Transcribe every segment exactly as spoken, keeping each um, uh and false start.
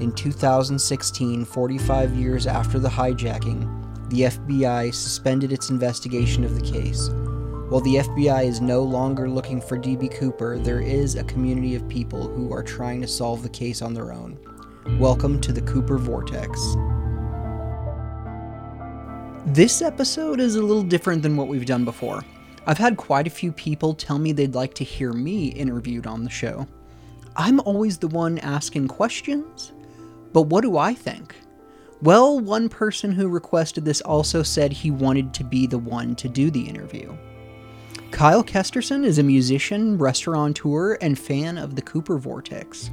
In two thousand sixteen, forty-five years after the hijacking, the F B I suspended its investigation of the case. While the F B I is no longer looking for D B Cooper, there is a community of people who are trying to solve the case on their own. Welcome to the Cooper Vortex. This episode is a little different than what we've done before. I've had quite a few people tell me they'd like to hear me interviewed on the show. I'm always the one asking questions. But what do I think? Well, one person who requested this also said he wanted to be the one to do the interview. Kyle Kesterson is a musician, restaurateur, and fan of the Cooper Vortex.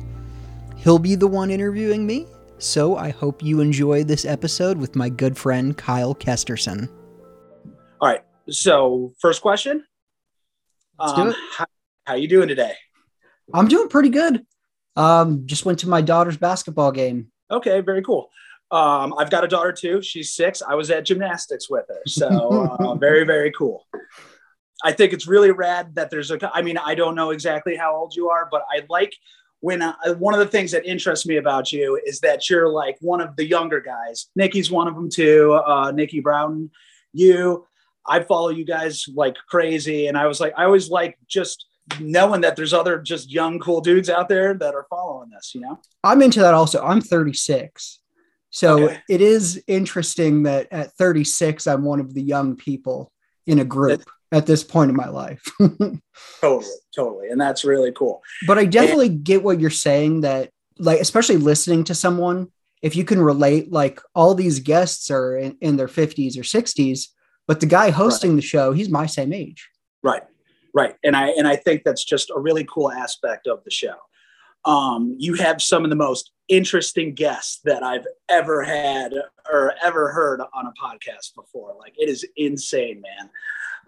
He'll be the one interviewing me, so I hope you enjoy this episode with my good friend Kyle Kesterson. All right, so first question. Let's um, do it. How, how are you doing today? I'm doing pretty good. Um, just went to my daughter's basketball game. Okay, very cool. Um, I've got a daughter too. She's six. I was at gymnastics with her. So uh, very, very cool. I think it's really rad that there's a, I mean, I don't know exactly how old you are, but I like when I, one of the things that interests me about you is that you're like one of the younger guys. Nikki's one of them too. Uh, Nikki Brown, you, I follow you guys like crazy. And I was like, I always like just knowing that there's other just young, cool dudes out there that are following us, you know? I'm into that also. I'm thirty-six. So okay. It is interesting that at thirty-six, I'm one of the young people in a group. That's- at this point in my life. totally, totally. And that's really cool. But I definitely and, get what you're saying that like, especially listening to someone, if you can relate, like all these guests are in, in their fifties or sixties, but the guy hosting right. the show, he's my same age. Right. Right. And I, and I think that's just a really cool aspect of the show. Um, you have some of the most interesting guests that I've ever had or ever heard on a podcast before. Like it is insane, man.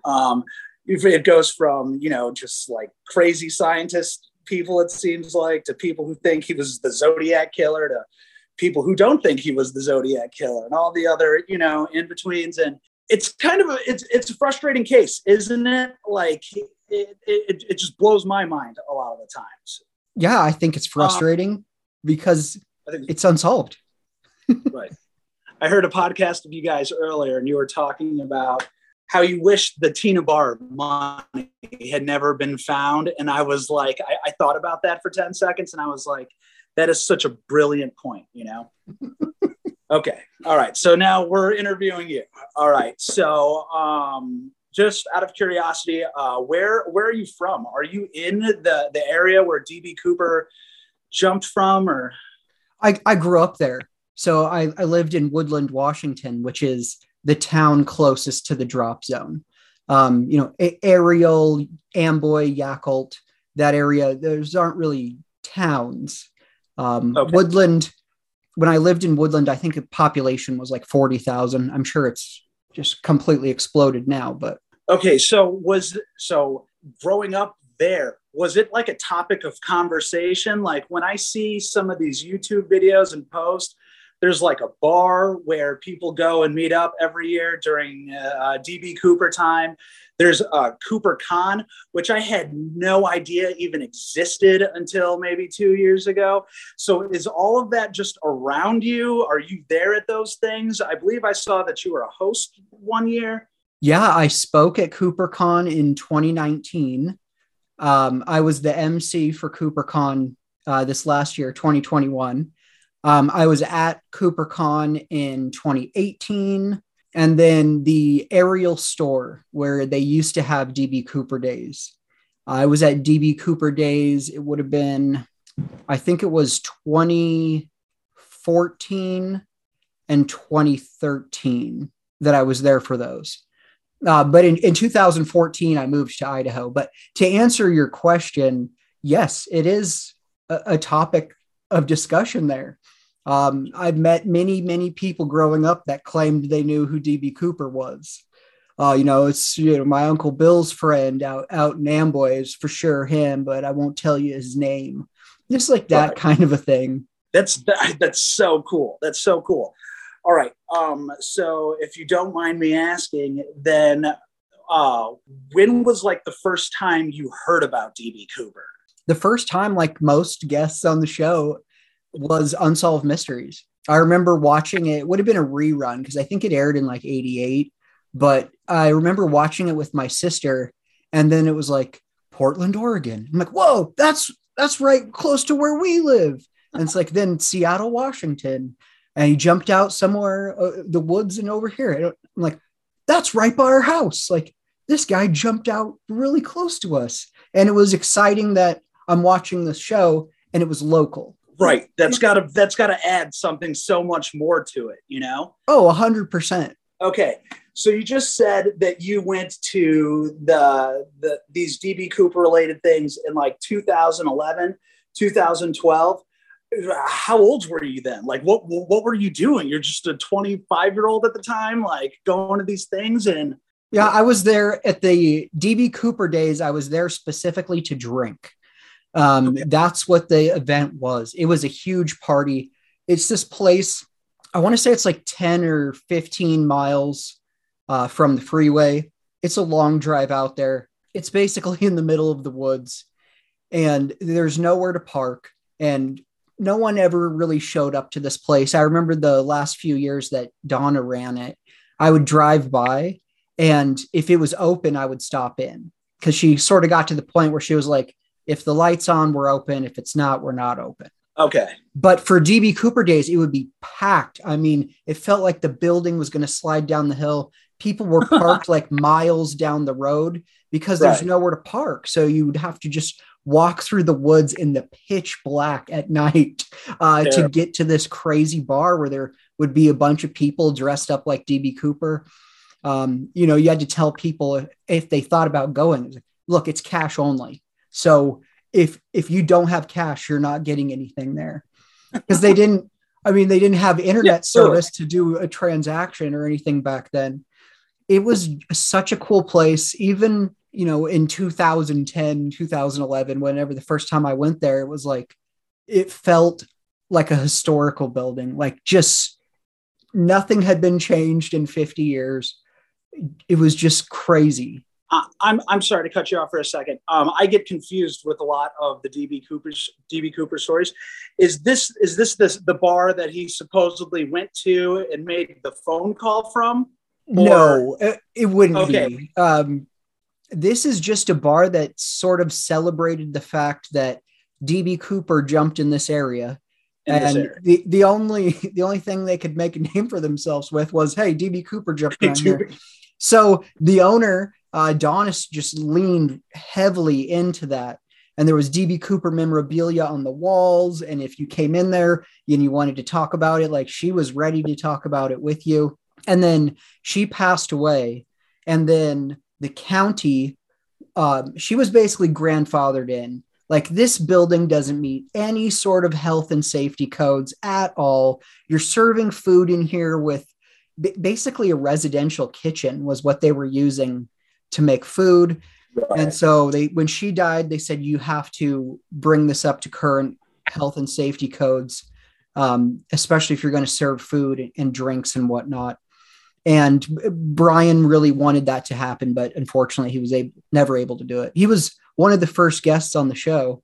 Um, it goes from, you know, just like crazy scientist people, it seems like, to people who think he was the Zodiac killer, to people who don't think he was the Zodiac killer and all the other, you know, in-betweens. And it's kind of, a, it's, it's a frustrating case, isn't it? Like it, it, it just blows my mind a lot of the times. Yeah. I think it's frustrating um, because I think it's unsolved. Right. I heard a podcast of you guys earlier and you were talking about how you wish the Tina Bar Money had never been found. And I was like, I, I thought about that for ten seconds. And I was like, that is such a brilliant point, you know? Okay. All right. So now we're interviewing you. All right. So um, just out of curiosity, uh, where, where are you from? Are you in the, the area where D B Cooper jumped from, or? I, I grew up there. So I, I lived in Woodland, Washington, which is the town closest to the drop zone. Um, you know, a- Ariel, Amboy, Yakult, that area, those aren't really towns. Um, okay. Woodland, when I lived in Woodland, I think the population was like forty thousand. I'm sure it's just completely exploded now, but. Okay. So was, so growing up there, was it like a topic of conversation? Like when I see some of these YouTube videos and posts, there's like a bar where people go and meet up every year during uh, D B Cooper time. There's uh, CooperCon, which I had no idea even existed until maybe two years ago. So is all of that just around you? Are you there at those things? I believe I saw that you were a host one year. Yeah, I spoke at CooperCon in twenty nineteen. Um, I was the M C for CooperCon uh, this last year, twenty twenty-one. Um, I was at CooperCon in twenty eighteen, and then the Ariel store where they used to have D B Cooper Days. I was at D B Cooper Days. It would have been, I think it was twenty fourteen and twenty thirteen that I was there for those. Uh, but in, in two thousand fourteen, I moved to Idaho. But to answer your question, yes, it is a, a topic of discussion there. Um, I've met many, many people growing up that claimed they knew who D B Cooper was. Uh, you know, it's, you know, my Uncle Bill's friend out, out in Amboy is for sure him, but I won't tell you his name. Just like that right. kind of a thing. That's, that, that's so cool. That's so cool. All right. Um, so if you don't mind me asking, then uh, when was like the first time you heard about D B Cooper? The first time, like most guests on the show, was Unsolved Mysteries. I remember watching it. It would have been a rerun because I think it aired in like eighty-eight. But I remember watching it with my sister, and then it was like Portland, Oregon. I'm like, whoa, that's that's right close to where we live. And it's like then Seattle, Washington. And he jumped out somewhere, uh, the woods and over here. I don't, I'm like, that's right by our house. Like this guy jumped out really close to us. And it was exciting that I'm watching this show and it was local. Right. That's got to that's got to add something so much more to it, you know? Oh, one hundred percent. Okay. So you just said that you went to the, the these D B Cooper related things in like two thousand eleven, two thousand twelve. How old were you then? Like, what what were you doing? You're just a twenty-five year old at the time, like going to these things. And yeah, I was there at the D B Cooper Days. I was there specifically to drink. Um, okay. That's what the event was. It was a huge party. It's this place. I want to say it's like ten or fifteen miles uh, from the freeway. It's a long drive out there. It's basically in the middle of the woods and there's nowhere to park. And no one ever really showed up to this place. I remember the last few years that Donna ran it, I would drive by and if it was open, I would stop in because she sort of got to the point where she was like, if the light's on, we're open. If it's not, we're not open. Okay. But for D B Cooper Days, it would be packed. I mean, it felt like the building was going to slide down the hill. People were parked like miles down the road because right. there's nowhere to park. So you would have to just walk through the woods in the pitch black at night uh, to get to this crazy bar where there would be a bunch of people dressed up like D B Cooper. Um, you know, you had to tell people if, if they thought about going, it was like, look, it's cash only. So if, if you don't have cash, you're not getting anything there because they didn't, I mean, they didn't have internet yeah, sure. service to do a transaction or anything back then. It was such a cool place. Even, you know, in two thousand ten, two thousand eleven, whenever the first time I went there, it was like, it felt like a historical building, like just nothing had been changed in fifty years. It was just crazy. Uh, I'm I'm sorry to cut you off for a second. Um, I get confused with a lot of the D B Cooper's D B Cooper stories. Is this is this this the bar that he supposedly went to and made the phone call from? Or? No, it, it wouldn't okay. be. Um, this is just a bar that sort of celebrated the fact that D B Cooper jumped in this area, in and this area. the the only the only thing they could make a name for themselves with was, "Hey, D B Cooper jumped in here." So the owner. Uh, Adonis just leaned heavily into that. And there was D B Cooper memorabilia on the walls. And if you came in there and you wanted to talk about it, like she was ready to talk about it with you. And then she passed away. And then the county, um, she was basically grandfathered in. Like this building doesn't meet any sort of health and safety codes at all. You're serving food in here with b- basically a residential kitchen was what they were using to make food. Right. And so they, when she died, they said, you have to bring this up to current health and safety codes, um, especially if you're going to serve food and drinks and whatnot. And Brian really wanted that to happen, but unfortunately he was able, never able to do it. He was one of the first guests on the show,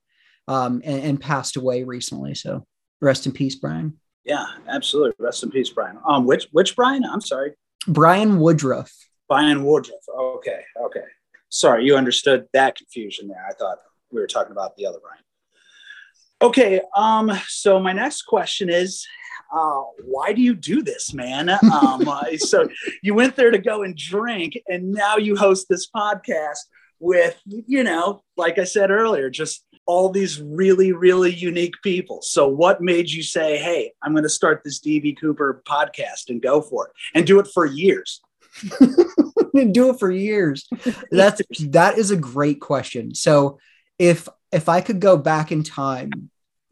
um, and, and passed away recently. So rest in peace, Brian. Yeah, absolutely. Rest in peace, Brian. Um, which, which Brian, I'm sorry. Brian Woodruff. Brian Woodruff. Okay. Okay. Sorry. You understood that confusion there. I thought we were talking about the other Brian. Okay. Um, so my next question is, uh, why do you do this, man? Um, uh, so you went there to go and drink and now you host this podcast with, you know, like I said earlier, just all these really, really unique people. So what made you say, hey, I'm going to start this D B Cooper podcast and go for it and do it for years? Do it for years. That's that is a great question. So if if I could go back in time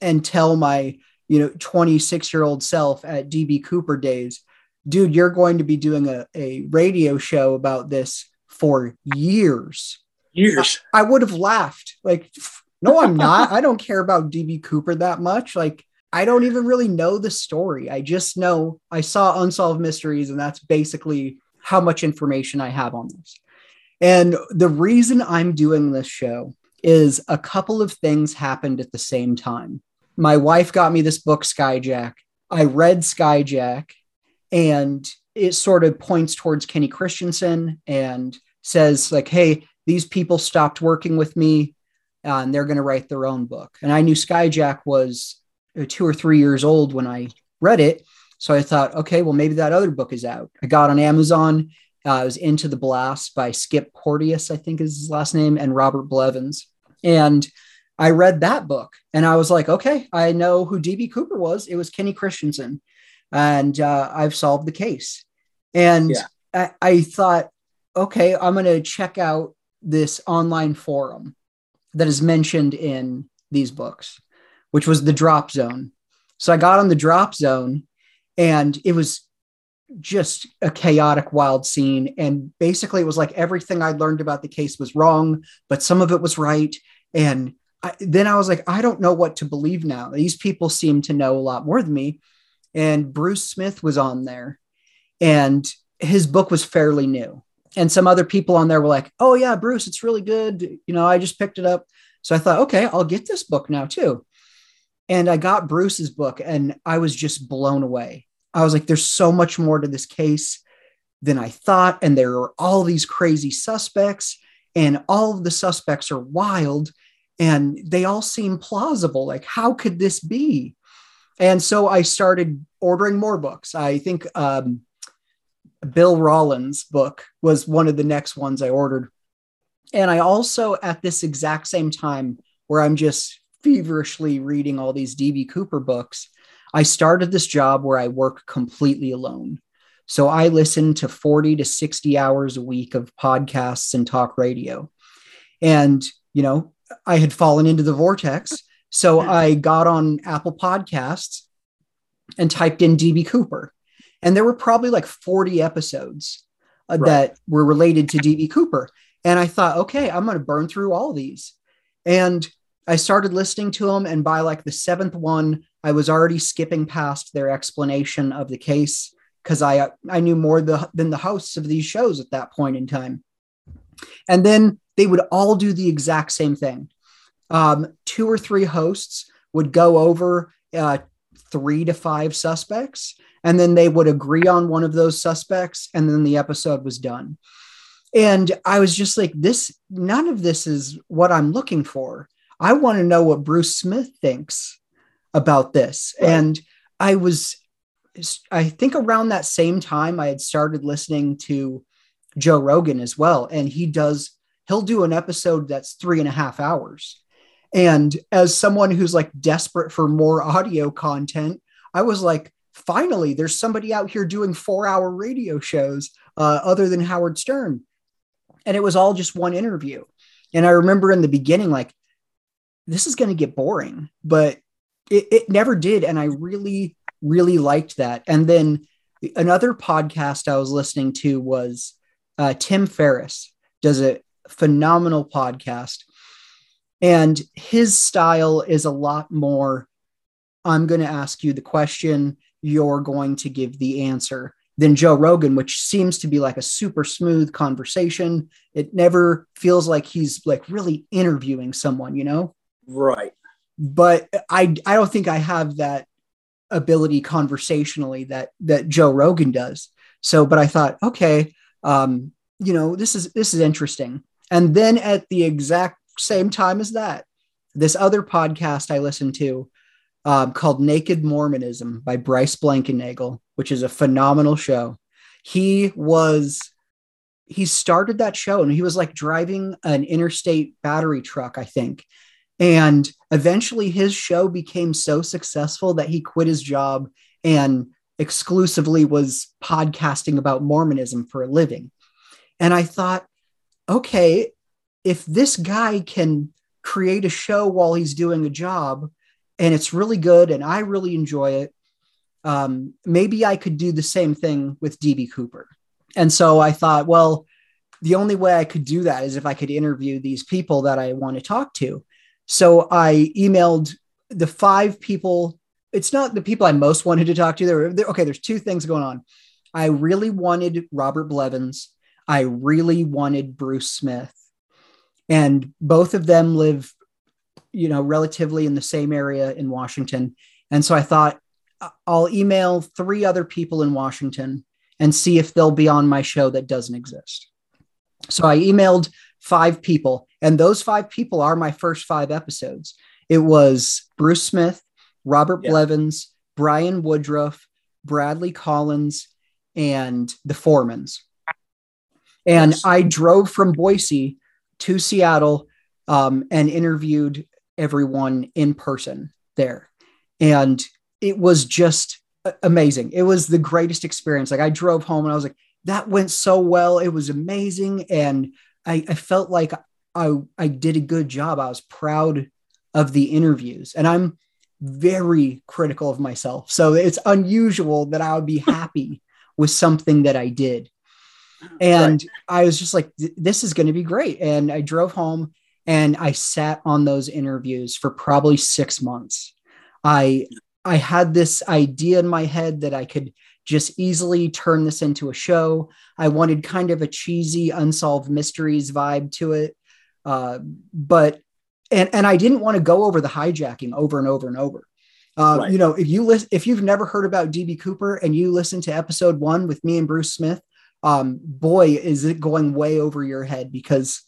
and tell my you know, twenty-six year old self at D B Cooper Days, dude, you're going to be doing a, a radio show about this for years. Years. I, I would have laughed. Like, no, I'm not. I don't care about D B Cooper that much. Like, I don't even really know the story. I just know I saw Unsolved Mysteries, and that's basically how much information I have on this. And the reason I'm doing this show is a couple of things happened at the same time. My wife got me this book, Skyjack. I read Skyjack, and it sort of points towards Kenny Christiansen and says, like, hey, these people stopped working with me, uh, and they're going to write their own book. And I knew Skyjack was two or three years old when I read it. So I thought, okay, well, maybe that other book is out. I got on Amazon. Uh, I was Into the Blast by Skip Porteous, I think is his last name, and Robert Blevins. And I read that book and I was like, okay, I know who D B Cooper was. It was Kenny Christiansen. And uh, I've solved the case. And yeah. I, I thought, okay, I'm going to check out this online forum that is mentioned in these books, which was The Drop Zone. So I got on The Drop Zone, and it was just a chaotic, wild scene. And basically it was like everything I learned about the case was wrong, but some of it was right. And I, then I was like, I don't know what to believe now. These people seem to know a lot more than me. And Bruce Smith was on there, and his book was fairly new. And some other people on there were like, oh yeah, Bruce, it's really good. You know, I just picked it up. So I thought, okay, I'll get this book now too. And I got Bruce's book, and I was just blown away. I was like, there's so much more to this case than I thought. And there are all these crazy suspects, and all of the suspects are wild, and they all seem plausible. Like, how could this be? And so I started ordering more books. I think um, Bill Rollins' book was one of the next ones I ordered. And I also, at this exact same time where I'm just feverishly reading all these D B Cooper books, I started this job where I work completely alone. So I listen to forty to sixty hours a week of podcasts and talk radio. And, you know, I had fallen into the vortex. So I got on Apple Podcasts and typed in D B Cooper. And there were probably like forty episodes uh, right. that were related to D B Cooper. And I thought, okay, I'm going to burn through all these. And I started listening to them, and by like the seventh one, I was already skipping past their explanation of the case because I I knew more the, than the hosts of these shows at that point in time. And then they would all do the exact same thing. Um, two or three hosts would go over uh, three to five suspects, and then they would agree on one of those suspects, and then the episode was done. And I was just like, this, none of this is what I'm looking for. I want to know what Bruce Smith thinks about this. Right. And I was, I think around that same time, I had started listening to Joe Rogan as well. And he does, he'll do an episode that's three and a half hours. And as someone who's like desperate for more audio content, I was like, finally, there's somebody out here doing four hour radio shows uh, other than Howard Stern. And it was all just one interview. And I remember in the beginning, like, this is going to get boring, but it, it never did. And I really, really liked that. And then another podcast I was listening to was uh, Tim Ferriss does a phenomenal podcast. And his style is a lot more, I'm going to ask you the question, you're going to give the answer, than Joe Rogan, which seems to be like a super smooth conversation. It never feels like he's like really interviewing someone, you know? Right. But I I don't think I have that ability conversationally that that Joe Rogan does. So, but I thought, okay, um, you know, this is this is interesting. And then at the exact same time as that, this other podcast I listened to um, called Naked Mormonism by Bryce Blankenagel, which is a phenomenal show. He was, he started that show and he was like driving an interstate battery truck, I think. And eventually his show became so successful that he quit his job and exclusively was podcasting about Mormonism for a living. And I thought, okay, if this guy can create a show while he's doing a job and it's really good, and I really enjoy it. Um, maybe I could do the same thing with D B Cooper. And so I thought, well, the only way I could do that is if I could interview these people that I want to talk to. So I emailed the five people. It's not the people I most wanted to talk to. There were, there, okay, there's two things going on. I really wanted Robert Blevins. I really wanted Bruce Smith. And both of them live, you know, relatively in the same area in Washington. And so I thought, I'll email three other people in Washington and see if they'll be on my show that doesn't exist. So I emailed five people, and those five people are my first five episodes. It was Bruce Smith, Robert yeah. Blevins, Brian Woodruff, Bradley Collins, and the Foremans. And yes. I drove from Boise to Seattle um, and interviewed everyone in person there. And it was just amazing. It was the greatest experience. Like, I drove home and I was like, that went so well. It was amazing. And I, I felt like I, I did a good job. I was proud of the interviews, and I'm very critical of myself. So it's unusual that I would be happy with something that I did. And right. I was just like, this is going to be great. And I drove home and I sat on those interviews for probably six months. I, I had this idea in my head that I could just easily turn this into a show. I wanted kind of a cheesy Unsolved Mysteries vibe to it. Uh, but, and, and I didn't want to go over the hijacking over and over and over. Uh, right. You know, if you listen, if you've never heard about D B Cooper and you listen to episode one with me and Bruce Smith, um, boy, is it going way over your head, because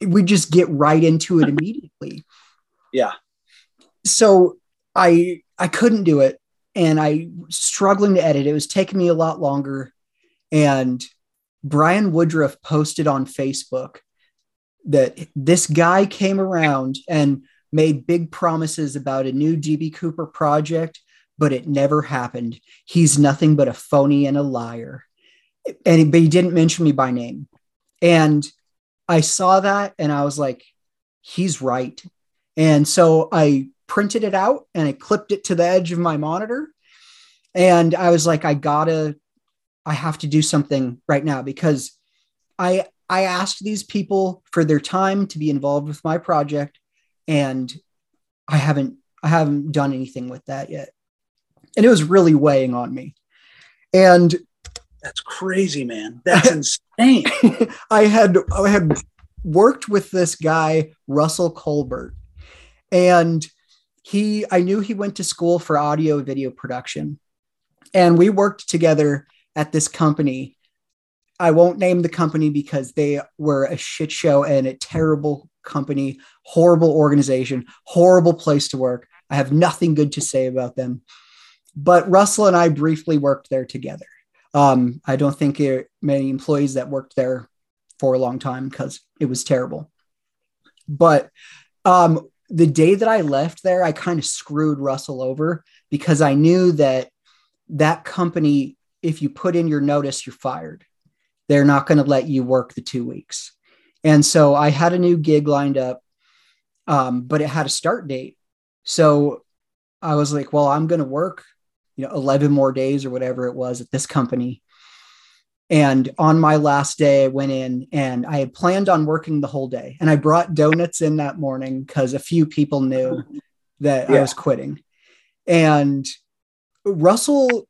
we just get right into it immediately. Yeah. So I, I couldn't do it. And I was struggling to edit. It was taking me a lot longer. And Brian Woodruff posted on Facebook that this guy came around and made big promises about a new D B Cooper project, but it never happened. He's nothing but a phony and a liar. And he, but he didn't mention me by name. And I saw that and I was like, he's right. And so I printed it out and I clipped it to the edge of my monitor. And I was like, I gotta, I have to do something right now, because I, I asked these people for their time to be involved with my project. And I haven't, I haven't done anything with that yet. And it was really weighing on me. And that's crazy, man. That's insane. I had, I had worked with this guy, Russell Colbert, and He, I knew he went to school for audio video production, and we worked together at this company. I won't name the company because they were a shit show and a terrible company, horrible organization, horrible place to work. I have nothing good to say about them, but Russell and I briefly worked there together. Um, I don't think there are many employees that worked there for a long time because it was terrible, but, um, the day that I left there, I kind of screwed Russell over, because I knew that that company, if you put in your notice, you're fired. They're not going to let you work the two weeks. And so I had a new gig lined up, um, but it had a start date. So I was like, well, I'm going to work, you know, eleven more days or whatever it was at this company. And on my last day, I went in and I had planned on working the whole day. And I brought donuts in that morning because a few people knew that yeah. I was quitting. And Russell,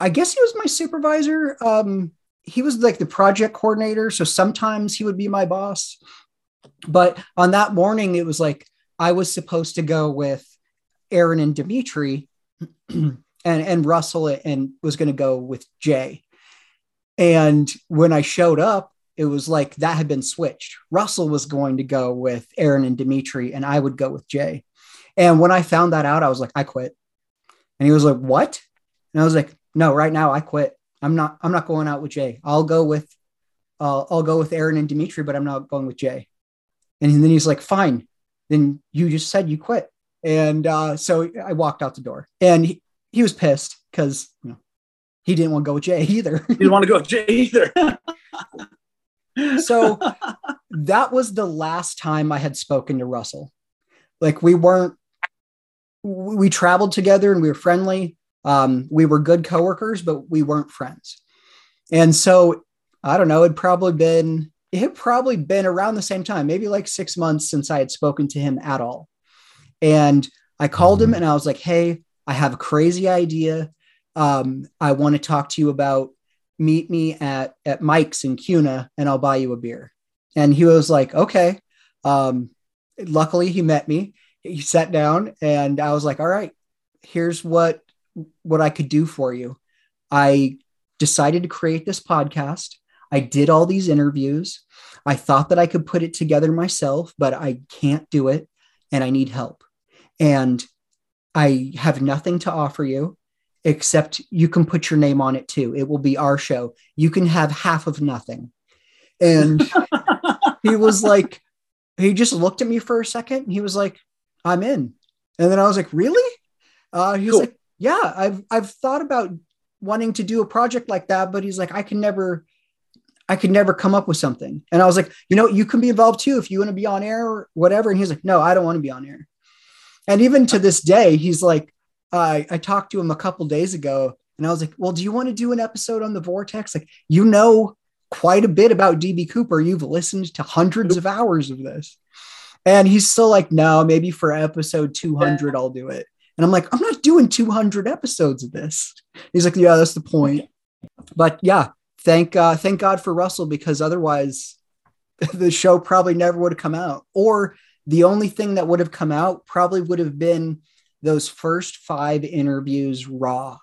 I guess he was my supervisor. Um, he was like the project coordinator. So sometimes he would be my boss. But on that morning, it was like I was supposed to go with Aaron and Dimitri and, and Russell, and was going to go with Jay. And when I showed up, it was like that had been switched. Russell was going to go with Aaron and Dimitri, and I would go with Jay. And when I found that out, I was like, I quit. And he was like, what? And I was like, no, right now I quit. I'm not, I'm not going out with Jay. I'll go with, uh, I'll go with Aaron and Dimitri, but I'm not going with Jay. And then he's like, fine. Then you just said you quit. And uh, so I walked out the door, and he, he was pissed because, you know, he didn't want to go with Jay either. He didn't want to go with Jay either. So that was the last time I had spoken to Russell. Like, we weren't we traveled together and we were friendly. Um, we were good coworkers, but we weren't friends. And so, I don't know, it'd probably been, it had probably been around the same time, maybe like six months since I had spoken to him at all. And I called him and I was like, hey, I have a crazy idea. Um, I want to talk to you about, meet me at, at Mike's in Cuna and I'll buy you a beer. And he was like, okay. Um, luckily he met me, he sat down and I was like, all right, here's what, what I could do for you. I decided to create this podcast. I did all these interviews. I thought that I could put it together myself, but I can't do it. And I need help. And I have nothing to offer you except you can put your name on it too. It will be our show. You can have half of nothing. And he was like, he just looked at me for a second and he was like, I'm in. And then I was like, really? Uh, he was cool. like, yeah, I've, I've thought about wanting to do a project like that, but he's like, I can never, I could never come up with something. And I was like, you know, you can be involved too, if you want to be on air or whatever. And he's like, no, I don't want to be on air. And even to this day, he's like, uh, I talked to him a couple days ago and I was like, well, do you want to do an episode on the Vortex? Like, you know, quite a bit about D B Cooper. You've listened to hundreds of hours of this. And he's still like, no, maybe for episode two hundred, I'll do it. And I'm like, I'm not doing two hundred episodes of this. He's like, yeah, that's the point. But yeah, thank, uh, thank God for Russell, because otherwise the show probably never would have come out, or the only thing that would have come out probably would have been those first five interviews raw.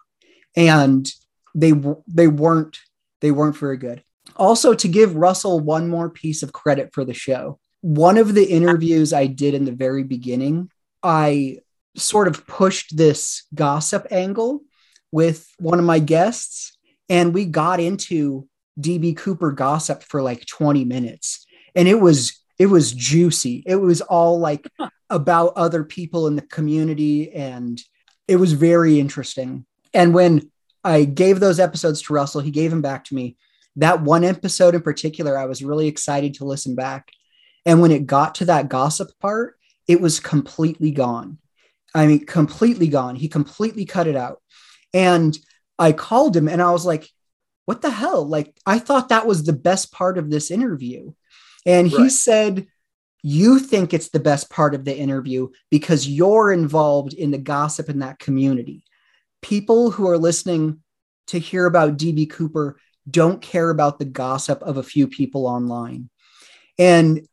And they, they weren't, they weren't very good. Also, to give Russell one more piece of credit for the show, one of the interviews I did in the very beginning, I sort of pushed this gossip angle with one of my guests, and we got into D B Cooper gossip for like twenty minutes. And it was, it was juicy. It was all like about other people in the community. And it was very interesting. And when I gave those episodes to Russell, he gave them back to me. That one episode in particular, I was really excited to listen back. And when it got to that gossip part, it was completely gone. I mean, completely gone. He completely cut it out. And I called him and I was like, what the hell? Like, I thought that was the best part of this interview. And right. He said, you think it's the best part of the interview because you're involved in the gossip in that community. People who are listening to hear about D B Cooper don't care about the gossip of a few people online. And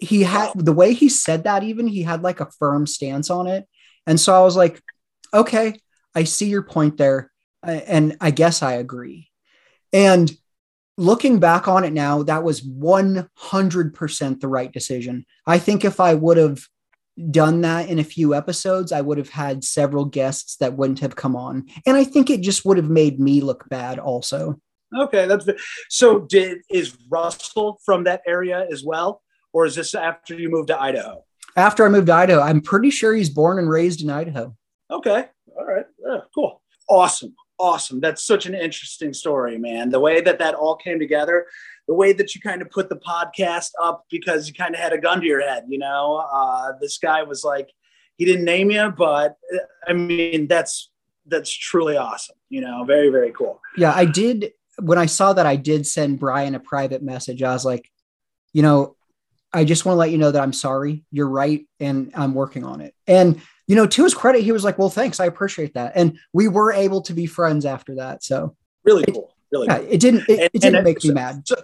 he had, the way he said that, even he had like a firm stance on it. And so I was like, okay, I see your point there. And I guess I agree. And looking back on it now, that was one hundred percent the right decision. I think if I would have done that in a few episodes, I would have had several guests that wouldn't have come on. And I think it just would have made me look bad also. Okay, that's good. So did is Russell from that area as well, or is this after you moved to Idaho? After I moved to Idaho, I'm pretty sure he's born and raised in Idaho. Okay, all right, yeah, cool, awesome, awesome. That's such an interesting story, man. The way that that all came together, the way that you kind of put the podcast up because you kind of had a gun to your head, you know. Uh, this guy was like, he didn't name you, but I mean, that's that's truly awesome, you know. Very, very cool. Yeah, I did. When I saw that, I did send Brian a private message. I was like, you know, I just want to let you know that I'm sorry. You're right. And I'm working on it. And, you know, to his credit, he was like, well, thanks. I appreciate that. And we were able to be friends after that. So really cool. Really cool. Yeah, it didn't, it, and, it didn't and, make so, me mad. So,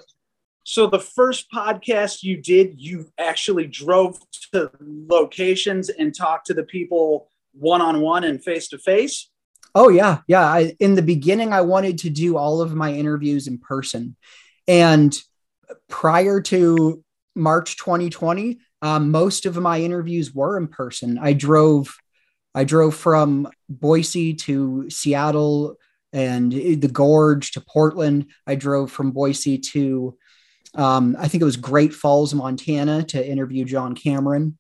so the first podcast you did, you actually drove to locations and talked to the people one-on-one and face-to-face. Oh, yeah. Yeah. I, in the beginning, I wanted to do all of my interviews in person. And prior to March twenty twenty, um, most of my interviews were in person. I drove I drove from Boise to Seattle and the Gorge to Portland. I drove from Boise to, um, I think it was Great Falls, Montana, to interview John Cameron.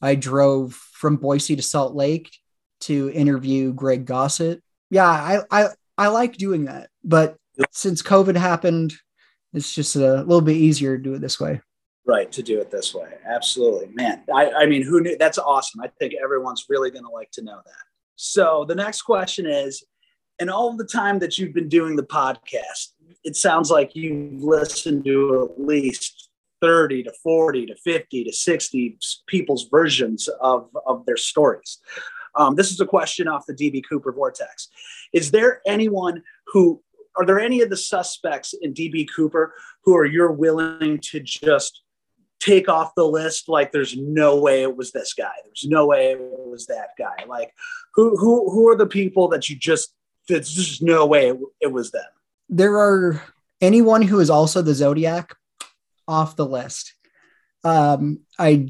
I drove from Boise to Salt Lake to interview Greg Gossett. Yeah, I, I, I like doing that, but since COVID happened, it's just a little bit easier to do it this way. Right. To do it this way. Absolutely, man. I, I mean, who knew? That's awesome. I think everyone's really going to like to know that. So the next question is, in all the time that you've been doing the podcast, it sounds like you've listened to at least thirty to forty to fifty to sixty people's versions of, of their stories. Um, this is a question off the D B Cooper Vortex. Is there anyone who, are there any of the suspects in D B Cooper who are you're willing to just take off the list? Like, there's no way it was this guy. There's no way it was that guy. Like, who who who are the people that you just, there's just no way it, it was them? There are anyone who is also the Zodiac off the list. Um, I,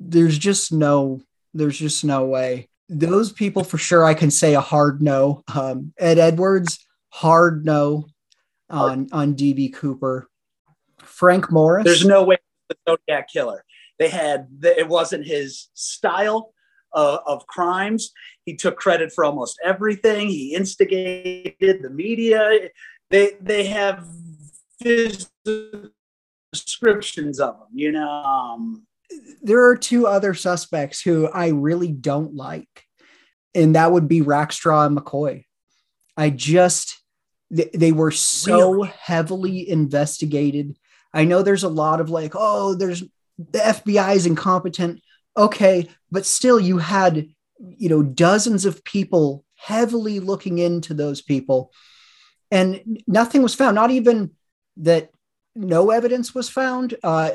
there's just no, there's just no way. Those people for sure, I can say a hard no. Um, Ed Edwards, hard no on, on D B Cooper. Frank Morris. There's no way the Zodiac killer. They had, it wasn't his style uh, of crimes. He took credit for almost everything. He instigated the media. They, they have physical descriptions of them, you know. Um, there are two other suspects who I really don't like, and that would be Rackstraw and McCoy. I just, they, they were so really? heavily investigated. I know there's a lot of like, oh, there's the F B I is incompetent. Okay. But still you had, you know, dozens of people heavily looking into those people and nothing was found. Not even that no evidence was found. Uh,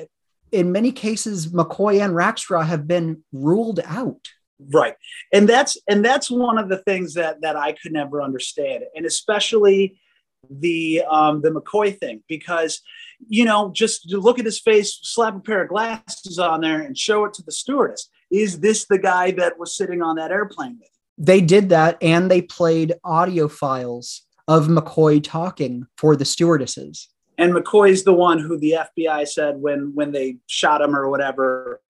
In many cases, McCoy and Rackstraw have been ruled out. Right. And that's and that's one of the things that that I could never understand. And especially the um, the McCoy thing, because, you know, just look at his face, slap a pair of glasses on there and show it to the stewardess. Is this the guy that was sitting on that airplane with? They did that. And they played audio files of McCoy talking for the stewardesses. And McCoy's the one who the F B I said when when they shot him or whatever,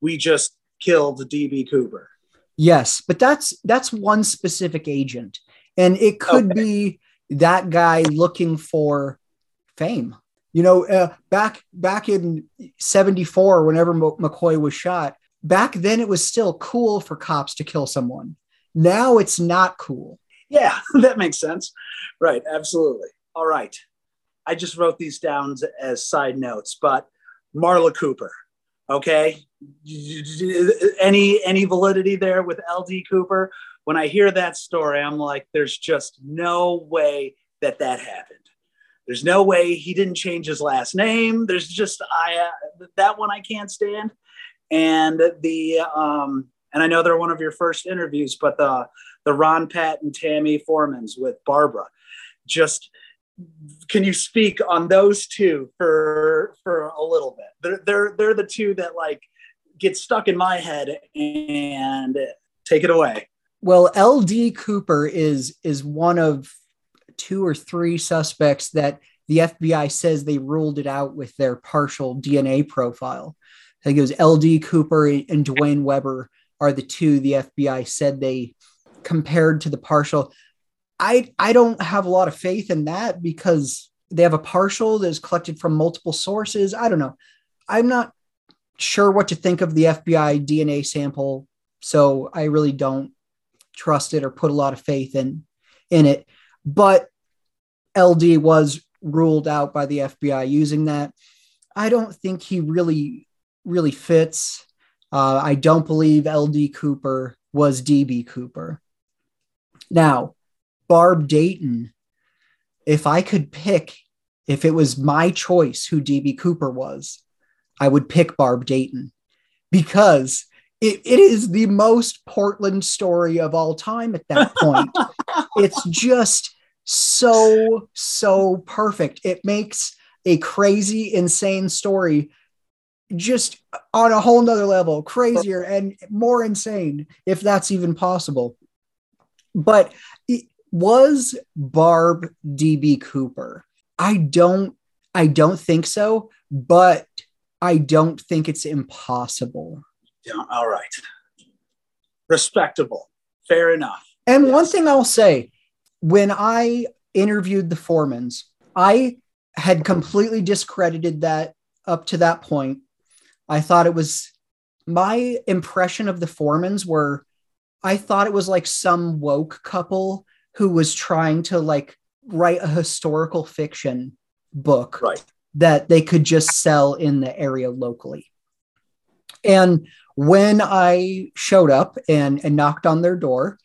we just killed D B Cooper. Yes, but that's that's one specific agent. And it could okay. be that guy looking for fame. You know, uh, back back in seventy-four, whenever M- McCoy was shot, back then it was still cool for cops to kill someone. Now it's not cool. Yeah, that makes sense. Right. Absolutely. All right. I just wrote these down as side notes, but Marla Cooper. Okay. Any, any validity there with L D Cooper? When I hear that story, I'm like, there's just no way that that happened. There's no way he didn't change his last name. There's just, I, uh, that one I can't stand. And the, um, and I know they're one of your first interviews, but the, the Ron Patton, Tammy Foreman's with Barbara, just, can you speak on those two for for a little bit? They're they're they're the two that like get stuck in my head. And take it away. Well, L D Cooper is is one of two or three suspects that the F B I says they ruled it out with their partial D N A profile. I think it was L D Cooper and Dwayne Weber are the two the F B I said they compared to the partial. I, I don't have a lot of faith in that because they have a partial that is collected from multiple sources. I don't know. I'm not sure what to think of the F B I D N A sample, so I really don't trust it or put a lot of faith in, in it. But L D was ruled out by the F B I using that. I don't think he really, really fits. Uh, I don't believe L D Cooper was D B Cooper. Now, Barb Dayton, if I could pick, if it was my choice who D B Cooper was, I would pick Barb Dayton because it, it is the most Portland story of all time at that point. It's just so, so perfect. It makes a crazy, insane story just on a whole nother level, crazier and more insane, if that's even possible. But it, was Barb D B Cooper? I don't, I don't think so, but I don't think it's impossible. Yeah, all right. Respectable. Fair enough. And yes. One thing I'll say, when I interviewed the foremans, I had completely discredited that up to that point, I thought it was, my impression of the Foremans were, I thought it was like some woke couple who was trying to like write a historical fiction book, right, that they could just sell in the area locally. And when I showed up and, and knocked on their door,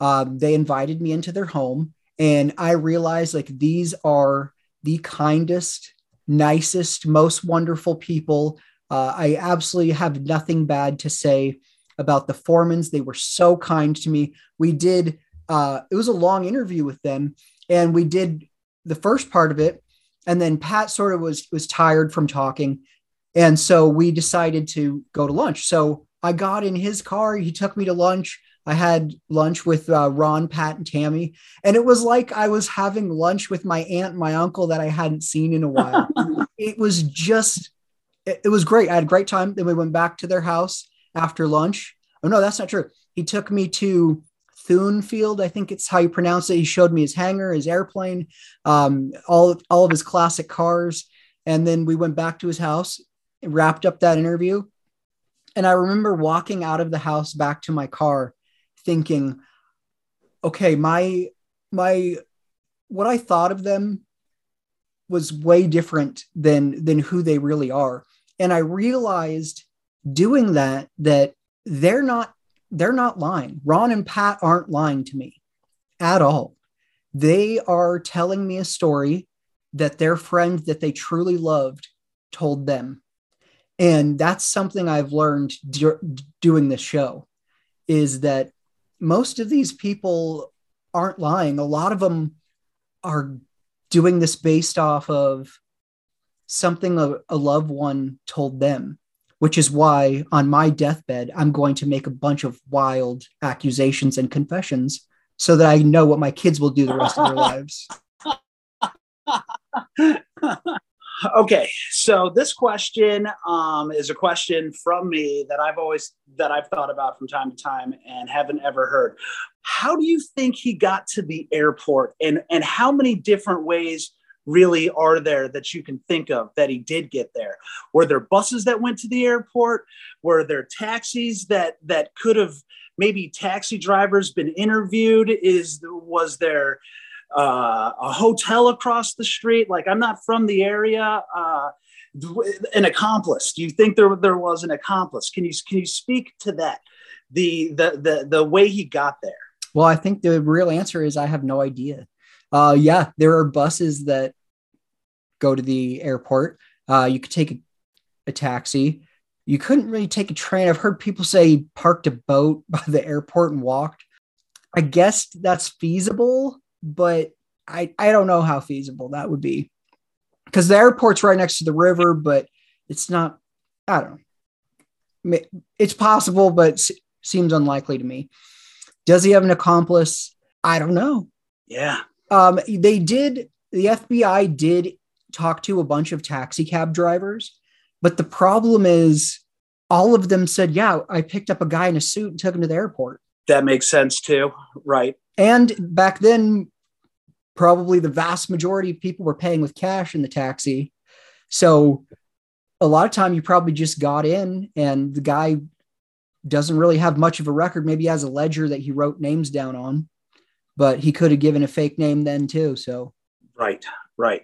um, they invited me into their home, and I realized like these are the kindest, nicest, most wonderful people. Uh, I absolutely have nothing bad to say about the Foremans. They were so kind to me. We did, uh, it was a long interview with them, and we did the first part of it. And then Pat sort of was, was tired from talking. And so we decided to go to lunch. So I got in his car. He took me to lunch. I had lunch with uh, Ron, Pat, and Tammy. And it was like I was having lunch with my aunt and my uncle that I hadn't seen in a while. It was just, it, it was great. I had a great time. Then we went back to their house after lunch. Oh, no, that's not true. He took me to Thunfield, I think it's how you pronounce it. He showed me his hangar, his airplane, um, all, all of his classic cars. And then we went back to his house, wrapped up that interview. And I remember walking out of the house back to my car thinking, okay, my, my, what I thought of them was way different than, than who they really are. And I realized doing that, that they're not, they're not lying. Ron and Pat aren't lying to me at all. They are telling me a story that their friend that they truly loved told them. And that's something I've learned do- doing this show, is that most of these people aren't lying. A lot of them are doing this based off of something a, a loved one told them, which is why on my deathbed, I'm going to make a bunch of wild accusations and confessions so that I know what my kids will do the rest of their lives. Okay, so this question um, is a question from me that I've always, that I've thought about from time to time and haven't ever heard. How do you think he got to the airport, and, and how many different ways really are there that you can think of that he did get there? Were there buses that went to the airport? Were there taxis that, that could have, maybe taxi drivers been interviewed? Is, was there Uh, a hotel across the street? Like, I'm not from the area. Uh, an accomplice. Do you think there there was an accomplice? Can you can you speak to that? The the the the way he got there. Well, I think the real answer is I have no idea. Uh, yeah, there are buses that go to the airport. Uh, you could take a, a taxi. You couldn't really take a train. I've heard people say he parked a boat by the airport and walked. I guess that's feasible, but I, I don't know how feasible that would be, because the airport's right next to the river, but it's not, I don't know. It's possible, but it seems unlikely to me. Does he have an accomplice? I don't know. Yeah. Um, they did. The F B I did talk to a bunch of taxi cab drivers, but the problem is all of them said, yeah, I picked up a guy in a suit and took him to the airport. That makes sense too. Right. And back then, probably the vast majority of people were paying with cash in the taxi. So a lot of time you probably just got in, and the guy doesn't really have much of a record. Maybe he has a ledger that he wrote names down on, but he could have given a fake name then too. So. Right. Right.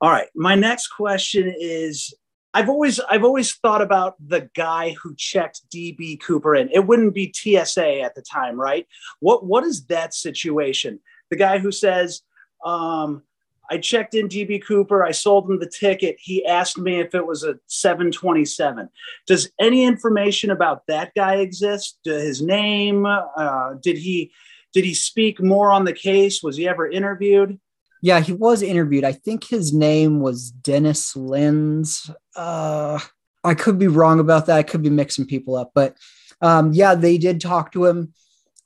All right. My next question is, I've always, I've always thought about the guy who checked D B Cooper in. It wouldn't be T S A at the time, right? What, what is that situation? The guy who says, um, I checked in D B Cooper, I sold him the ticket, he asked me if it was a seven twenty-seven. Does any information about that guy exist? His name? Uh, did he, did he speak more on the case? Was he ever interviewed? Yeah, he was interviewed. I think his name was Dennis Lenz. Uh, I could be wrong about that. I could be mixing people up. But um, yeah, they did talk to him.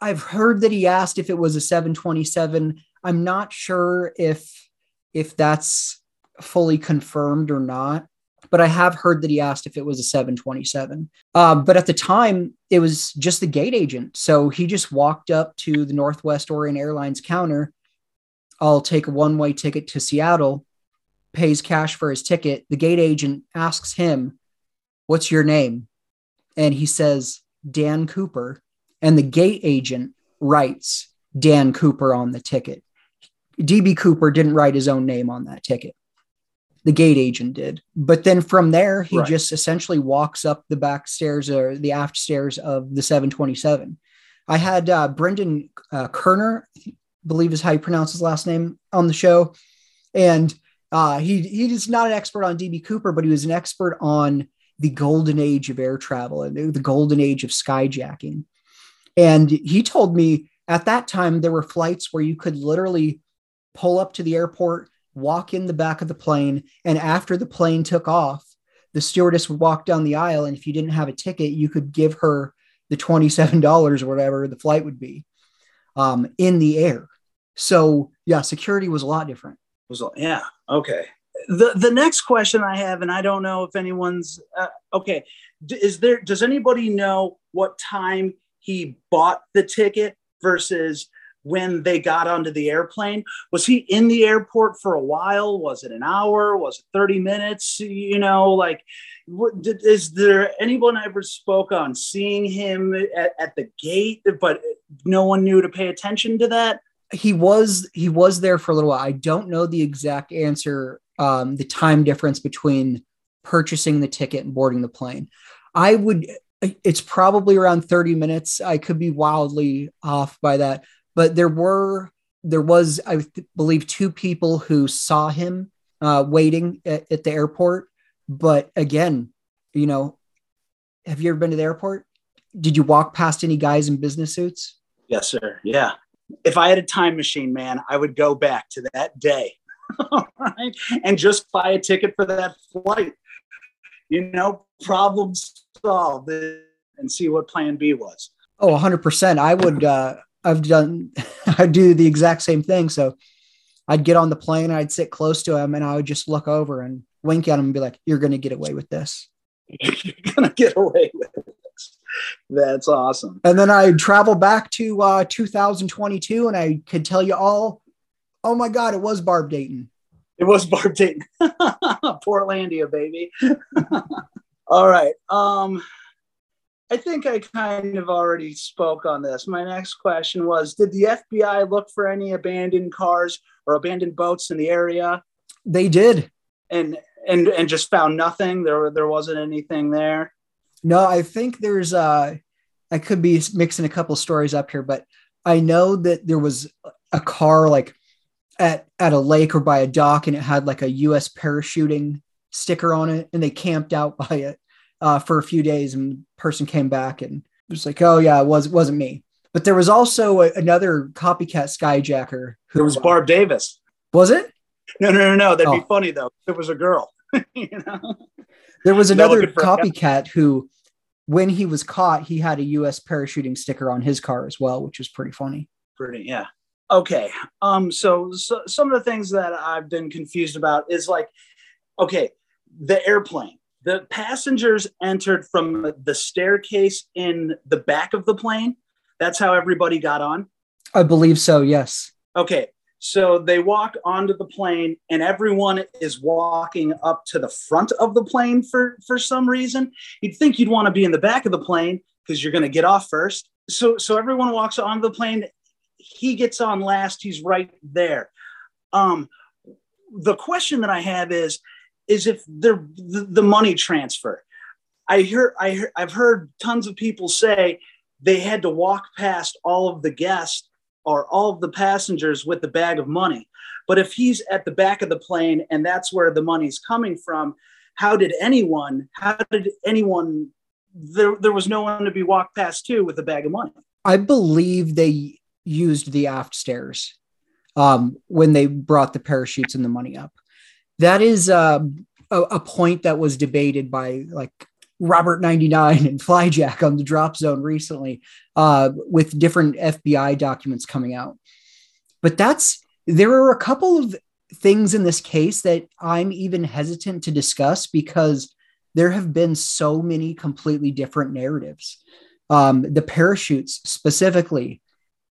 I've heard that he asked if it was a seven twenty-seven. I'm not sure if, if that's fully confirmed or not, but I have heard that he asked if it was a seven twenty-seven. Uh, but at the time, it was just the gate agent. So he just walked up to the Northwest Orient Airlines counter. I'll take a one-way ticket to Seattle, pays cash for his ticket, the gate agent asks him, "What's your name?" And he says, "Dan Cooper." And the gate agent writes Dan Cooper on the ticket. D B Cooper didn't write his own name on that ticket. The gate agent did. But then from there, he right. just essentially walks up the back stairs or the aft stairs of the seven twenty-seven. I had uh, Brendan uh, Kerner, I believe is how you pronounce his last name, on the show. And uh, he he is not an expert on D B Cooper, but he was an expert on the golden age of air travel and the golden age of skyjacking. And he told me at that time, there were flights where you could literally pull up to the airport, walk in the back of the plane. And after the plane took off, the stewardess would walk down the aisle. And if you didn't have a ticket, you could give her the twenty-seven dollars or whatever the flight would be um, in the air. So yeah, security was a lot different. It was yeah. Okay. The the next question I have, and I don't know if anyone's uh, okay. D- is there, does anybody know what time he bought the ticket versus when they got onto the airplane? Was he in the airport for a while? Was it an hour? Was it thirty minutes? You know, like, what, did, is there anyone ever spoke on seeing him at, at the gate, but no one knew to pay attention to that? He was, he was there for a little while. I don't know the exact answer, um, the time difference between purchasing the ticket and boarding the plane. I would, it's probably around thirty minutes. I could be wildly off by that, but there were, there was, I th- believe two people who saw him uh, waiting at, at the airport. But again, you know, have you ever been to the airport? Did you walk past any guys in business suits? Yes, sir. Yeah. If I had a time machine, man, I would go back to that day right? and just buy a ticket for that flight, you know, problem solved, and see what plan B was. Oh, one hundred percent. I would, uh, I've done, I do the exact same thing. So I'd get on the plane, I'd sit close to him, and I would just look over and wink at him and be like, "You're going to get away with this. You're going to get away with this." That's awesome. And then I'd travel back to uh, two thousand twenty-two, and I could tell you all, oh my God, it was Barb Dayton. It was Barb Dayton. Portlandia, baby. All right. Um, I think I kind of already spoke on this. My next question was, did the F B I look for any abandoned cars or abandoned boats in the area? They did. And and and just found nothing? There there wasn't anything there? No, I think there's, uh, I could be mixing a couple stories up here, but I know that there was a car like at, at a lake or by a dock, and it had like a U S parachuting sticker on it, and they camped out by it uh, for a few days, and the person came back and was like, "Oh yeah, it was, it wasn't me." But there was also a, another copycat skyjacker. Who, there was Barb uh, Davis. Was it? No, no, no, no. That'd oh. be funny though. It was a girl. You know? There was another copycat who, when he was caught, he had a U S parachuting sticker on his car as well, which was pretty funny. Pretty, yeah. Okay. Um. So, so some of the things that I've been confused about is like, okay, the airplane. The passengers entered from the staircase in the back of the plane. That's how everybody got on? I believe so, yes. Okay. So they walk onto the plane, and everyone is walking up to the front of the plane for, for some reason. You'd think you'd want to be in the back of the plane because you're going to get off first. So, so everyone walks onto the plane. He gets on last. He's right there. Um, the question that I have is, is if the, the money transfer. I hear, I hear, I've heard tons of people say they had to walk past all of the guests or all of the passengers with the bag of money. But if he's at the back of the plane and that's where the money's coming from, how did anyone, how did anyone, there, there was no one to be walked past to with a bag of money? I believe they used the aft stairs um, when they brought the parachutes and the money up. That is uh, a, a point that was debated by like Robert ninety-nine and Flyjack on the Drop Zone recently uh, with different F B I documents coming out. But that's, there are a couple of things in this case that I'm even hesitant to discuss because there have been so many completely different narratives. Um, the parachutes specifically,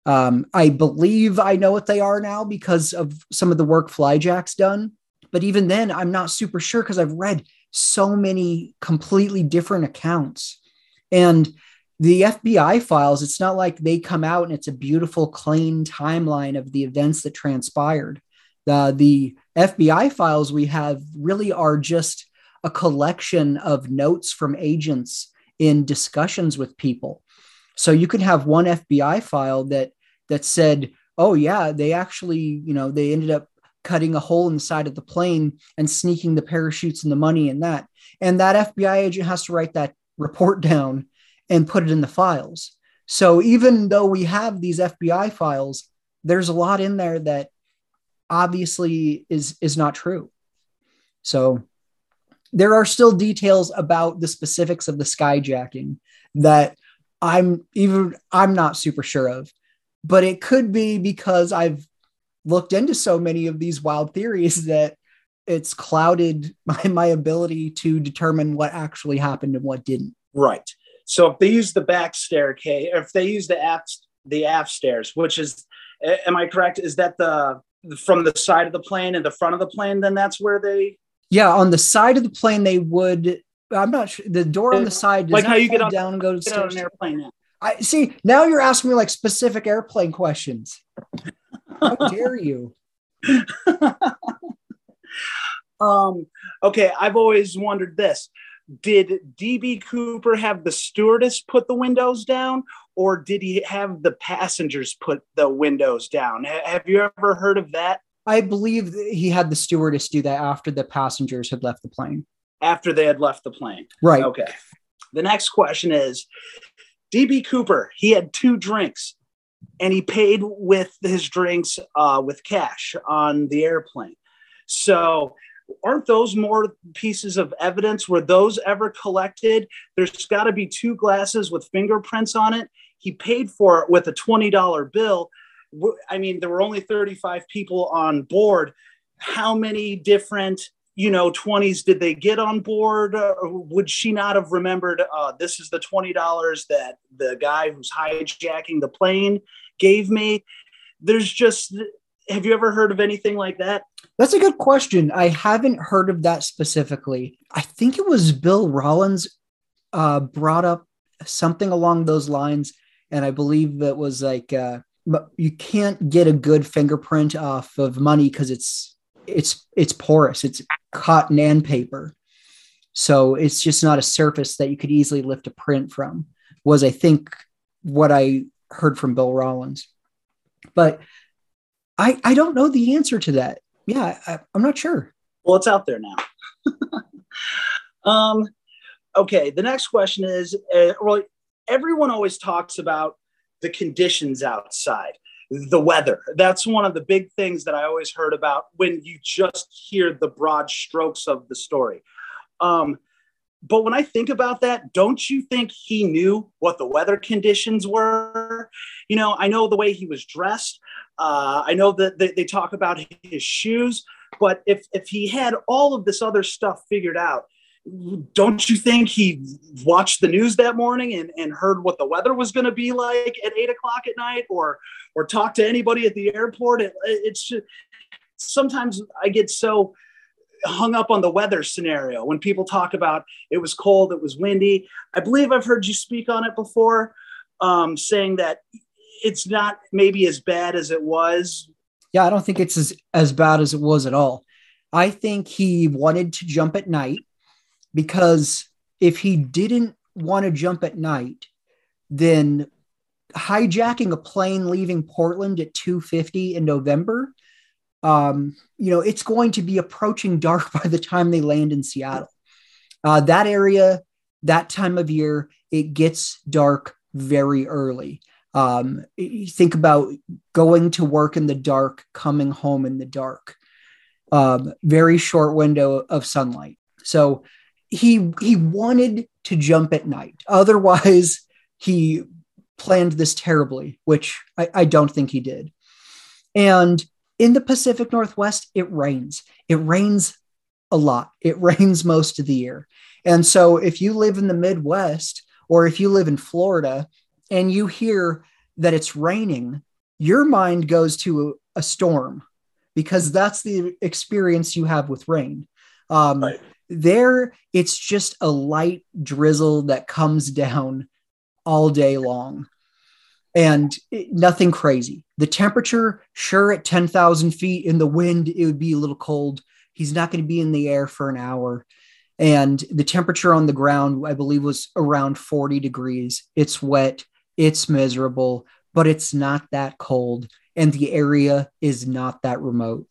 um, I believe I know what they are now because of some of the work Flyjack's done. But even then, I'm not super sure because I've read so many completely different accounts. And the F B I files, it's not like they come out and it's a beautiful, clean timeline of the events that transpired. Uh, the F B I files we have really are just a collection of notes from agents in discussions with people. So you could have one F B I file that that said, oh, yeah, they actually, you know, they ended up cutting a hole in the side of the plane and sneaking the parachutes and the money and that. And that F B I agent has to write that report down and put it in the files. So even though we have these F B I files, there's a lot in there that obviously is, is not true. So there are still details about the specifics of the skyjacking that I'm even, I'm not super sure of, but it could be because I've looked into so many of these wild theories that it's clouded my, my ability to determine what actually happened and what didn't. Right. So if they use the back staircase, if they use the aft, the aft stairs, which is, am I correct? Is that the, from the side of the plane and the front of the plane, then that's where they... Yeah, on the side of the plane, they would... I'm not sure. The door on the side does like not how you get on, down and go to the stairs. An airplane. I, see, now you're asking me like specific airplane questions. How dare you? um, okay, I've always wondered this. Did D B Cooper have the stewardess put the windows down, or did he have the passengers put the windows down? Have you ever heard of that? I believe he had the stewardess do that after the passengers had left the plane. After they had left the plane. Right. Okay. The next question is, D B Cooper, he had two drinks and he paid with his drinks uh, with cash on the airplane. So aren't those more pieces of evidence? Were those ever collected? There's got to be two glasses with fingerprints on it. He paid for it with a twenty dollar bill. I mean, there were only thirty-five people on board. How many different, you know, twenties did they get on board? Or would she not have remembered, uh, this is the twenty dollars that the guy who's hijacking the plane gave me? There's just... Have you ever heard of anything like that? That's a good question. I haven't heard of that specifically. I think it was Bill Rollins uh, brought up something along those lines. And I believe it was like, uh, you can't get a good fingerprint off of money because it's, it's, it's porous. It's cotton and paper. So it's just not a surface that you could easily lift a print from, was I think what I heard from Bill Rollins. But I, I don't know the answer to that. Yeah, I, I'm not sure. Well, it's out there now. um, okay, the next question is, uh, well, everyone always talks about the conditions outside, the weather. That's one of the big things that I always heard about when you just hear the broad strokes of the story. Um, but when I think about that, don't you think he knew what the weather conditions were? You know, I know the way he was dressed. Uh, I know that they, they talk about his shoes, but if, if he had all of this other stuff figured out, don't you think he watched the news that morning and, and heard what the weather was going to be like at eight o'clock at night, or, or talked to anybody at the airport? It, it's just, sometimes I get so hung up on the weather scenario when people talk about it was cold, it was windy. I believe I've heard you speak on it before, um, saying that it's not maybe as bad as it was. Yeah, I don't think it's as, as bad as it was at all. I think he wanted to jump at night because if he didn't want to jump at night, then hijacking a plane leaving Portland at two fifty in November, um, you know, it's going to be approaching dark by the time they land in Seattle. Uh, that area, that time of year, it gets dark very early. Um, you think about going to work in the dark, coming home in the dark, um, very short window of sunlight. So he, he wanted to jump at night. Otherwise he planned this terribly, which I, I don't think he did. And in the Pacific Northwest, it rains, it rains a lot. It rains most of the year. And so if you live in the Midwest, or if you live in Florida, and you hear that it's raining, your mind goes to a storm. because that's the experience you have with rain. Um, right. There, it's just a light drizzle that comes down all day long, and it, nothing crazy. The temperature, sure, at ten thousand feet in the wind, it would be a little cold. He's not going to be in the air for an hour. And the temperature on the ground, I believe, was around forty degrees. It's wet. It's miserable, but it's not that cold. And the area is not that remote.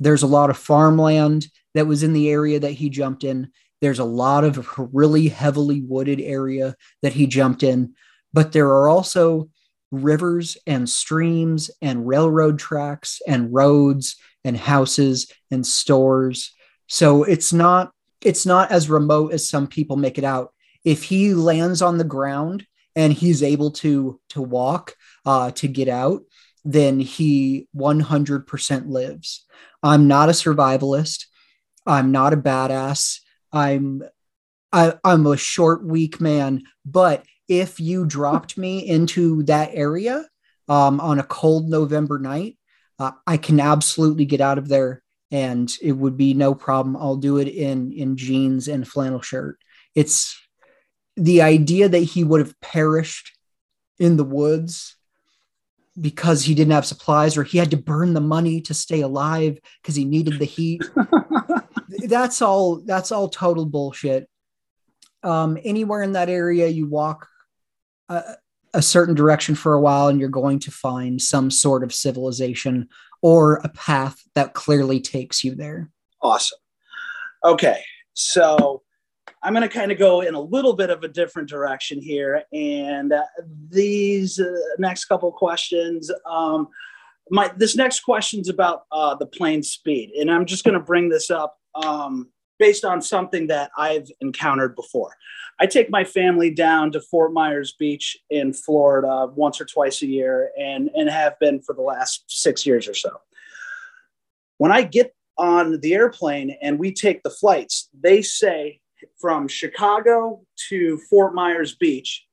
There's a lot of farmland that was in the area that he jumped in. There's a lot of really heavily wooded area that he jumped in. But there are also rivers and streams and railroad tracks and roads and houses and stores. So it's not it's not as remote as some people make it out. If he lands on the ground and he's able to to walk, uh, to get out, then he one hundred percent lives. I'm not a survivalist. I'm not a badass. I'm I, I'm a short, weak man. But if you dropped me into that area um, on a cold November night, uh, I can absolutely get out of there. And it would be no problem. I'll do it in, in jeans and flannel shirt. It's the idea that he would have perished in the woods because he didn't have supplies, or he had to burn the money to stay alive because he needed the heat. That's all, that's all total bullshit. Um, anywhere in that area, you walk a, a certain direction for a while and you're going to find some sort of civilization or a path that clearly takes you there. Awesome. Okay. So I'm going to kind of go in a little bit of a different direction here. And uh, these uh, next couple questions, um, my, this next question's about uh, the plane's speed. And I'm just going to bring this up um, based on something that I've encountered before. I take my family down to Fort Myers Beach in Florida once or twice a year, and, and have been for the last six years or so. When I get on the airplane and we take the flights, they say from Chicago to Fort Myers Beach,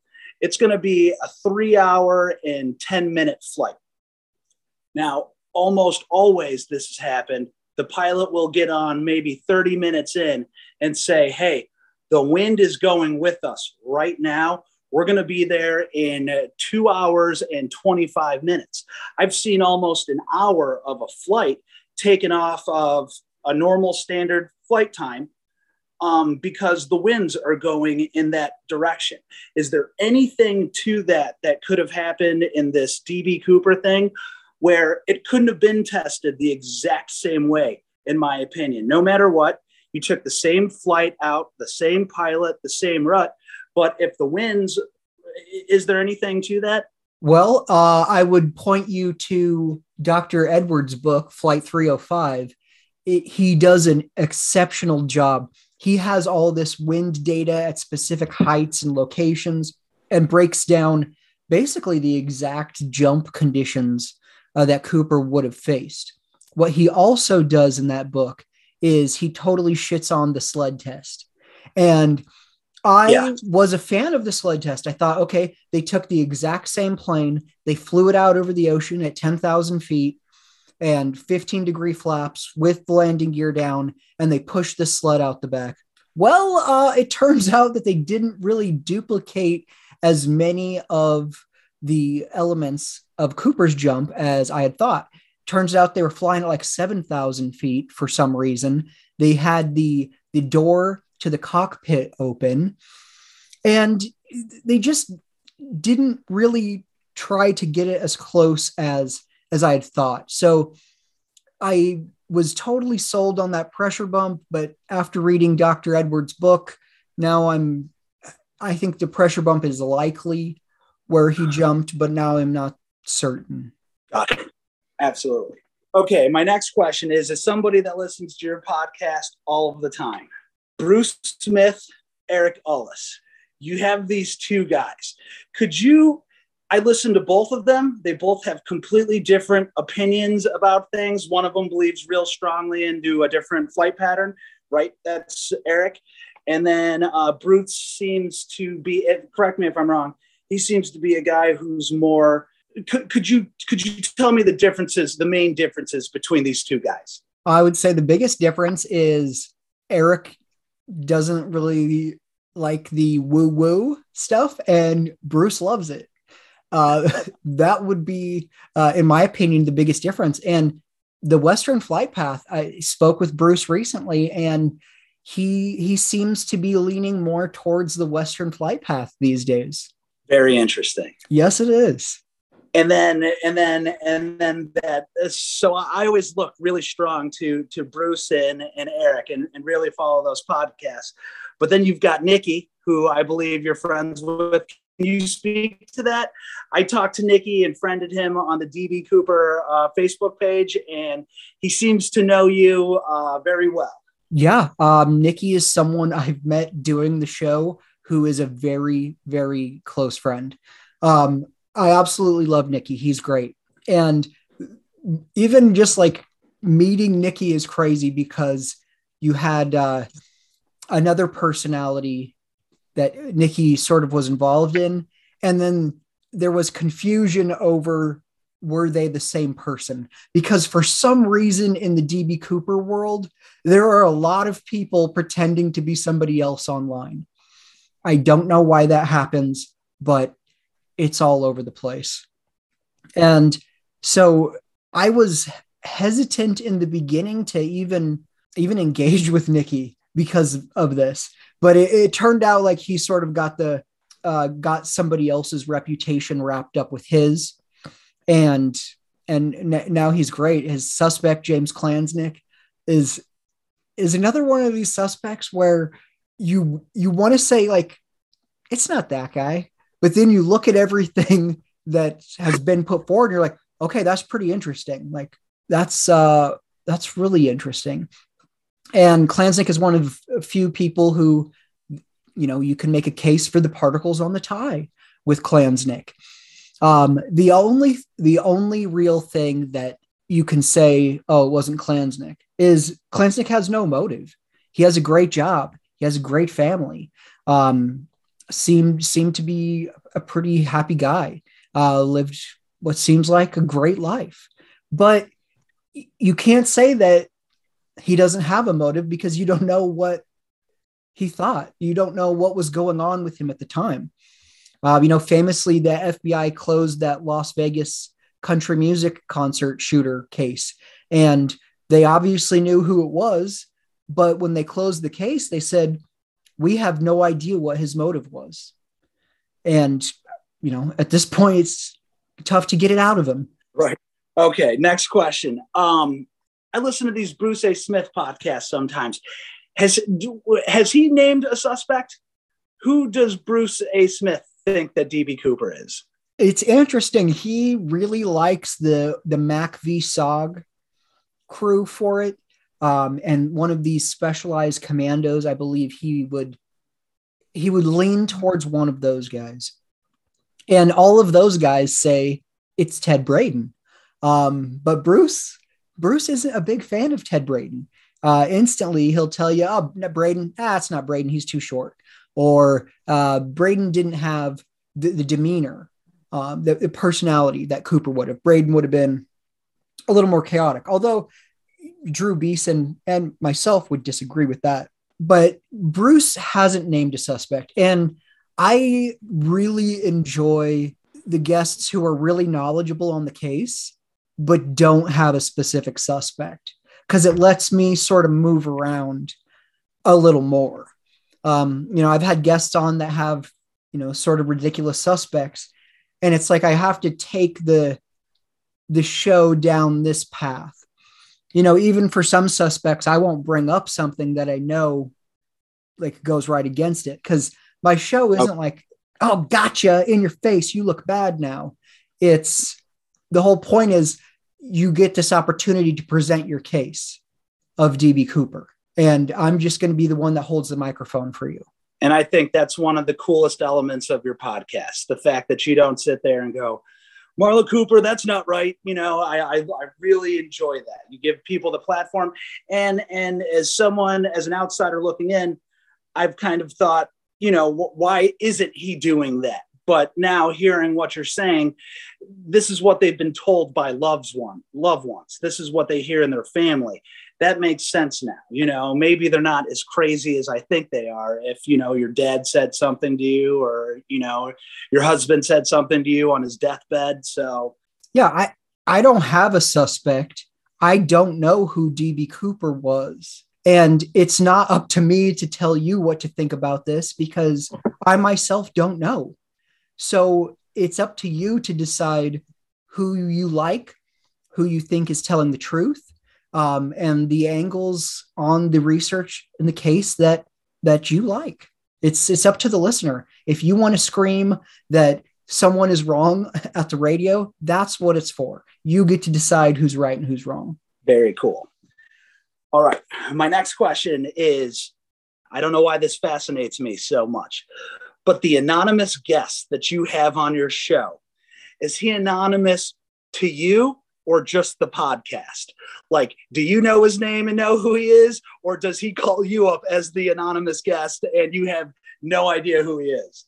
it's going to be a three hour and ten minute flight. Now, almost always this has happened. The pilot will get on maybe thirty minutes in and say, hey, the wind is going with us right now. We're going to be there in two hours and twenty-five minutes. I've seen almost an hour of a flight taken off of a normal standard flight time um, because the winds are going in that direction. Is there anything to that that could have happened in this D B Cooper thing where it couldn't have been tested the exact same way, in my opinion, no matter what? You took the same flight out, the same pilot, the same rut. But if the winds, is there anything to that? Well, uh, I would point you to Doctor Edwards' book, Flight three oh five. It, he does an exceptional job. He has all this wind data at specific heights and locations and breaks down basically the exact jump conditions uh, that Cooper would have faced. What he also does in that book is he totally shits on the sled test. And I yeah. was a fan of the sled test. I thought, okay, they took the exact same plane. They flew it out over the ocean at ten thousand feet and fifteen degree flaps with landing gear down. And they pushed the sled out the back. Well, uh, it turns out that they didn't really duplicate as many of the elements of Cooper's jump as I had thought. Turns out they were flying at like seven thousand feet for some reason. They had the, the door to the cockpit open, and they just didn't really try to get it as close as, as I had thought. So I was totally sold on that pressure bump, but after reading Doctor Edwards' book, now I'm, I think the pressure bump is likely where he jumped, but now I'm not certain. Got it. Absolutely. Okay. My next question is, as somebody that listens to your podcast all of the time, Bruce Smith, Eric Ulis, you have these two guys. Could you, I listened to both of them. They both have completely different opinions about things. One of them believes real strongly into a different flight pattern, right? That's Eric. And then uh, Bruce seems to be, correct me if I'm wrong, he seems to be a guy who's more could, could you could you tell me the differences, the main differences between these two guys? I would say the biggest difference is Eric doesn't really like the woo-woo stuff, and Bruce loves it. Uh, that would be, uh, in my opinion, the biggest difference. And the Western flight path, I spoke with Bruce recently, and he he seems to be leaning more towards the Western flight path these days. Very interesting. Yes, it is. And then, and then, and then that, so I always look really strong to, to Bruce and, and Eric and, and really follow those podcasts. But then you've got Nikki, who I believe you're friends with. Can you speak to that? I talked to Nikki and friended him on the D B Cooper uh, Facebook page, and he seems to know you uh, very well. Yeah. Um, Nikki is someone I've met doing the show who is a very, very close friend. Um, I absolutely love Nikki. He's great. And even just like meeting Nikki is crazy because you had uh, another personality that Nikki sort of was involved in. And then there was confusion over, were they the same person? Because for some reason in the D B Cooper world, there are a lot of people pretending to be somebody else online. I don't know why that happens, but it's all over the place. And so I was hesitant in the beginning to even, even engage with Nikki because of this, but it, it turned out like he sort of got the, uh, got somebody else's reputation wrapped up with his, and, and n- now he's great. His suspect, James Klansnick, is, is another one of these suspects where you, you want to say like, it's not that guy. But then you look at everything that has been put forward, and you're like, okay, that's pretty interesting. Like that's, uh, that's really interesting. And Klansnick is one of a few people who, you know, you can make a case for the particles on the tie with Klansnick. Um, the only, the only real thing that you can say, oh, it wasn't Klansnick, is Klansnick has no motive. He has a great job. He has a great family. Um, seemed seemed to be a pretty happy guy, uh, lived what seems like a great life. But you can't say that he doesn't have a motive because you don't know what he thought. You don't know what was going on with him at the time. Uh, you know, famously, the F B I closed that Las Vegas country music concert shooter case, and they obviously knew who it was. But when they closed the case, they said, we have no idea what his motive was. And, you know, at this point, it's tough to get it out of him. Right. Okay. Next question. Um, I listen to these Bruce A. Smith podcasts sometimes. Has, has he named a suspect? Who does Bruce A. Smith think that D B Cooper is? It's interesting. He really likes the, the Mac v. Sog crew for it. Um, and one of these specialized commandos, I believe he would, he would lean towards one of those guys. And all of those guys say it's Ted Braden. Um, but Bruce, Bruce isn't a big fan of Ted Braden. Uh, instantly he'll tell you, oh, no, Braden, ah, it's not Braden. He's too short. Or uh, Braden didn't have the, the demeanor, uh, the, the personality that Cooper would have. Braden would have been a little more chaotic, although Drew Beeson and myself would disagree with that, but Bruce hasn't named a suspect. And I really enjoy the guests who are really knowledgeable on the case, but don't have a specific suspect, because it lets me sort of move around a little more. Um, you know, I've had guests on that have, you know, sort of ridiculous suspects. And it's like, I have to take the, the show down this path. You know, even for some suspects, I won't bring up something that I know like goes right against it, because my show isn't oh. like, oh, gotcha, in your face, you look bad now. It's the whole point is you get this opportunity to present your case of D B Cooper, and I'm just going to be the one that holds the microphone for you. And I think that's one of the coolest elements of your podcast, the fact that you don't sit there and go, Marla Cooper, that's not right. You know, I, I I really enjoy that. You give people the platform. And and as someone, as an outsider looking in, I've kind of thought, you know, wh- why isn't he doing that? But now hearing what you're saying, this is what they've been told by loved one, loved ones. This is what they hear in their family. That makes sense now. You know, maybe they're not as crazy as I think they are. If, you know, your dad said something to you, or, you know, your husband said something to you on his deathbed. So, yeah, I, I don't have a suspect. I don't know who D B Cooper was. And it's not up to me to tell you what to think about this, because I myself don't know. So it's up to you to decide who you like, who you think is telling the truth, um, and the angles on the research in the case that that you like. It's it's up to the listener. If you want to scream that someone is wrong at the radio, that's what it's for. You get to decide who's right and who's wrong. Very cool. All right. My next question is, I don't know why this fascinates me so much, but the anonymous guest that you have on your show, is he anonymous to you or just the podcast? Like, do you know his name and know who he is, or does he call you up as the anonymous guest and you have no idea who he is?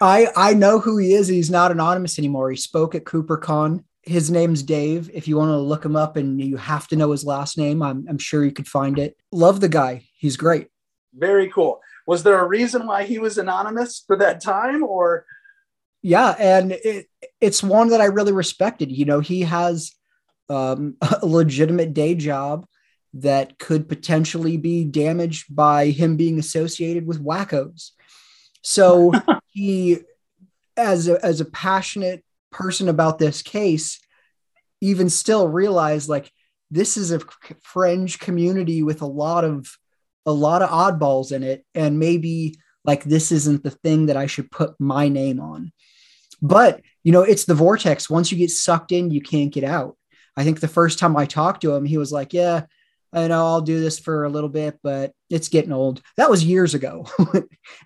I, I know who he is. He's not anonymous anymore. He spoke at CooperCon. His name's Dave. If you want to look him up and you have to know his last name, I'm, I'm sure you could find it. Love the guy. He's great. Very cool. Was there a reason why he was anonymous for that time, or? Yeah. And it, it's one that I really respected. You know, he has um, a legitimate day job that could potentially be damaged by him being associated with wackos. So he, as a, as a passionate person about this case, even still realize, like, this is a fringe community with a lot of a lot of oddballs in it, and maybe, like, this isn't the thing that I should put my name on. But, you know, it's the vortex. Once you get sucked in, you can't get out. I think the first time I talked to him, he was like, yeah, I know I'll do this for a little bit, but it's getting old. That was years ago.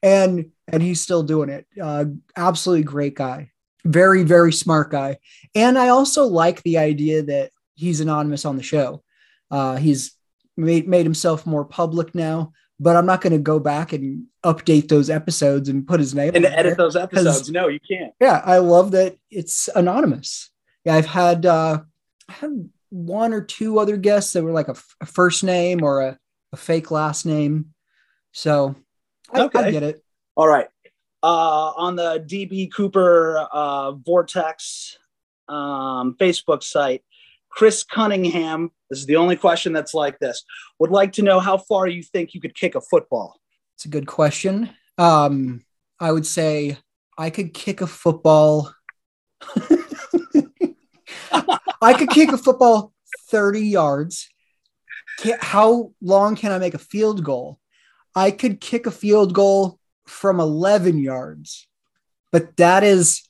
and and he's still doing it. Uh, absolutely great guy. Very, very smart guy. And I also like the idea that he's anonymous on the show. Uh, he's made, made himself more public now, but I'm not going to go back and update those episodes and put his name and edit those episodes. No, you can't. Yeah. I love that it's anonymous. Yeah. I've had, uh, I had one or two other guests that were like a, f- a first name or a, a fake last name. So I, okay. I get it. All right. Uh, on the D B Cooper uh, Vortex um, Facebook site, Chris Cunningham, this is the only question that's like this, would like to know how far you think you could kick a football. It's a good question. Um, I would say I could kick a football. I could kick a football thirty yards. How long can I make a field goal? I could kick a field goal from eleven yards, but that is,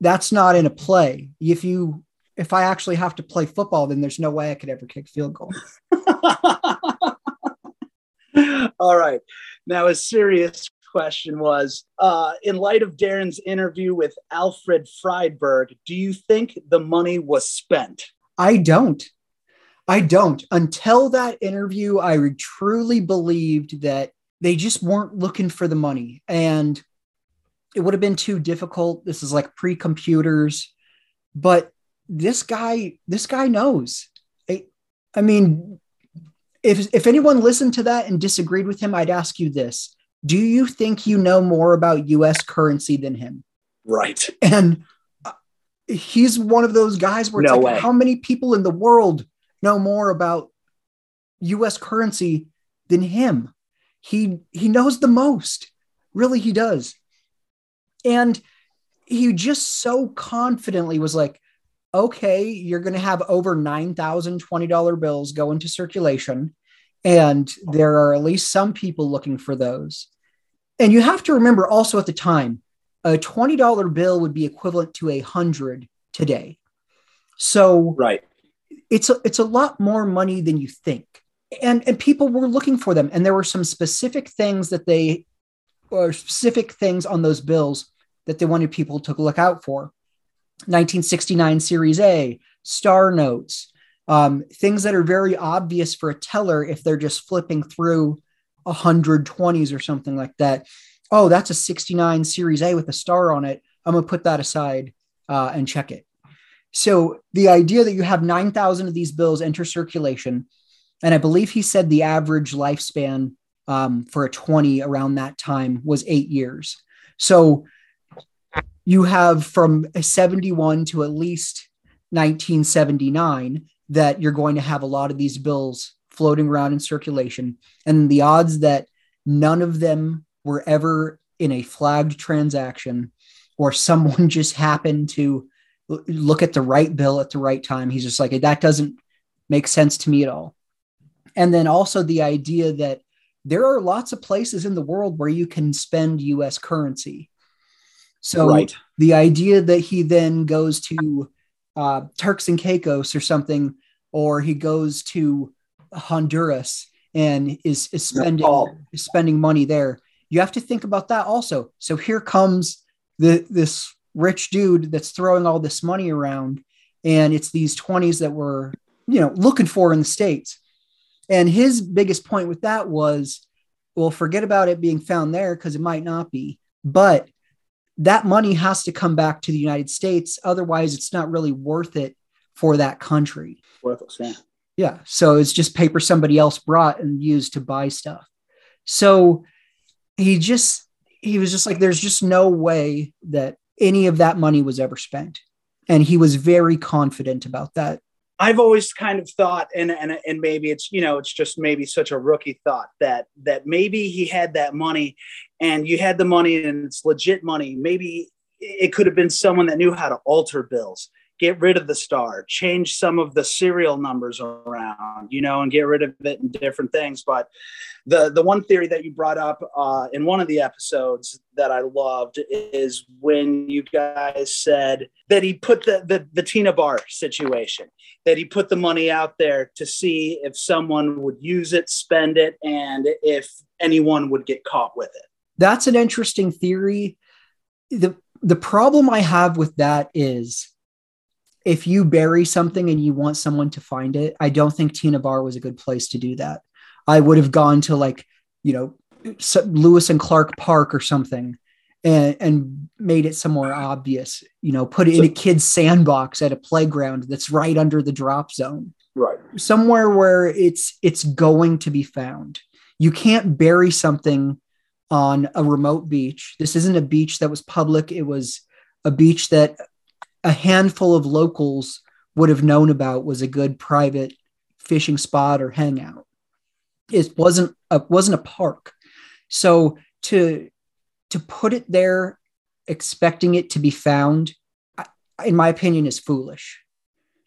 that's not in a play. If you, if I actually have to play football, then there's no way I could ever kick field goal. All right. Now, a serious question was, uh, in light of Darren's interview with Alfred Friedberg, do you think the money was spent? I don't, I don't. Until that interview, I truly believed that they just weren't looking for the money, and it would have been too difficult. This is like pre-computers, but this guy, this guy knows. I, I mean, if, if anyone listened to that and disagreed with him, I'd ask you this. Do you think you know more about U S currency than him? Right. And he's one of those guys where it's no like, way. How many people in the world know more about U S currency than him? He he knows the most. Really, he does. And he just so confidently was like, okay, you're going to have over nine thousand twenty dollar bills go into circulation, and there are at least some people looking for those. And you have to remember also at the time, a twenty dollar bill would be equivalent to a hundred today. So right. it's a, it's a lot more money than you think. And and people were looking for them. And there were some specific things that they, or specific things on those bills that they wanted people to look out for. nineteen sixty-nine Series A, star notes, um, things that are very obvious for a teller if they're just flipping through one hundred twenties or something like that. Oh, that's a sixty-nine Series A with a star on it. I'm going to put that aside uh, and check it. So the idea that you have nine thousand of these bills enter circulation, and I believe he said the average lifespan um, for a twenty around that time was eight years. So you have from seventy-one to at least nineteen seventy-nine that you're going to have a lot of these bills floating around in circulation. And the odds that none of them were ever in a flagged transaction, or someone just happened to look at the right bill at the right time. He's just like, that doesn't make sense to me at all. And then also the idea that there are lots of places in the world where you can spend U S currency. So right. The idea that he then goes to uh, Turks and Caicos or something, or he goes to Honduras and is, is spending oh. is spending money there. You have to think about that also. So here comes the this rich dude that's throwing all this money around, and it's these twenties that we're, you know, looking for in the States. And his biggest point with that was, well, forget about it being found there because it might not be, but that money has to come back to the United States. Otherwise, it's not really worth it for that country. Worthless, yeah. Yeah. So it's just paper somebody else brought and used to buy stuff. So he just, he was just like, there's just no way that any of that money was ever spent. And he was very confident about that. I've always kind of thought, and, and, and maybe it's, you know, it's just maybe such a rookie thought that, that maybe he had that money and you had the money and it's legit money. Maybe it could have been someone that knew how to alter bills, get rid of the star, change some of the serial numbers around, you know, and get rid of it and different things. But the, the one theory that you brought up uh, in one of the episodes that I loved is when you guys said that he put the, the, the Tina Bar situation, that he put the money out there to see if someone would use it, spend it, and if anyone would get caught with it. That's an interesting theory. The, the problem I have with that is, if you bury something and you want someone to find it, I don't think Tina Bar was a good place to do that. I would have gone to, like, you know, Lewis and Clark Park or something and, and made it somewhere obvious, you know, put it in a kid's sandbox at a playground that's right under the drop zone. Right. Somewhere where it's, it's going to be found. You can't bury something on a remote beach. This isn't a beach that was public. It was a beach that a handful of locals would have known about, was a good private fishing spot or hangout. It wasn't a, wasn't a park. So to, to put it there, expecting it to be found, I, in my opinion, is foolish.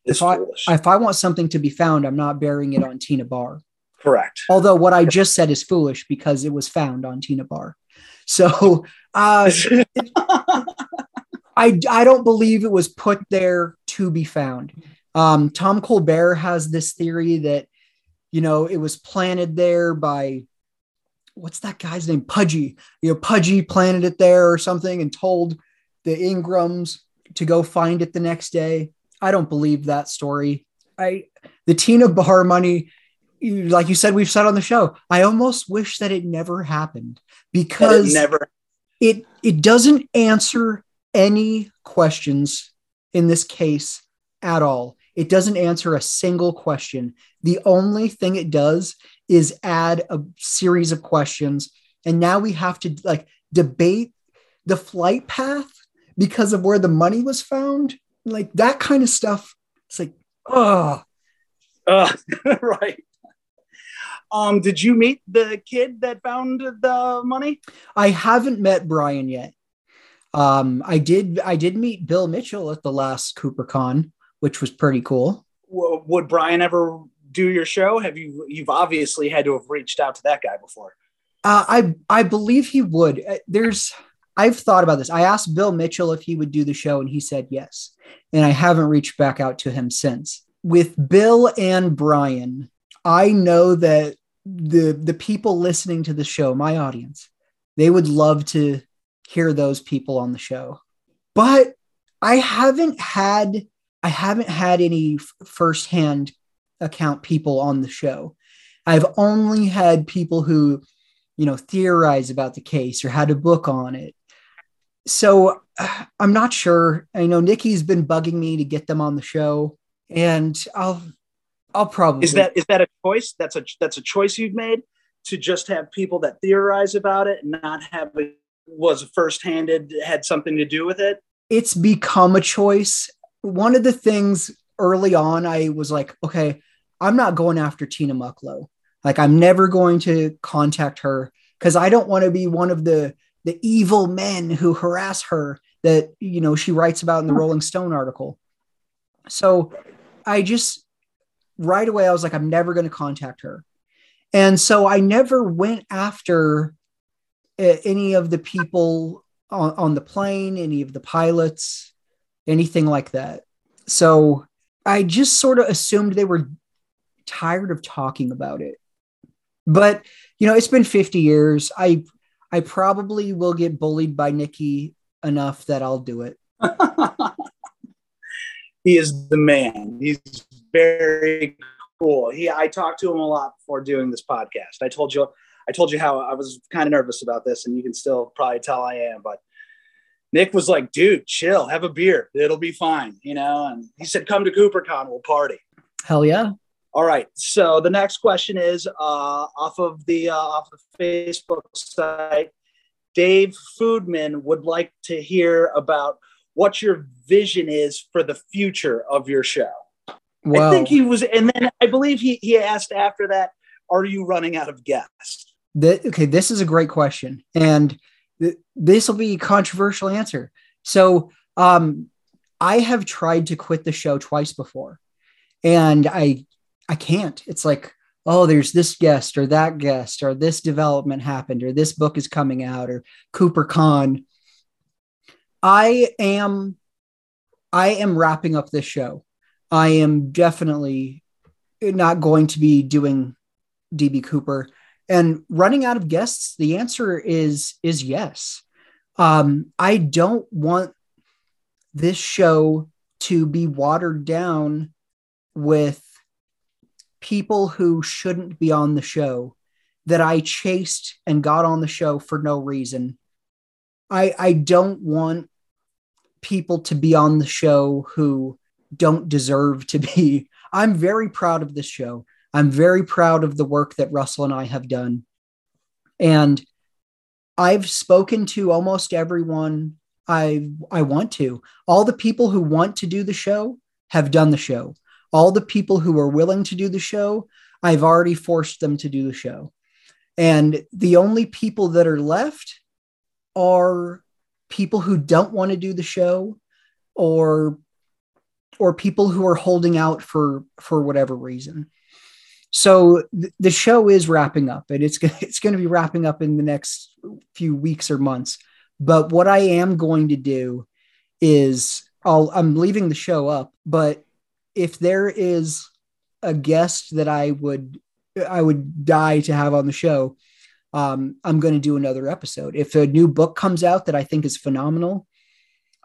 It's if I, foolish. If I want something to be found, I'm not burying it on Tina Bar. Correct. Although what I just said is foolish because it was found on Tina Bar. So, uh, I, I don't believe it was put there to be found. Um, Tom Colbert has this theory that, you know, it was planted there by, what's that guy's name? Pudgy. You know, Pudgy planted it there or something and told the Ingrams to go find it the next day. I don't believe that story. I, the Tina Bar money, like you said, we've said on the show, I almost wish that it never happened because it, never- it, it doesn't answer any questions in this case at all. It doesn't answer a single question. The only thing it does is add a series of questions. And now we have to, like, debate the flight path because of where the money was found. Like, that kind of stuff. It's like, oh, uh, right. Um, did you meet the kid that found the money? I haven't met Brian yet. Um, I did, I did meet Bill Mitchell at the last CooperCon, which was pretty cool. Would Brian ever do your show? Have you, you've obviously had to have reached out to that guy before. Uh, I, I believe he would. There's, I've thought about this. I asked Bill Mitchell if he would do the show and he said yes. And I haven't reached back out to him since. With Bill and Brian, I know that the, the people listening to the show, my audience, they would love to hear those people on the show, but I haven't had, I haven't had any f- firsthand account people on the show. I've only had people who, you know, theorize about the case or had a book on it. So uh, I'm not sure. I know Nikki's been bugging me to get them on the show, and I'll, I'll probably. Is that, is that a choice? That's a, that's a choice you've made to just have people that theorize about it and not have it was first-handed, had something to do with it. It's become a choice. One of the things early on, I was like, okay, I'm not going after Tina Mucklow. Like, I'm never going to contact her because I don't want to be one of the, the evil men who harass her that, you know, she writes about in the Rolling Stone article. So I just, right away, I was like, I'm never going to contact her. And so I never went after any of the people on, on the plane, any of the pilots, anything like that. So I just sort of assumed they were tired of talking about it. But, you know, it's been fifty years. I I probably will get bullied by Nikki enough that I'll do it. He is the man. He's very cool. He, I talked to him a lot before doing this podcast. I told you I told you how I was kind of nervous about this, and you can still probably tell I am, but Nick was like, dude, chill, have a beer. It'll be fine. You know? And he said, come to CooperCon, we'll party. Hell yeah. All right. So the next question is uh, off of the, uh, off the Facebook site. Dave Foodman would like to hear about what your vision is for the future of your show. Wow. I think he was, and then I believe he, he asked after that, are you running out of guests? The, okay, this is a great question, and th- this will be a controversial answer. So um, I have tried to quit the show twice before, and I I can't. It's like, oh, there's this guest or that guest or this development happened or this book is coming out or CooperCon. I am, I am wrapping up this show. I am definitely not going to be doing D B Cooper. And running out of guests, the answer is is yes. Um, I don't want this show to be watered down with people who shouldn't be on the show that I chased and got on the show for no reason. I, I don't want people to be on the show who don't deserve to be. I'm very proud of this show. I'm very proud of the work that Russell and I have done. And I've spoken to almost everyone I I want to. All the people who want to do the show have done the show. All the people who are willing to do the show, I've already forced them to do the show. And the only people that are left are people who don't want to do the show or, or people who are holding out for, for whatever reason. So th- the show is wrapping up, and it's, g- it's going to be wrapping up in the next few weeks or months. But what I am going to do is I'll, I'm leaving the show up, but if there is a guest that I would, I would die to have on the show, um, I'm going to do another episode. If a new book comes out that I think is phenomenal,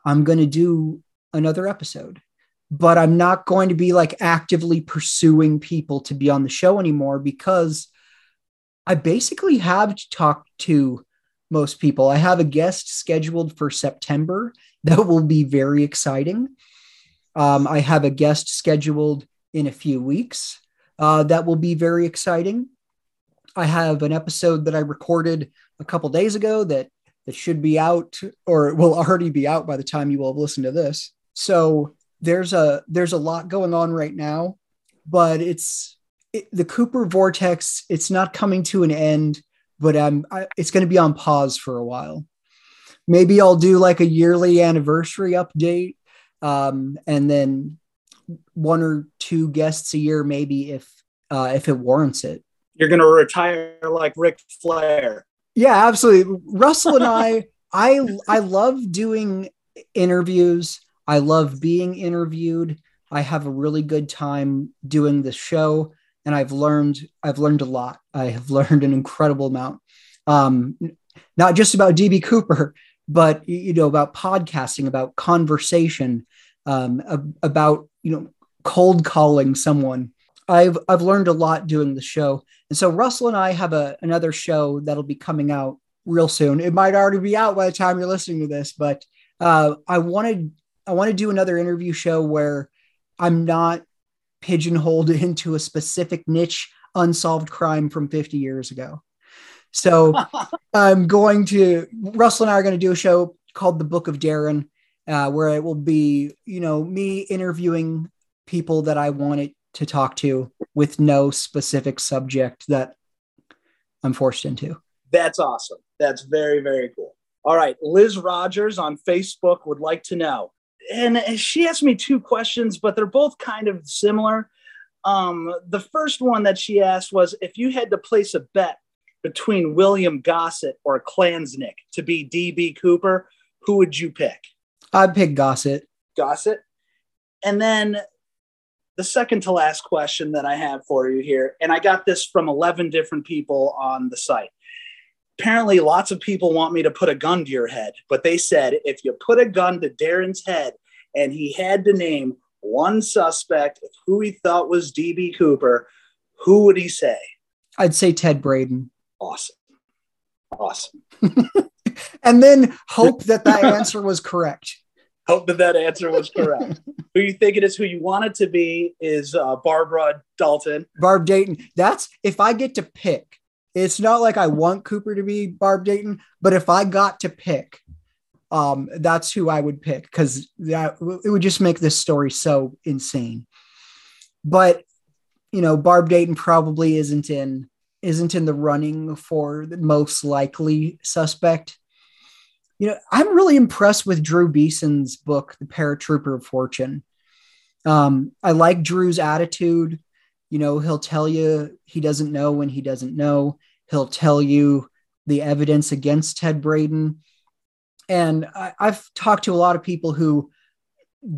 I'm going to do another episode. But I'm not going to be like actively pursuing people to be on the show anymore, because I basically have talked to most people. I have a guest scheduled for September that will be very exciting. Um, I have a guest scheduled in a few weeks uh, that will be very exciting. I have an episode that I recorded a couple days ago that, that should be out, or it will already be out by the time you will have listened to this. So There's a there's a lot going on right now, but it's it, the Cooper Vortex. It's not coming to an end, but I'm, I, it's going to be on pause for a while. Maybe I'll do like a yearly anniversary update, um, and then one or two guests a year, maybe if uh, if it warrants it. You're going to retire like Ric Flair. Yeah, absolutely. Russell and I, I I love doing interviews. I love being interviewed. I have a really good time doing this show, and I've learned, I've learned a lot. I have learned an incredible amount, um, not just about D B Cooper, but, you know, about podcasting, about conversation, um, about, you know, cold calling someone. I've, I've learned a lot doing the show. And so Russell and I have a, another show that'll be coming out real soon. It might already be out by the time you're listening to this, but uh, I wanted, I want to do another interview show where I'm not pigeonholed into a specific niche unsolved crime from fifty years ago. So I'm going to, Russell and I are going to do a show called The Book of Darren, uh, where it will be, you know, me interviewing people that I wanted to talk to with no specific subject that I'm forced into. That's awesome. That's very, very cool. All right. Liz Rogers on Facebook would like to know, and she asked me two questions, but they're both kind of similar. Um, the first one that she asked was, if you had to place a bet between William Gossett or Klansnick to be D B Cooper, who would you pick? I'd pick Gossett. Gossett. And then the second to last question that I have for you here, and I got this from eleven different people on the site. Apparently, lots of people want me to put a gun to your head, but they said if you put a gun to Darren's head and he had to name one suspect of who he thought was D B Cooper, who would he say? I'd say Ted Braden. Awesome. Awesome. And then hope that that answer was correct. Hope that that answer was correct. Who you think it is, who you want it to be is uh, Barbara Dalton. Barb Dayton. That's, if I get to pick, it's not like I want Cooper to be Barb Dayton, but if I got to pick, um, that's who I would pick, because that it would just make this story so insane. But, you know, Barb Dayton probably isn't in isn't in the running for the most likely suspect. You know, I'm really impressed with Drew Beeson's book, The Paratrooper of Fortune. Um, I like Drew's attitude. You know, he'll tell you he doesn't know when he doesn't know. He'll tell you the evidence against Ted Braden. And I, I've talked to a lot of people who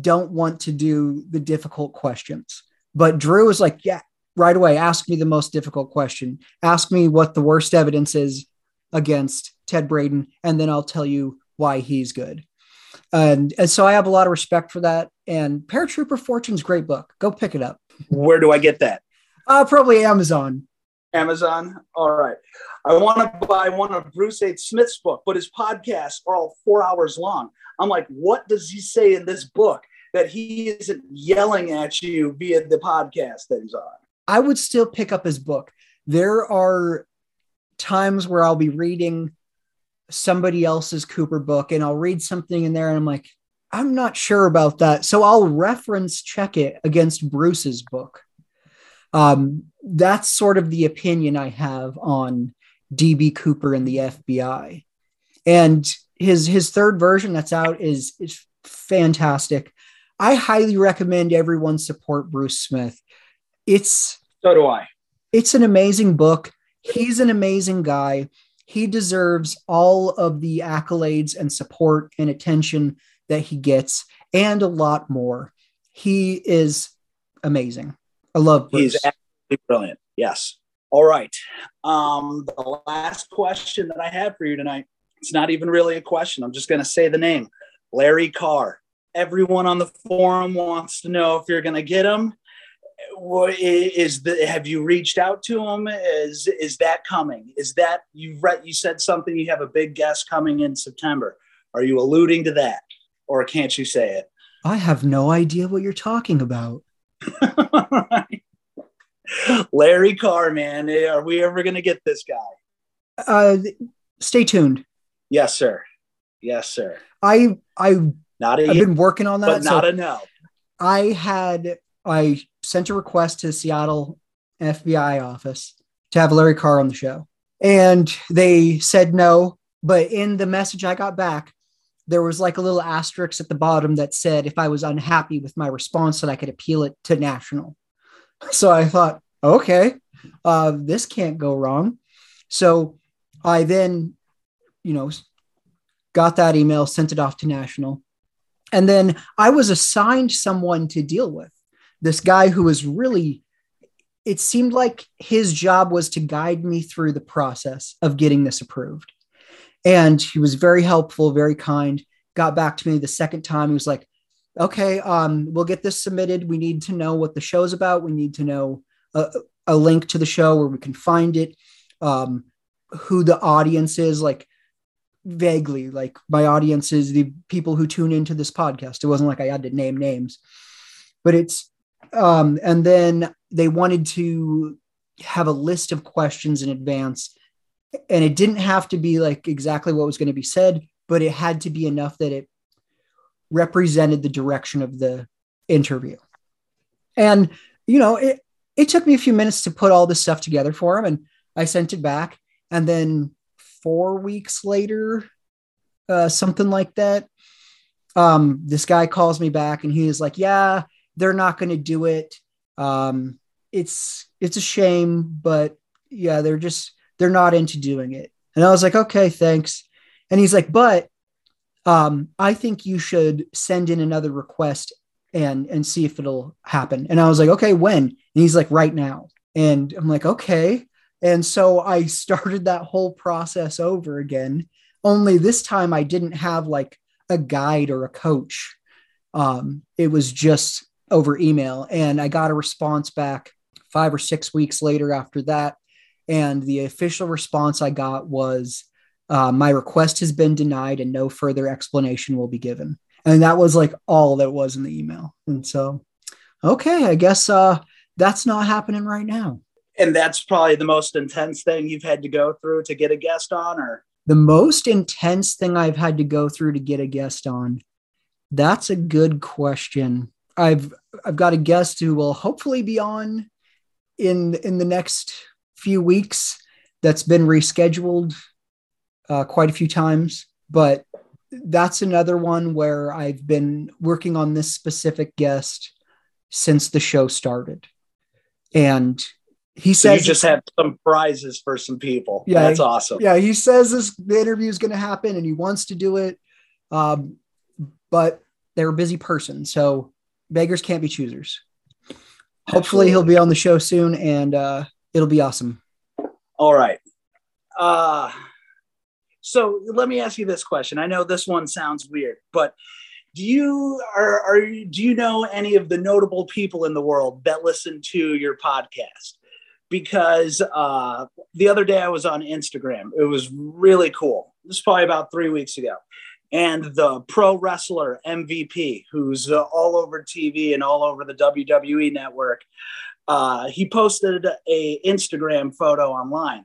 don't want to do the difficult questions, but Drew is like, yeah, right away, ask me the most difficult question. Ask me what the worst evidence is against Ted Braden, and then I'll tell you why he's good. And, and so I have a lot of respect for that. And Paratrooper Fortune's great book. Go pick it up. Where do I get that? Uh, probably Amazon. Amazon. All right. I want to buy one of Bruce H. Smith's book, but his podcasts are all four hours long. I'm like, what does he say in this book that he isn't yelling at you via the podcast that he's on? I would still pick up his book. There are times where I'll be reading somebody else's Cooper book and I'll read something in there and I'm like, I'm not sure about that. So I'll reference check it against Bruce's book. Um, that's sort of the opinion I have on D B Cooper and the F B I. And his, his third version that's out is, is fantastic. I highly recommend everyone support Bruce Smith. It's so do I. It's an amazing book. He's an amazing guy. He deserves all of the accolades and support and attention that he gets, and a lot more. He is amazing. I love Bruce. He's absolutely brilliant. Yes. All right. Um, the last question that I have for you tonight, it's not even really a question. I'm just going to say the name. Larry Carr. Everyone on the forum wants to know if you're going to get him. Is the, have you reached out to him? Is, is that coming? Is that you've read, you said something, you have a big guest coming in September. Are you alluding to that, or can't you say it? I have no idea what you're talking about. Right. Larry Carr, man. Are we ever going to get this guy? Uh, stay tuned. Yes, sir. Yes, sir. I, I, not a I've year, been working on that. But not so a no. I had, I, sent a request to the Seattle F B I office to have Larry Carr on the show. And they said no, but in the message I got back, there was like a little asterisk at the bottom that said, if I was unhappy with my response, that I could appeal it to national. So I thought, okay, uh, this can't go wrong. So I then, you know, got that email, sent it off to national. And then I was assigned someone to deal with. This guy who was really, it seemed like his job was to guide me through the process of getting this approved. And he was very helpful, very kind, got back to me the second time. He was like, okay, um, we'll get this submitted. We need to know what the show's about. We need to know a, a link to the show where we can find it, um, who the audience is. Like, vaguely, like my audience is the people who tune into this podcast. It wasn't like I had to name names, but it's, um, and then they wanted to have a list of questions in advance, and it didn't have to be like exactly what was going to be said, but it had to be enough that it represented the direction of the interview. And, you know, it, it took me a few minutes to put all this stuff together for him, and I sent it back. And then four weeks later, uh, something like that, um, this guy calls me back and he is like, yeah, they're not going to do it. Um, it's, it's a shame, but yeah, they're just, they're not into doing it. And I was like, okay, thanks. And he's like, but um, I think you should send in another request and, and see if it'll happen. And I was like, okay, when? And he's like, right now. And I'm like, okay. And so I started that whole process over again, only this time I didn't have like a guide or a coach. Um, it was just over email, and I got a response back five or six weeks later after that. And the official response I got was, uh, my request has been denied and no further explanation will be given. And that was like all that was in the email. And so, okay, I guess uh, that's not happening right now. And that's probably the most intense thing you've had to go through to get a guest on, or the most intense thing I've had to go through to get a guest on. That's a good question. I've, I've got a guest who will hopefully be on in, in the next few weeks. That's been rescheduled uh, quite a few times, but that's another one where I've been working on this specific guest since the show started. And he so says, you just have some prizes for some people. Yeah. That's awesome. Yeah. He says this, the interview is going to happen and he wants to do it. Um, but they're a busy person. So beggars can't be choosers. Hopefully he'll be on the show soon, and uh, it'll be awesome. All right. Uh, so let me ask you this question. I know this one sounds weird, but Do you are, are do you know any of the notable people in the world that listen to your podcast? Because uh, the other day I was on Instagram. It was really cool. This was probably about three weeks ago. And the pro wrestler M V P, who's uh, all over T V and all over the W W E network, uh, he posted a Instagram photo online.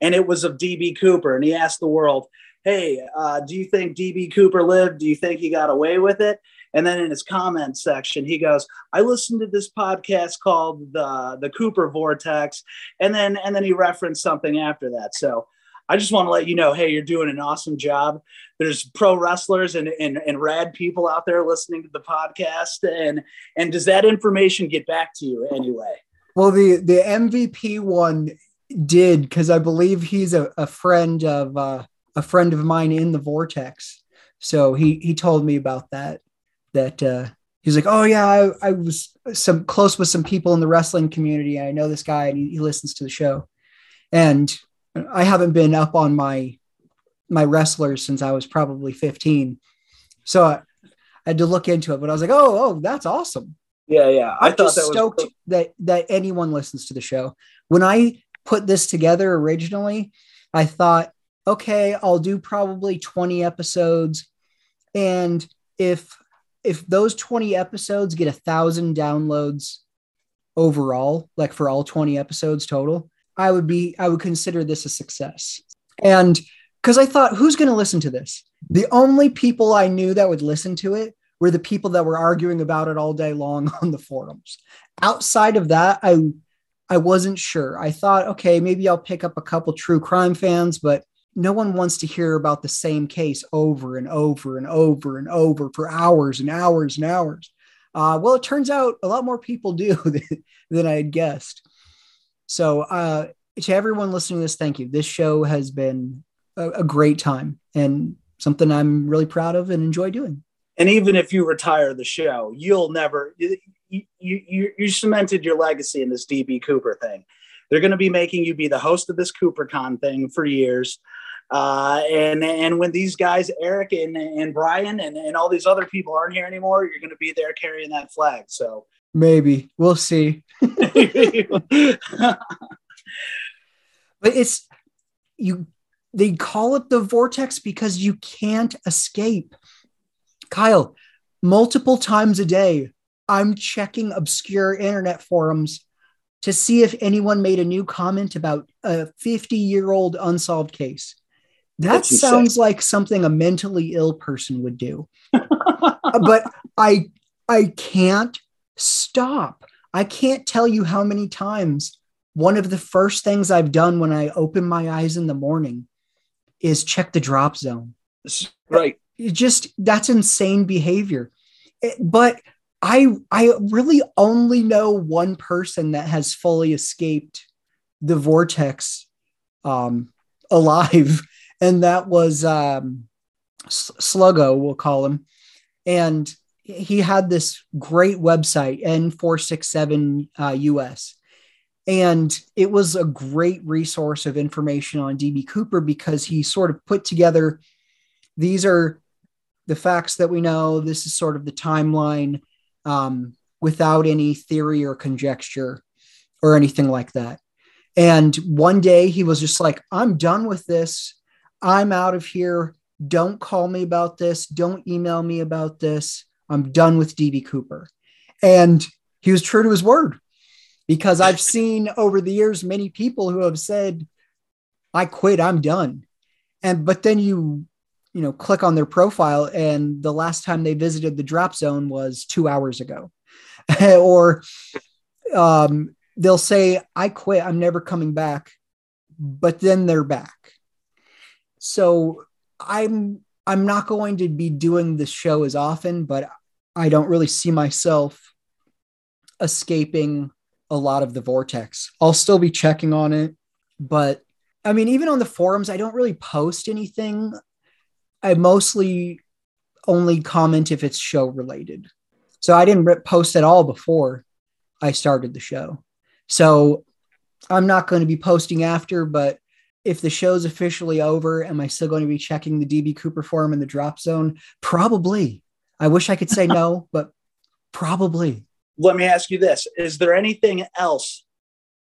And it was of D B Cooper. And he asked the world, hey, uh, do you think D B Cooper lived? Do you think he got away with it? And then in his comment section, he goes, I listened to this podcast called the, the Cooper Vortex. And then, and then he referenced something after that. So I just want to let you know, hey, you're doing an awesome job. There's pro wrestlers and, and, and rad people out there listening to the podcast. And, and does that information get back to you anyway? Well, the, the M V P one did, because I believe he's a, a friend of, uh, a friend of mine in the Vortex. So he, he told me about that, that uh, he's like, oh yeah, I, I was some close with some people in the wrestling community. And I know this guy and he, he listens to the show, and I haven't been up on my, my wrestlers since I was probably fifteen. So I, I had to look into it, but I was like, Oh, oh, that's awesome. Yeah. Yeah. I, I thought that stoked was- that, that anyone listens to the show. When I put this together originally, I thought, okay, I'll do probably twenty episodes. And if, if those twenty episodes get a thousand downloads overall, like for all twenty episodes total, I would be, I would consider this a success. And cause I thought, who's going to listen to this? The only people I knew that would listen to it were the people that were arguing about it all day long on the forums. Outside of that, I, I wasn't sure. I thought, okay, maybe I'll pick up a couple true crime fans, but no one wants to hear about the same case over and over and over and over for hours and hours and hours. Uh, well, it turns out a lot more people do than, than I had guessed. So uh, to everyone listening to this, thank you. This show has been a, a great time and something I'm really proud of and enjoy doing. And even if you retire the show, you'll never, you, you, you cemented your legacy in this D B Cooper thing. They're going to be making you be the host of this CooperCon thing for years. Uh, and and when these guys, Eric and, and Brian and, and all these other people aren't here anymore, you're going to be there carrying that flag. So maybe we'll see. But it's, you They call it the vortex because you can't escape. Kyle, multiple times a day, I'm checking obscure internet forums to see if anyone made a new comment about a fifty-year-old unsolved case. That sounds say. like something a mentally ill person would do. But I, I can't stop. I can't tell you how many times one of the first things I've done when I open my eyes in the morning is check the drop zone. Right. It just, that's insane behavior. It, but I, I really only know one person that has fully escaped the vortex um, alive. And that was um, Sluggo, we'll call him. And he had this great website, N four sixty-seven uh, U S. And it was a great resource of information on D B Cooper because he sort of put together, these are the facts that we know. This is sort of the timeline um, without any theory or conjecture or anything like that. And one day he was just like, I'm done with this. I'm out of here. Don't call me about this. Don't email me about this. I'm done with D B Cooper. And he was true to his word because I've seen over the years, many people who have said, I quit, I'm done. And, but then you, you know, click on their profile and the last time they visited the drop zone was two hours ago. Or um, they'll say, I quit, I'm never coming back, but then they're back. So I'm I'm not going to be doing this show as often, but I don't really see myself escaping a lot of the vortex. I'll still be checking on it, but I mean, even on the forums, I don't really post anything. I mostly only comment if it's show related. So I didn't post at all before I started the show. So I'm not going to be posting after, but if the show's officially over, am I still going to be checking the D B Cooper forum in the drop zone? Probably. I wish I could say no, but probably. Let me ask you this. Is there anything else?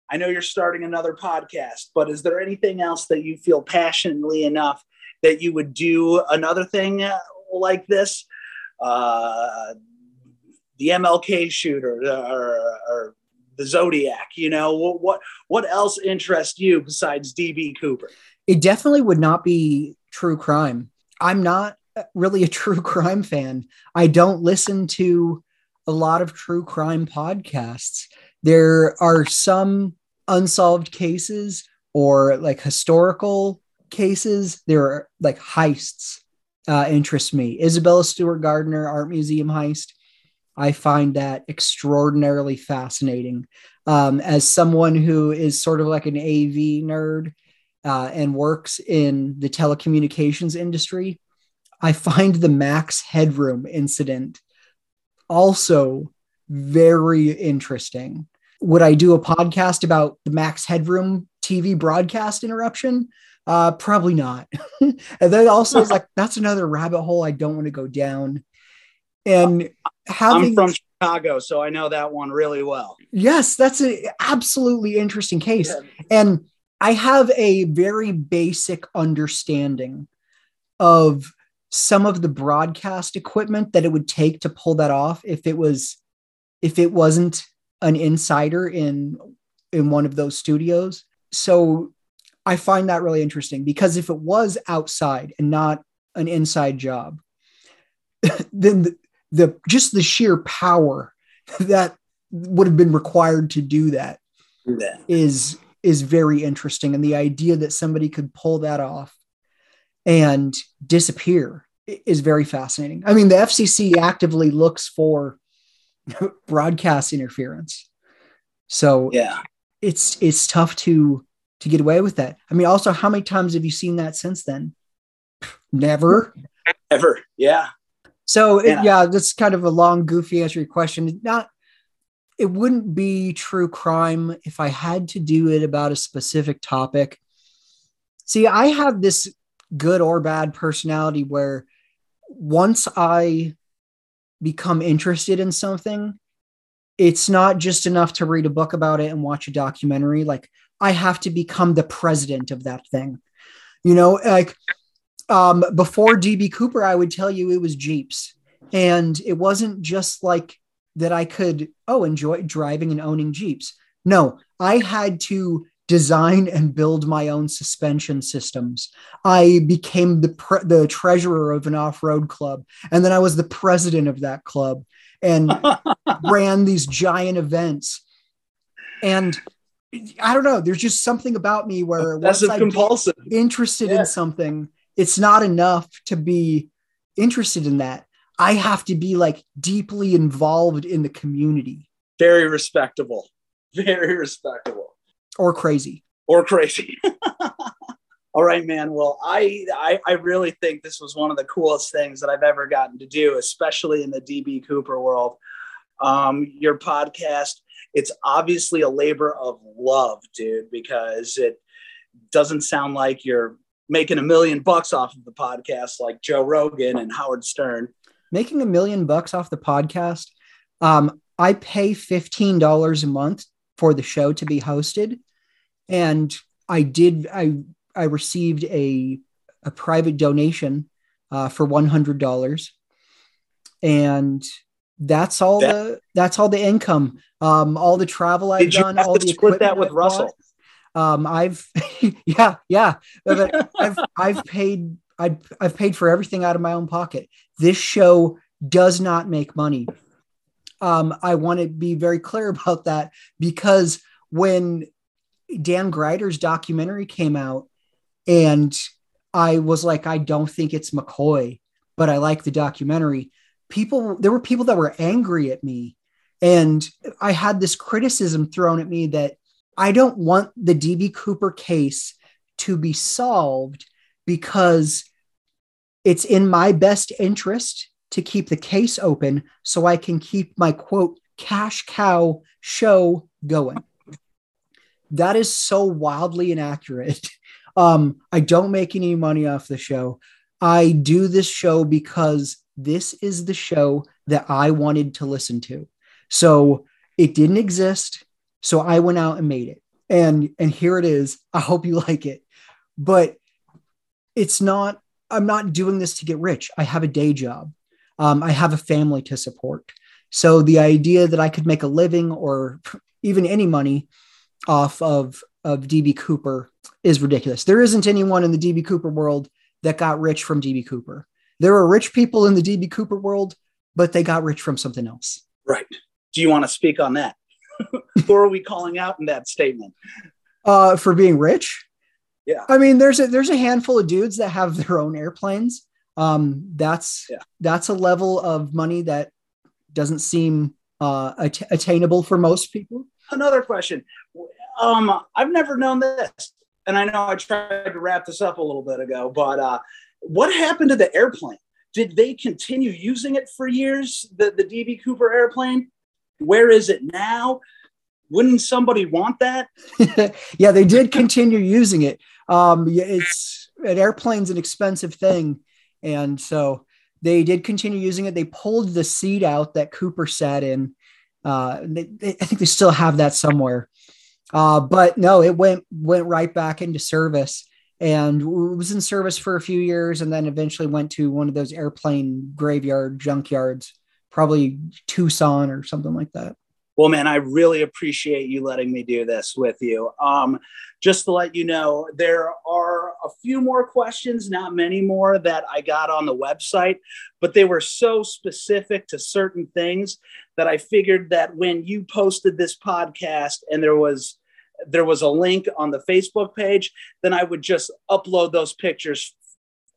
I know you're starting another podcast, but is there anything else that you feel passionately enough that you would do another thing like this? Uh, the M L K shoot or, or, or the Zodiac, you know, what, what else interests you besides D B Cooper? It definitely would not be true crime. I'm not really a true crime fan. I don't listen to a lot of true crime podcasts. There are some unsolved cases or like historical cases. There are like heists uh, interest me. Isabella Stewart Gardner, Art Museum heist. I find that extraordinarily fascinating. Um, as someone who is sort of like an A V nerd uh, and works in the telecommunications industry, I find the Max Headroom incident also very interesting. Would I do a podcast about the Max Headroom T V broadcast interruption? Uh, probably not. And then also, it's like, that's another rabbit hole I don't want to go down. And having, I'm from Chicago, so I know that one really well. Yes, that's an absolutely interesting case. Yeah. And I have a very basic understanding of some of the broadcast equipment that it would take to pull that off if it was, if it wasn't an insider in, in one of those studios. So I find that really interesting because if it was outside and not an inside job, then the, the just the sheer power that would have been required to do that yeah. is is very interesting. And the idea that somebody could pull that off and disappear is very fascinating. I mean, the F C C actively looks for broadcast interference. So yeah, it's it's tough to to get away with that. I mean, also, how many times have you seen that since then? Never. Never. Yeah. So yeah. It, yeah, that's kind of a long, goofy answer to your question. Not, it wouldn't be true crime if I had to do it about a specific topic. See, I have this good or bad personality where once I become interested in something, it's not just enough to read a book about it and watch a documentary. Like I have to become the president of that thing. You know, like um, before D B Cooper, I would tell you it was Jeeps. And it wasn't just like that I could, oh, enjoy driving and owning Jeeps. No, I had to design and build my own suspension systems. I became the pre- the treasurer of an off-road club. And then I was the president of that club and ran these giant events. And I don't know, there's just something about me where once I'm compulsive. interested yeah. in something, it's not enough to be interested in that. I have to be like deeply involved in the community. Very respectable. Very respectable. Or crazy. Or crazy. All right, man. Well, I, I I really think this was one of the coolest things that I've ever gotten to do, especially in the D B Cooper world. Um, your podcast, it's obviously a labor of love, dude, because it doesn't sound like you're making a million bucks off of the podcast like Joe Rogan and Howard Stern. Making a million bucks off the podcast. Um, I pay fifteen dollars a month for the show to be hosted. And I did, I, I received a, a private donation uh, for one hundred dollars. And that's all that, the, that's all the income. Um, all the travel I've done, all the equipment. That with I've Russell. Um, I've, yeah, yeah. I've, I've paid, I've, I've paid for everything out of my own pocket. This show does not make money. Um, I want to be very clear about that, because when Dan Greider's documentary came out and I was like, I don't think it's McCoy, but I like the documentary. People, there were people that were angry at me, and I had this criticism thrown at me that I don't want the D B Cooper case to be solved because it's in my best interest to keep the case open so I can keep my quote cash cow show going. That is so wildly inaccurate. Um, I don't make any money off the show. I do this show because this is the show that I wanted to listen to. So it didn't exist. So I went out and made it, and, and here it is. I hope you like it, but it's not, I'm not doing this to get rich. I have a day job. Um, I have a family to support. So the idea that I could make a living or even any money off of, of D B Cooper is ridiculous. There isn't anyone in the D B Cooper world that got rich from D B Cooper. There are rich people in the D B Cooper world, but they got rich from something else. Right. Do you want to speak on that? Who are we calling out in that statement? Uh, for being rich? Yeah. I mean, there's a, there's a handful of dudes that have their own airplanes. Um, that's, yeah. that's a level of money that doesn't seem, uh, att- attainable for most people. Another question. Um, I've never known this, and I know I tried to wrap this up a little bit ago, but, uh, what happened to the airplane? Did they continue using it for years? The, the D B Cooper airplane? Where is it now? Wouldn't somebody want that? Yeah, they did continue using it. Um, it's an airplane's an expensive thing. And so they did continue using it. They pulled the seat out that Cooper sat in. Uh, they, they, I think they still have that somewhere. Uh, but no, it went, went right back into service, and was in service for a few years. And then eventually went to one of those airplane graveyard junkyards, probably Tucson or something like that. Well, man, I really appreciate you letting me do this with you. Um, just to let you know, there are a few more questions, not many more, that I got on the website, but they were so specific to certain things that I figured that when you posted this podcast and there was there was a link on the Facebook page, then I would just upload those pictures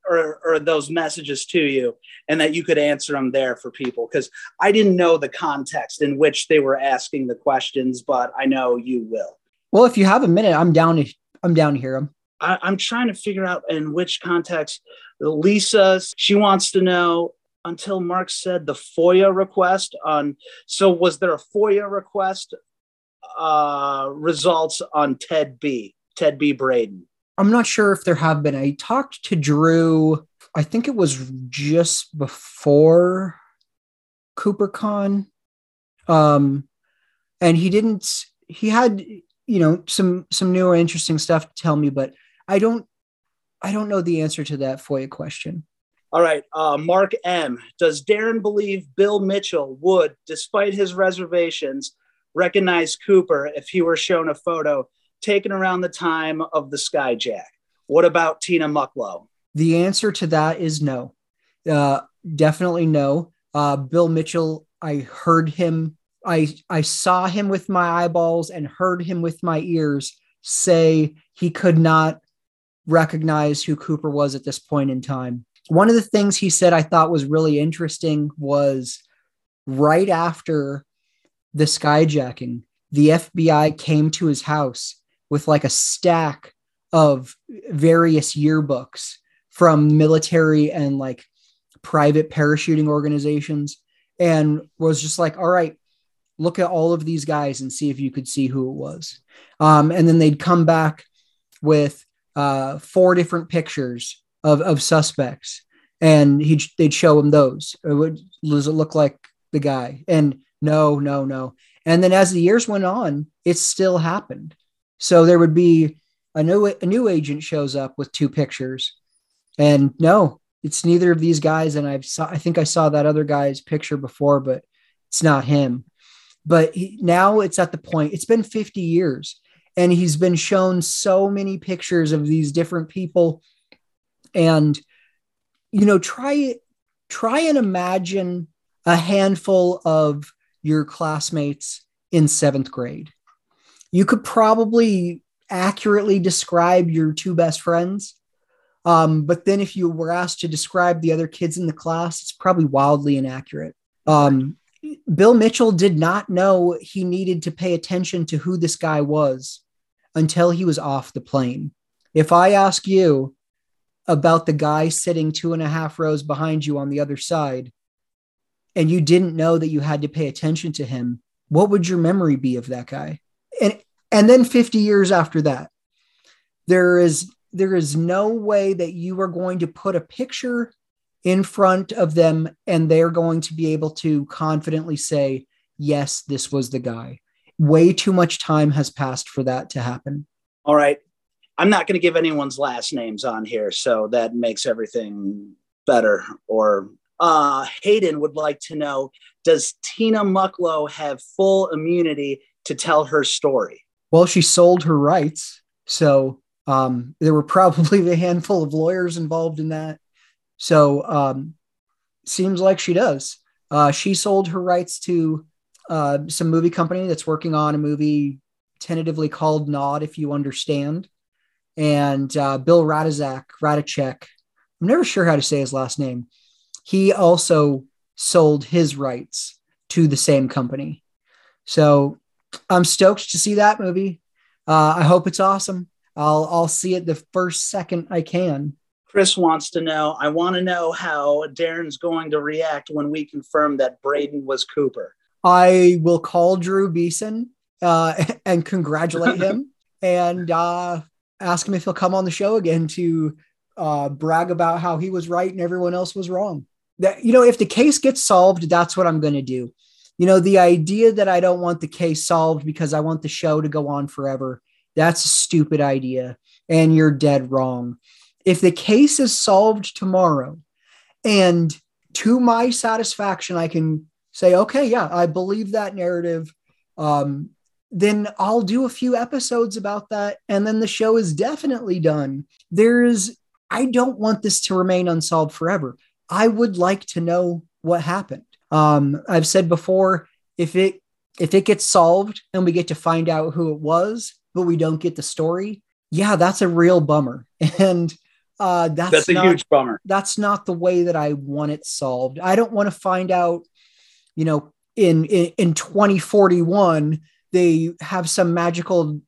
Or, or those messages to you, and that you could answer them there for people. Cause I didn't know the context in which they were asking the questions, but I know you will. Well, if you have a minute, I'm down to, I'm down to hear them. I, I'm trying to figure out in which context. Lisa, she wants to know, until Mark said the FOIA request on, so was there a FOIA request uh, results on Ted B, Ted B Braden? I'm not sure if there have been. I talked to Drew, I think it was just before CooperCon. Um, and he didn't, he had, you know, some, some newer interesting stuff to tell me, but I don't, I don't know the answer to that FOIA question. All right. Uh, Mark M. Does Darren believe Bill Mitchell would, despite his reservations, recognize Cooper if he were shown a photo taken around the time of the Skyjack? What about Tina Mucklow? The answer to that is no. Uh, definitely no. Uh, Bill Mitchell, I heard him. I, I saw him with my eyeballs and heard him with my ears say he could not recognize who Cooper was at this point in time. One of the things he said I thought was really interesting was right after the skyjacking, the F B I came to his house with like a stack of various yearbooks from military and like private parachuting organizations and was just like, all right, look at all of these guys and see if you could see who it was. Um, and then they'd come back with uh, four different pictures of, of suspects and he they'd show him those. It would, does it look like the guy? And no, no, no. And then as the years went on, it still happened. So there would be a new, a new agent shows up with two pictures and no, it's neither of these guys. And I've saw, I think I saw that other guy's picture before, but it's not him. But he, now it's at the point, it's been fifty years and he's been shown so many pictures of these different people. And, you know, try, try and imagine a handful of your classmates in seventh grade. You could probably accurately describe your two best friends. Um, but then if you were asked to describe the other kids in the class, it's probably wildly inaccurate. Um, Bill Mitchell did not know he needed to pay attention to who this guy was until he was off the plane. If I ask you about the guy sitting two and a half rows behind you on the other side, and you didn't know that you had to pay attention to him, what would your memory be of that guy? And, and then fifty years after that, there is, there is no way that you are going to put a picture in front of them and they're going to be able to confidently say, yes, this was the guy. Way too much time has passed for that to happen. All right. I'm not going to give anyone's last names on here, so that makes everything better. Or uh, Hayden would like to know, does Tina Mucklow have full immunity to tell her story? Well, she sold her rights. So um, there were probably a handful of lawyers involved in that. So um, seems like she does. Uh, she sold her rights to uh, some movie company that's working on a movie tentatively called Nod, If You Understand. And uh, Bill Radicek, Radicek, I'm never sure how to say his last name. He also sold his rights to the same company. So I'm stoked to see that movie. Uh, I hope it's awesome. I'll, I'll see it the first second I can. Chris wants to know, I want to know how Darren's going to react when we confirm that Braden was Cooper. I will call Drew Beeson uh, and congratulate him and uh, ask him if he'll come on the show again to uh, brag about how he was right and everyone else was wrong. That, you know, if the case gets solved, that's what I'm going to do. You know, the idea that I don't want the case solved because I want the show to go on forever, that's a stupid idea. And you're dead wrong. If the case is solved tomorrow and to my satisfaction, I can say, okay, yeah, I believe that narrative. Um, then I'll do a few episodes about that. And then the show is definitely done. There is, I don't want this to remain unsolved forever. I would like to know what happened. Um, I've said before, if it, if it gets solved and we get to find out who it was, but we don't get the story. Yeah, that's a real bummer. And, Uh, that's, that's a not, huge bummer. That's not the way that I want it solved. I don't want to find out, you know, in, in, in twenty forty-one, they have some magical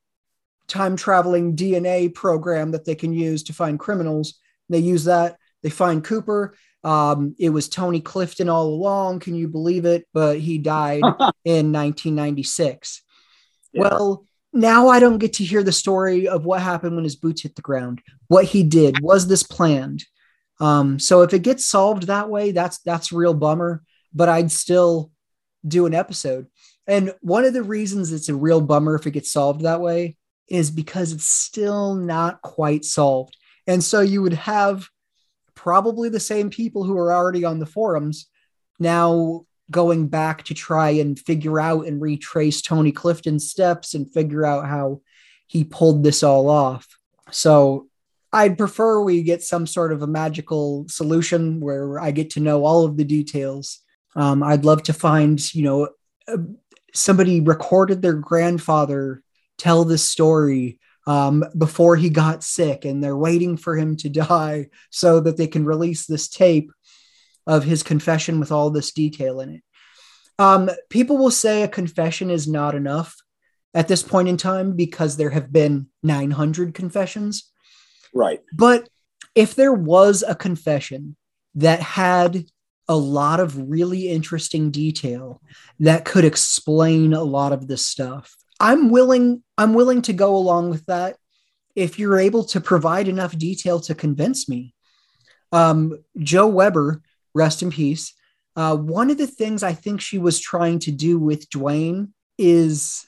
time traveling D N A program that they can use to find criminals. They use that. They find Cooper. Um, it was Tony Clifton all along. Can you believe it? But he died in nineteen ninety-six. Yeah. Well, now I don't get to hear the story of what happened when his boots hit the ground, what he did, was this planned? Um, so if it gets solved that way, that's, that's real bummer, but I'd still do an episode. And one of the reasons it's a real bummer if it gets solved that way is because it's still not quite solved. And so you would have probably the same people who are already on the forums now going back to try and figure out and retrace Tony Clifton's steps and figure out how he pulled this all off. So I'd prefer we get some sort of a magical solution where I get to know all of the details. Um, I'd love to find, you know, uh, somebody recorded their grandfather tell this story um, before he got sick, and they're waiting for him to die so that they can release this tape of his confession with all this detail in it. Um, people will say a confession is not enough at this point in time because there have been nine hundred confessions. Right. But if there was a confession that had a lot of really interesting detail that could explain a lot of this stuff, I'm willing, I'm willing to go along with that if you're able to provide enough detail to convince me. Um, Joe Weber, rest in peace. Uh, one of the things I think she was trying to do with Dwayne is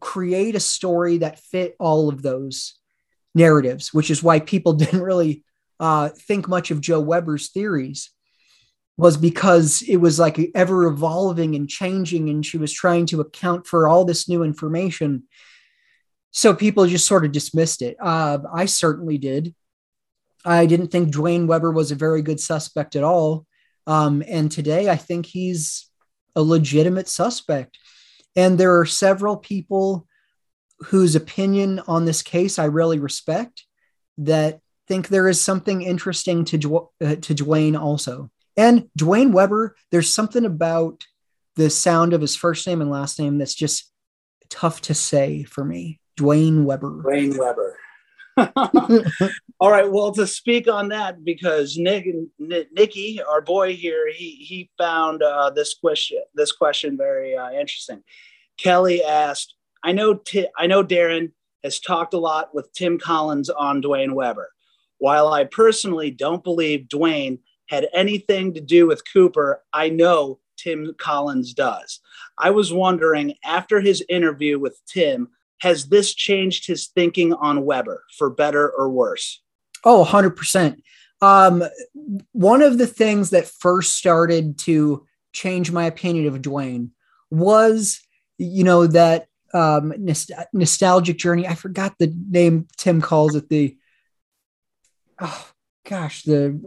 create a story that fit all of those narratives, which is why people didn't really uh, think much of Joe Weber's theories, was because it was like ever evolving and changing. And she was trying to account for all this new information. So people just sort of dismissed it. Uh, I certainly did. I didn't think Dwayne Weber was a very good suspect at all. Um, and today I think he's a legitimate suspect. And there are several people whose opinion on this case I really respect that think there is something interesting to, Dw- uh, to Dwayne also. And Dwayne Weber, there's something about the sound of his first name and last name that's just tough to say for me. Dwayne Weber. Dwayne Weber. All right. Well, to speak on that, because Nick, Nick Nicky, our boy here, he he found uh, this question this question very uh, interesting. Kelly asked, "I know T- I know Darren has talked a lot with Tim Collins on Dwayne Weber. While I personally don't believe Dwayne had anything to do with Cooper, I know Tim Collins does. I was wondering, after his interview with Tim, has this changed his thinking on Weber, for better or worse?" Oh, one hundred percent. Um, one of the things that first started to change my opinion of Dwayne was, you know, that um, nost- nostalgic journey. I forgot the name Tim calls it, the, oh, gosh, the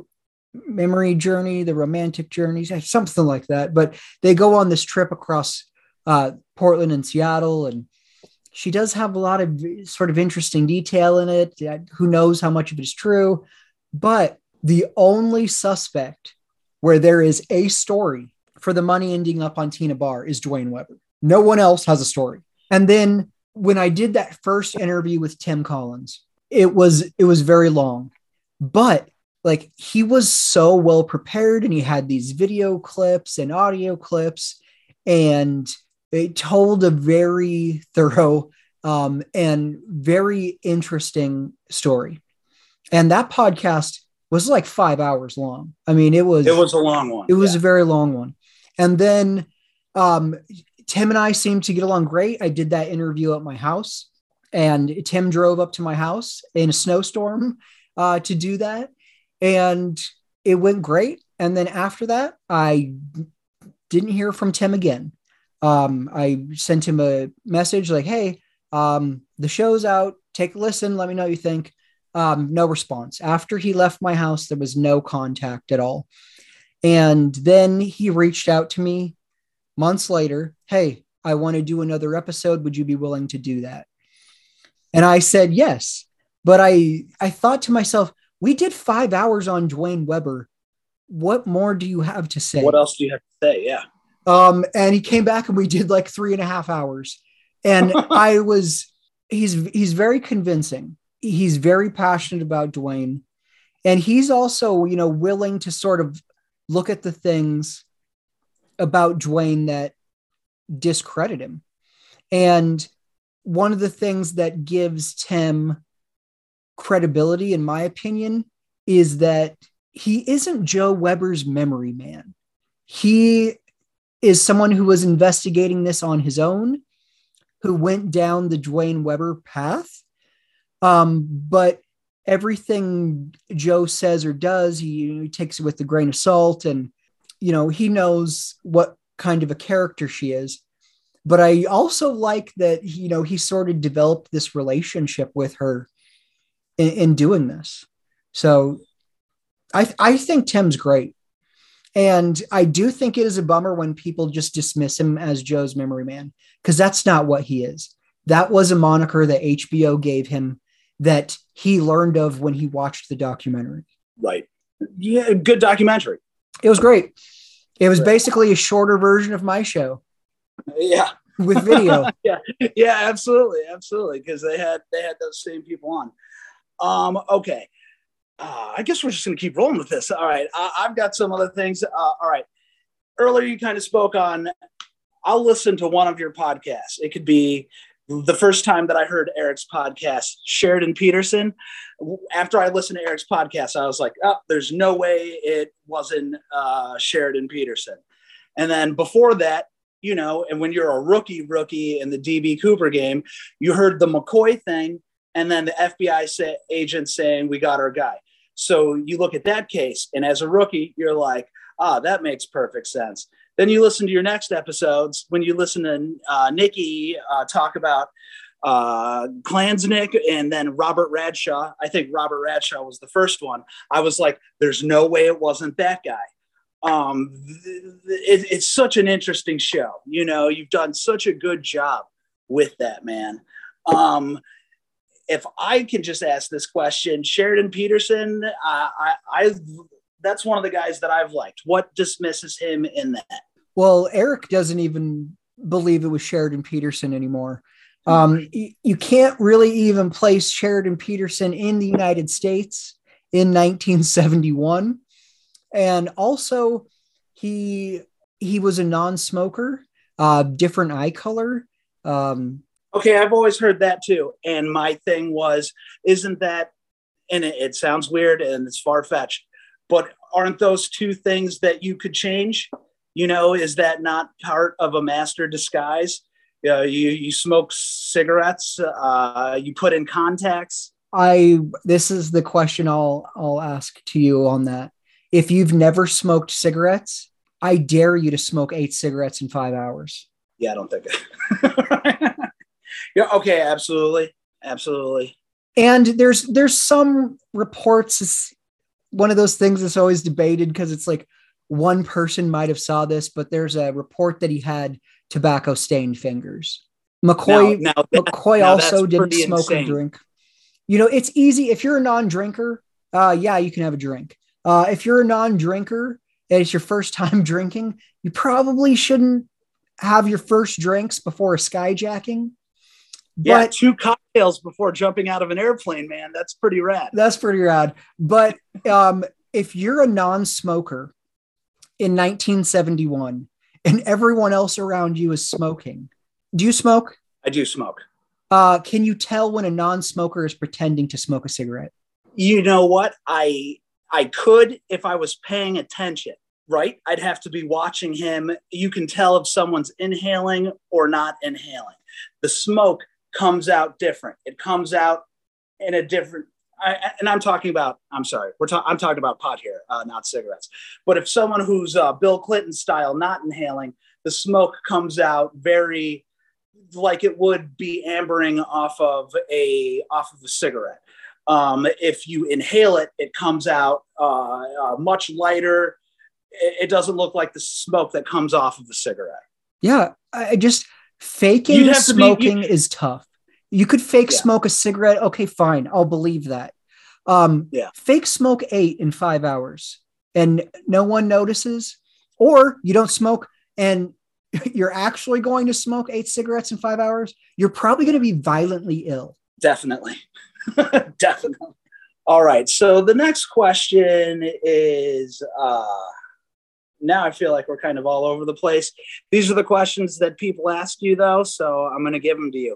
memory journey, the romantic journey, something like that. But they go on this trip across uh, Portland and Seattle, and she does have a lot of sort of interesting detail in it. Who knows how much of it is true, but the only suspect where there is a story for the money ending up on Tina Bar is Dwayne Weber. No one else has a story. And then when I did that first interview with Tim Collins, it was, it was very long, but like he was so well prepared, and he had these video clips and audio clips, and it told a very thorough um, and very interesting story. And that podcast was like five hours long. I mean, it was, it was a long one. It was yeah. a very long one. And then um, Tim and I seemed to get along great. I did that interview at my house, and Tim drove up to my house in a snowstorm uh, to do that. And it went great. And then after that, I didn't hear from Tim again. Um, I sent him a message like, "Hey, um, the show's out. Take a listen. Let me know what you think." Um, no response. After he left my house, there was no contact at all. And then he reached out to me months later. "Hey, I want to do another episode. Would you be willing to do that?" And I said, yes, but I, I thought to myself, we did five hours on Dwayne Weber. What more do you have to say? What else do you have to say? Yeah. Um, and he came back and we did like three and a half hours. And I was, he's, he's very convincing. He's very passionate about Dwayne. And he's also, you know, willing to sort of look at the things about Dwayne that discredit him. And one of the things that gives Tim credibility, in my opinion, is that he isn't Joe Weber's memory man. He is someone who was investigating this on his own, who went down the Dwayne Weber path. Um, but everything Joe says or does, he, he takes it with a grain of salt, and, you know, he knows what kind of a character she is. But I also like that, you know, he sort of developed this relationship with her in, in doing this. So I, I think Tim's great. And I do think it is a bummer when people just dismiss him as Joe's memory man, because that's not what he is. That was a moniker that H B O gave him that he learned of when he watched the documentary. Right. Yeah. Good documentary. It was great. It was basically a shorter version of my show. Yeah. With video. yeah. Yeah, absolutely. Absolutely. Cause they had, they had those same people on. Um, okay. Uh, I guess we're just going to keep rolling with this. All right. I, I've got some other things. Uh, all right. Earlier, you kind of spoke on, I'll listen to one of your podcasts. It could be the first time that I heard Eric's podcast, Sheridan Peterson. After I listened to Eric's podcast, I was like, oh, there's no way it wasn't uh, Sheridan Peterson. And then before that, you know, and when you're a rookie rookie in the D B Cooper game, you heard the McCoy thing and then the F B I say, agent saying, we got our guy. So you look at that case, and as a rookie, you're like, ah, that makes perfect sense. Then you listen to your next episodes when you listen to uh, Nikki uh, talk about uh, Klansnick and then Robert Radshaw. I think Robert Radshaw was the first one. I was like, there's no way it wasn't that guy. Um, it, it's such an interesting show. You know, you've done such a good job with that, man. Um, If I can just ask this question, Sheridan Peterson, uh, I, I, that's one of the guys that I've liked. What dismisses him in that? Well, Eric doesn't even believe it was Sheridan Peterson anymore. Um, you, you can't really even place Sheridan Peterson in the United States in nineteen seventy-one. And also, he he was a non-smoker, uh, different eye color. Um Okay, I've always heard that too. And my thing was, isn't that, and it, it sounds weird and it's far-fetched, but aren't those two things that you could change? You know, is that not part of a master disguise? You know, you, you smoke cigarettes, uh, you put in contacts. I, this is the question I'll, I'll ask to you on that. If you've never smoked cigarettes, I dare you to smoke eight cigarettes in five hours. Yeah, I don't think it. Yeah. Okay. Absolutely. Absolutely. And there's, there's some reports. It's one of those things that's always debated because it's like one person might've saw this, but there's a report that he had tobacco stained fingers. McCoy, now, now that, McCoy also didn't smoke insane. And drink. You know, it's easy. If you're a non-drinker, uh, yeah, you can have a drink. Uh, if you're a non-drinker and it's your first time drinking, you probably shouldn't have your first drinks before a skyjacking. Yeah, but, two cocktails before jumping out of an airplane, man. That's pretty rad. That's pretty rad. But um, if you're a non-smoker in nineteen seventy-one and everyone else around you is smoking, do you smoke? I do smoke. Uh, can you tell when a non-smoker is pretending to smoke a cigarette? You know what? I I could if I was paying attention, right? I'd have to be watching him. You can tell if someone's inhaling or not inhaling. The smoke comes out different. It comes out in a different, I, and I'm talking about, I'm sorry, we're talking, I'm talking about pot here, uh, not cigarettes. But if someone who's uh, Bill Clinton style, not inhaling, the smoke comes out very, like it would be ambering off of a, off of a cigarette. Um, if you inhale it, it comes out uh, uh, much lighter. It, it doesn't look like the smoke that comes off of a cigarette. Yeah. I just, faking smoking be, you, is tough. You could fake yeah. smoke a cigarette. Okay, fine. I'll believe that. Um, yeah. Fake smoke eight in five hours and no one notices, or you don't smoke and you're actually going to smoke eight cigarettes in five hours. You're probably going to be violently ill. Definitely. Definitely. All right. So the next question is, uh, now I feel like we're kind of all over the place. These are the questions that people ask you, though, so I'm going to give them to you.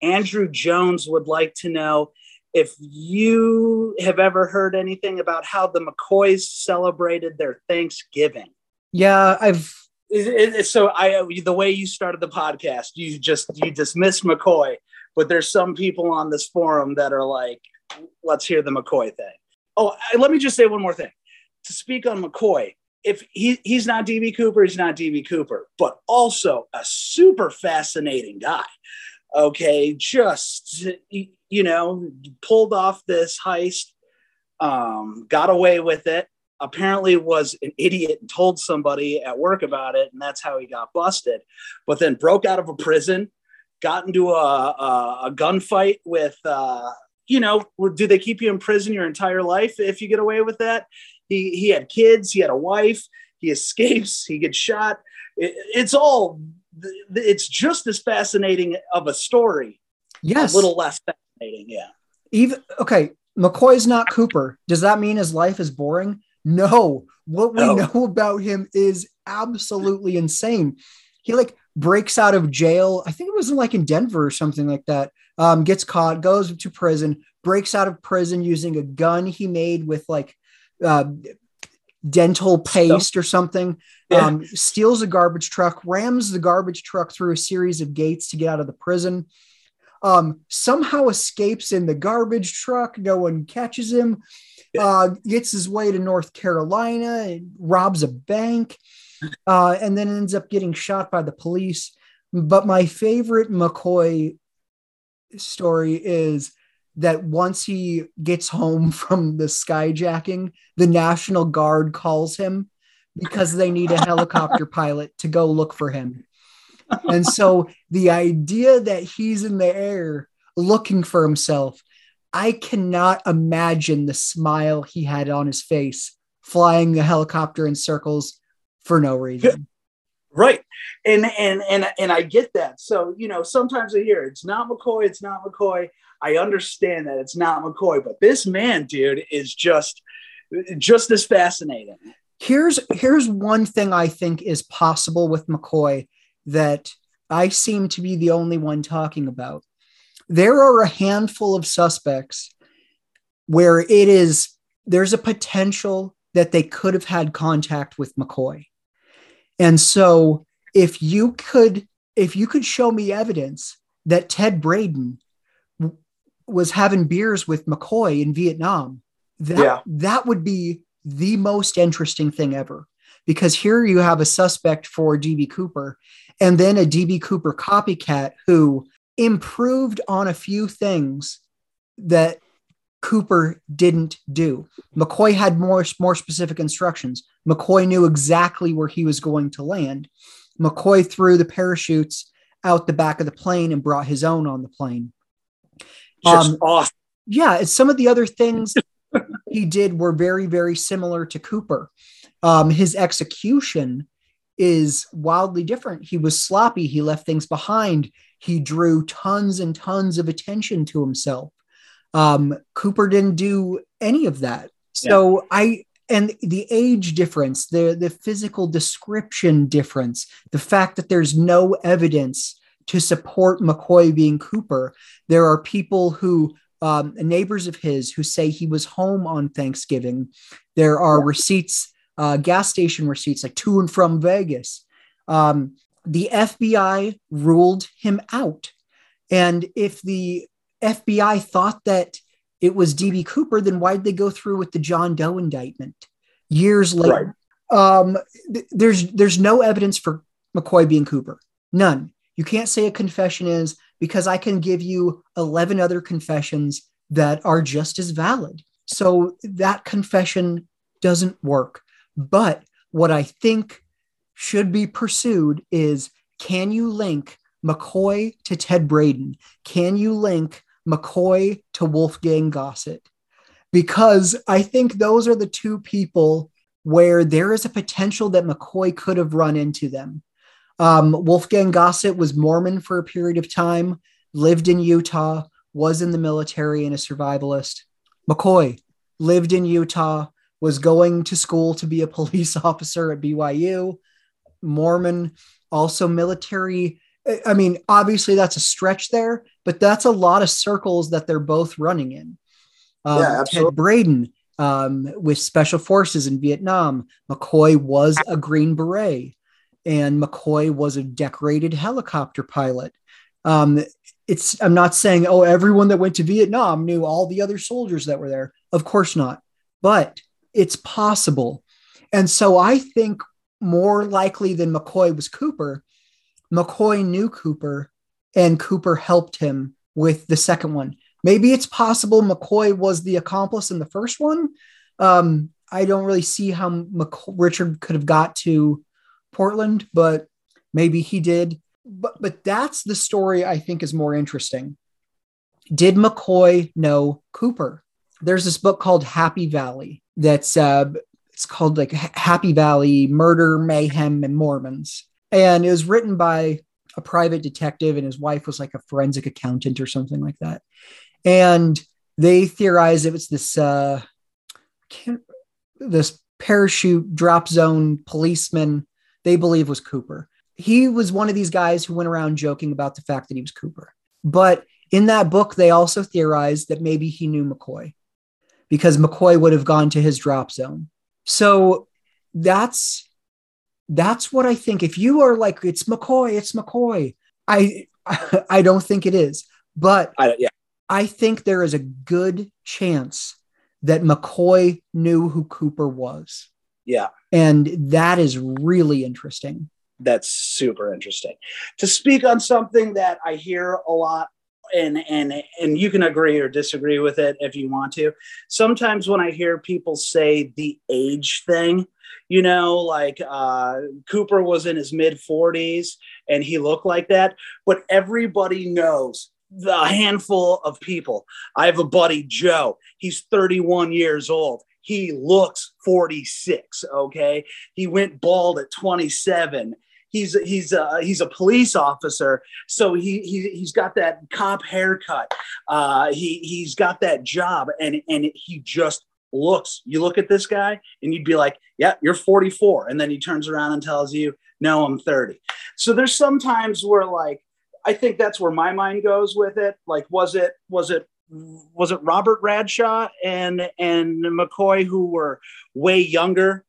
Andrew Jones would like to know if you have ever heard anything about how the McCoys celebrated their Thanksgiving. Yeah, I've. So I, the way you started the podcast, you just you dismissed McCoy, but there's some people on this forum that are like, let's hear the McCoy thing. Oh, let me just say one more thing. To speak on McCoy, if he, he's not D B Cooper, he's not D B Cooper, but also a super fascinating guy. Okay, just, you know, pulled off this heist, um, got away with it, apparently was an idiot and told somebody at work about it, and that's how he got busted, but then broke out of a prison, got into a, a, a gunfight with, uh, you know, do they keep you in prison your entire life if you get away with that? He he had kids, he had a wife, he escapes, he gets shot. It, it's all, it's just as fascinating of a story. Yes. A little less fascinating, yeah. Even okay, McCoy's not Cooper. Does that mean his life is boring? No. What we oh. know about him is absolutely insane. He like breaks out of jail. I think it was like in Denver or something like that. Um, gets caught, goes to prison, breaks out of prison using a gun he made with like uh, dental paste oh. or something, yeah. um, steals a garbage truck, rams the garbage truck through a series of gates to get out of the prison, um, somehow escapes in the garbage truck. No one catches him, yeah. uh, gets his way to North Carolina, and robs a bank, uh, and then ends up getting shot by the police. But my favorite McCoy story is that once he gets home from the skyjacking, the National Guard calls him because they need a helicopter pilot to go look for him. And so the idea that he's in the air looking for himself, I cannot imagine the smile he had on his face flying the helicopter in circles for no reason. Right. And, and, and, and I get that. So, you know, sometimes I hear it's not McCoy. It's not McCoy. I understand that it's not McCoy, but this man, dude, is just, just as fascinating. Here's, here's one thing I think is possible with McCoy that I seem to be the only one talking about. There are a handful of suspects where it is, there's a potential that they could have had contact with McCoy. And so if you could, if you could show me evidence that Ted Braden w- was having beers with McCoy in Vietnam, that, yeah. that would be the most interesting thing ever, because here you have a suspect for D B Cooper and then a D B Cooper copycat who improved on a few things that Cooper didn't do. McCoy had more, more specific instructions. McCoy knew exactly where he was going to land. McCoy threw the parachutes out the back of the plane and brought his own on the plane. Just um, awesome. Yeah. And some of the other things he did were very, very similar to Cooper. Um, his execution is wildly different. He was sloppy. He left things behind. He drew tons and tons of attention to himself. Um, Cooper didn't do any of that. So yeah. I, and the age difference, the, the physical description difference, the fact that there's no evidence to support McCoy being Cooper. There are people who, um, neighbors of his who say he was home on Thanksgiving. There are yeah. receipts, uh, gas station receipts, like to and from Vegas. Um, the F B I ruled him out. And if the F B I thought that it was D B Cooper, then why'd they go through with the John Doe indictment years later? Right. Um, th- there's there's no evidence for McCoy being Cooper. None. You can't say a confession is, because I can give you eleven other confessions that are just as valid. So that confession doesn't work. But what I think should be pursued is, can you link McCoy to Ted Braden? Can you link McCoy to Wolfgang Gossett? Because I think those are the two people where there is a potential that McCoy could have run into them. Um, Wolfgang Gossett was Mormon for a period of time, lived in Utah, was in the military and a survivalist. McCoy lived in Utah, was going to school to be a police officer at B Y U, Mormon, also military. I mean, obviously that's a stretch there, but that's a lot of circles that they're both running in. Um, yeah, absolutely. Ted Braden um, with special forces in Vietnam. McCoy was a Green Beret, and McCoy was a decorated helicopter pilot. Um, it's, I'm not saying, oh, everyone that went to Vietnam knew all the other soldiers that were there. Of course not, but it's possible. And so I think more likely than McCoy was Cooper, McCoy knew Cooper and Cooper helped him with the second one. Maybe it's possible McCoy was the accomplice in the first one. Um, I don't really see how McC- Richard could have got to Portland, but maybe he did. But, but that's the story I think is more interesting. Did McCoy know Cooper? There's this book called Happy Valley. That's uh, it's called like Happy Valley Murder, Mayhem, and Mormons. And it was written by a private detective, and his wife was like a forensic accountant or something like that. And they theorize if it's this uh, can't, this parachute drop zone policeman they believe was Cooper. He was one of these guys who went around joking about the fact that he was Cooper. But in that book, they also theorized that maybe he knew McCoy because McCoy would have gone to his drop zone. So that's that's what I think. If you are like, it's McCoy, it's McCoy. I I don't think it is, but I, yeah. I think there is a good chance that McCoy knew who Cooper was. Yeah. And that is really interesting. That's super interesting. To speak on something that I hear a lot, and and and you can agree or disagree with it if you want to. Sometimes when I hear people say the age thing, you know, like uh, Cooper was in his mid forties and he looked like that, but everybody knows. A handful of people. I have a buddy, Joe. He's thirty-one years old. He looks forty-six. Okay, he went bald at twenty-seven. He's he's uh, he's a police officer, so he he he's got that cop haircut. Uh, he he's got that job, and and he just looks. You look at this guy, and you'd be like, "Yeah, you're forty-four," and then he turns around and tells you, "No, I'm thirty." So there's sometimes where like. I think that's where my mind goes with it. Like, was it, was it, was it Robert Bradshaw and, and McCoy who were way younger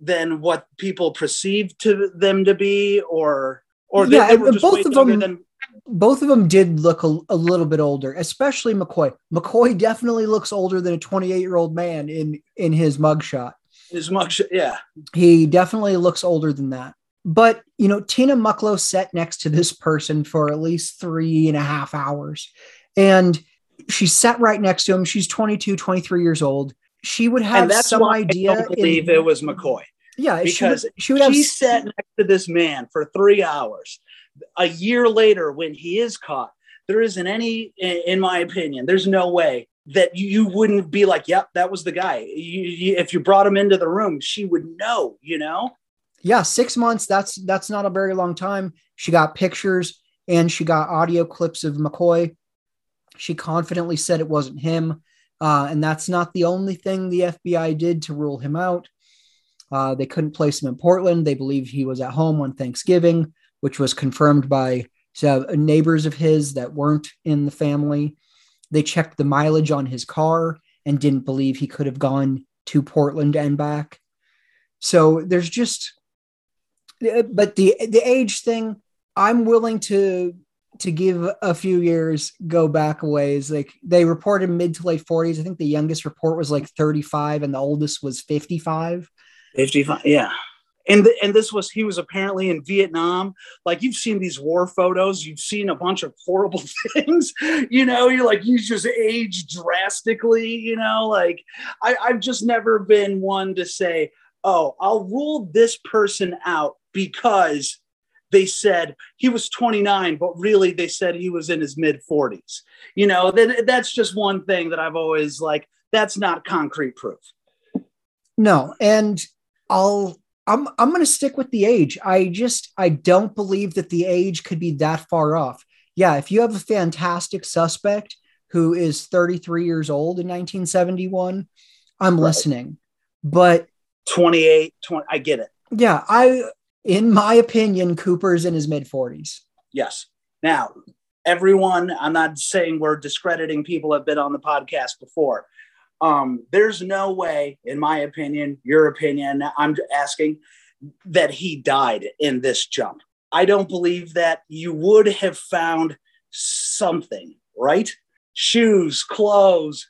than what people perceived to them to be, or, or they, yeah, they were just both of them, than- both of them did look a, a little bit older, especially McCoy. McCoy definitely looks older than a twenty-eight year old man in, in his mugshot. His mugshot. Yeah. He definitely looks older than that. But, you know, Tina Mucklow sat next to this person for at least three and a half hours. And she sat right next to him. She's twenty-two, twenty-three years old. She would have and that's some why idea. I don't believe in, it was McCoy. Yeah. Because she, would, she, would she have, sat next to this man for three hours. A year later, when he is caught, there isn't any, in my opinion, there's no way that you wouldn't be like, yep, that was the guy. You, you, if you brought him into the room, she would know, you know? Yeah, six months. That's that's not a very long time. She got pictures and she got audio clips of McCoy. She confidently said it wasn't him. Uh, and that's not the only thing the F B I did to rule him out. Uh, they couldn't place him in Portland. They believed he was at home on Thanksgiving, which was confirmed by uh, neighbors of his that weren't in the family. They checked the mileage on his car and didn't believe he could have gone to Portland and back. So there's just... But the the age thing, I'm willing to to give a few years, go back a ways. Like they reported mid to late forties. I think the youngest report was like thirty-five, and the oldest was fifty-five. fifty-five, yeah. And the, and this was he was apparently in Vietnam. Like you've seen these war photos, you've seen a bunch of horrible things. You know, you're like you just age drastically. You know, like I, I've just never been one to say, oh, I'll rule this person out. Because they said he was twenty-nine, but really they said he was in his mid forties. You know, that, that's just one thing that I've always like, that's not concrete proof. No. And I'll, I'm, I'm going to stick with the age. I just, I don't believe that the age could be that far off. Yeah. If you have a fantastic suspect who is thirty-three years old in nineteen seventy-one, I'm right. listening, but twenty-eight, twenty, I get it. Yeah. I, In my opinion, Cooper's in his mid forties. Yes. Now, everyone, I'm not saying we're discrediting people that have been on the podcast before. Um, there's no way, in my opinion, your opinion, I'm asking, that he died in this jump. I don't believe that you would have found something, right? Shoes, clothes.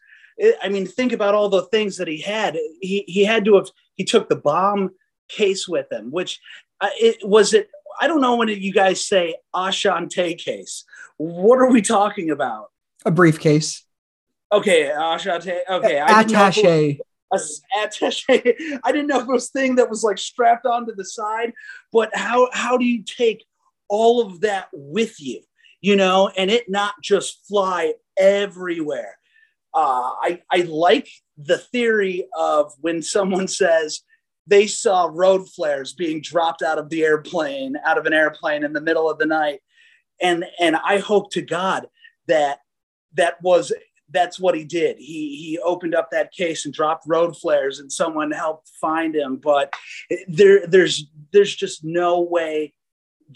I mean, think about all the things that he had. He he had to have, he took the bomb case with him, which uh, it was it. I don't know when you guys say Ashante case. What are we talking about? A briefcase. Okay, Ashante. Okay. I attaché. Was, attaché. I didn't know if it was a thing that was like strapped onto the side, but how, how do you take all of that with you, you know, and it not just fly everywhere? Uh, I, I like the theory of when someone says they saw road flares being dropped out of the airplane, out of an airplane in the middle of the night. And, and I hope to God that that was, that's what he did. He, he opened up that case and dropped road flares and someone helped find him, but there, there's, there's just no way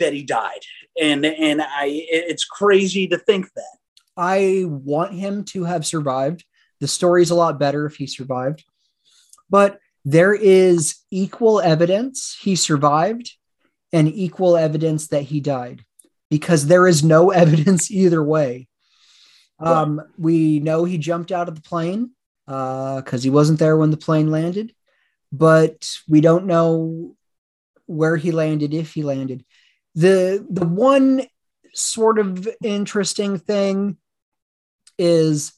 that he died. And, and I, it's crazy to think that. I want him to have survived. The story's a lot better if he survived, but there is equal evidence he survived and equal evidence that he died, because there is no evidence either way. Um, right. We know he jumped out of the plane because uh, he wasn't there when the plane landed, but we don't know where he landed, if he landed. The, the one sort of interesting thing is,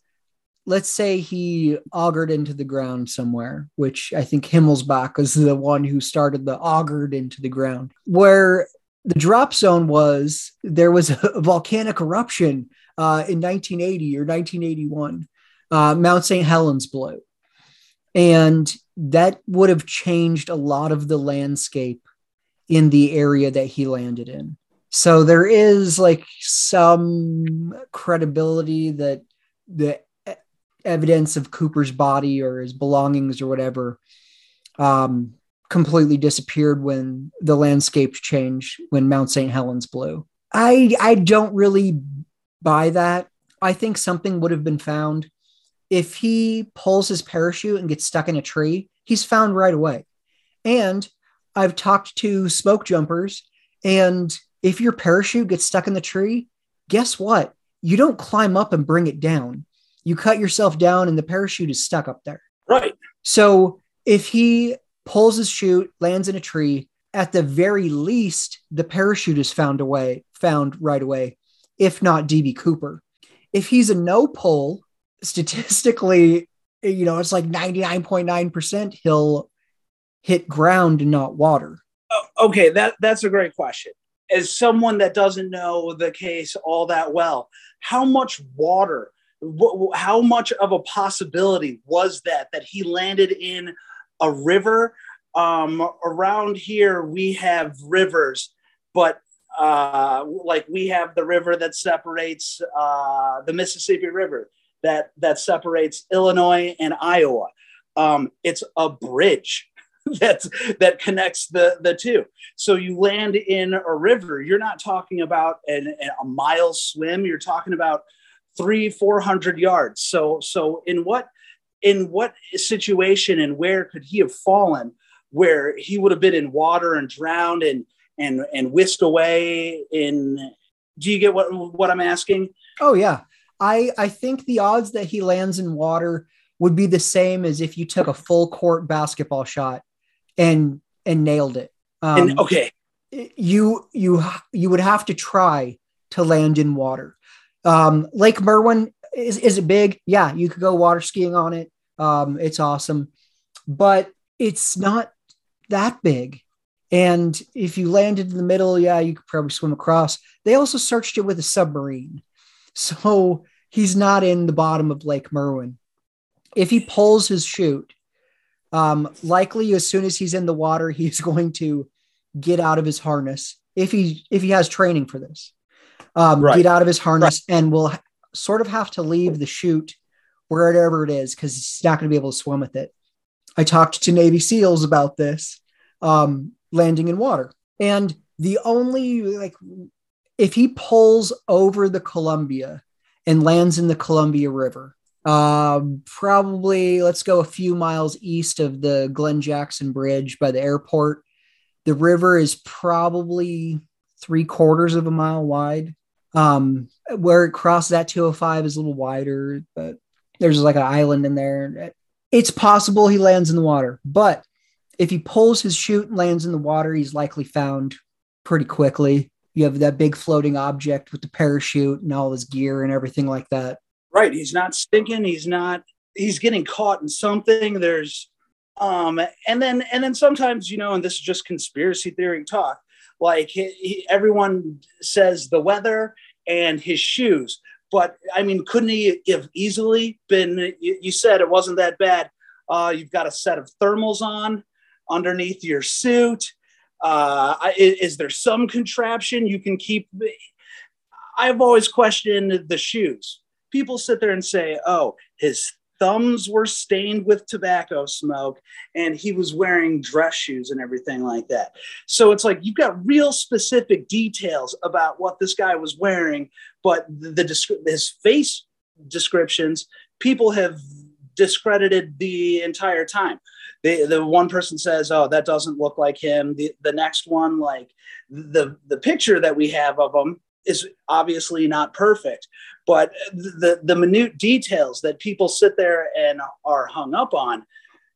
let's say he augured into the ground somewhere, which I think Himmelsbach is the one who started the augured into the ground. Where the drop zone was, there was a volcanic eruption uh, in nineteen eighty or nineteen eighty-one, uh, Mount Saint Helens blew. And that would have changed a lot of the landscape in the area that he landed in. So there is like some credibility that the evidence of Cooper's body or his belongings or whatever um, completely disappeared when the landscapes changed, when Mount Saint Helens blew. I, I don't really buy that. I think something would have been found. If he pulls his parachute and gets stuck in a tree, he's found right away. And I've talked to smoke jumpers, and if your parachute gets stuck in the tree, guess what? You don't climb up and bring it down. You cut yourself down and the parachute is stuck up there. Right. So if he pulls his chute, lands in a tree, at the very least, the parachute is found away, found right away, if not D B Cooper. If he's a no pull, statistically, you know, it's like ninety-nine point nine percent he'll hit ground and not water. Oh, okay, that, that's a great question. As someone that doesn't know the case all that well, how much water, how much of a possibility was that, that he landed in a river? Um, around here, we have rivers, but uh, like we have the river that separates uh, the Mississippi River that, that separates Illinois and Iowa. Um, it's a bridge that's, that connects the, the two. So you land in a river. You're not talking about an, a mile swim. You're talking about three, four hundred yards. So, so in what, in what situation and where could he have fallen where he would have been in water and drowned and, and, and whisked away in, do you get what, what I'm asking? Oh yeah. I, I think the odds that he lands in water would be the same as if you took a full court basketball shot and, and nailed it. Um, and, okay. You, you, you would have to try to land in water. Um, Lake Merwin is, is it big? Yeah. You could go water skiing on it. Um, it's awesome, but it's not that big. And if you landed in the middle, yeah, you could probably swim across. They also searched it with a submarine. So he's not in the bottom of Lake Merwin. If he pulls his chute, um, likely as soon as he's in the water, he's going to get out of his harness. If he, if he has training for this. Um, right. Get out of his harness, right. And will sort of have to leave the chute wherever it is because he's not going to be able to swim with it. I talked to Navy SEALs about this, um, landing in water. And the only, like, if he pulls over the Columbia and lands in the Columbia River, um, probably, let's go a few miles east of the Glenn Jackson Bridge by the airport. The river is probably three quarters of a mile wide. Um, where it crosses that two oh five is a little wider, but there's like an island in there. It's possible he lands in the water, but if he pulls his chute and lands in the water, he's likely found pretty quickly. You have that big floating object with the parachute and all his gear and everything like that. Right. He's not stinking. He's not, he's getting caught in something. There's, um, and then, and then sometimes, you know, and this is just conspiracy theory talk. Like he, he, everyone says the weather and his shoes, but I mean, couldn't he have easily been, you, you said it wasn't that bad. Uh, you've got a set of thermals on underneath your suit. Uh, is, is there some contraption you can keep? I've always questioned the shoes. People sit there and say, oh, his thumbs were stained with tobacco smoke and he was wearing dress shoes and everything like that. So it's like, you've got real specific details about what this guy was wearing, but the, the his face descriptions, people have discredited the entire time. The, the one person says, oh, that doesn't look like him. The, the next one, like the, the picture that we have of him is obviously not perfect, but the, the minute details that people sit there and are hung up on,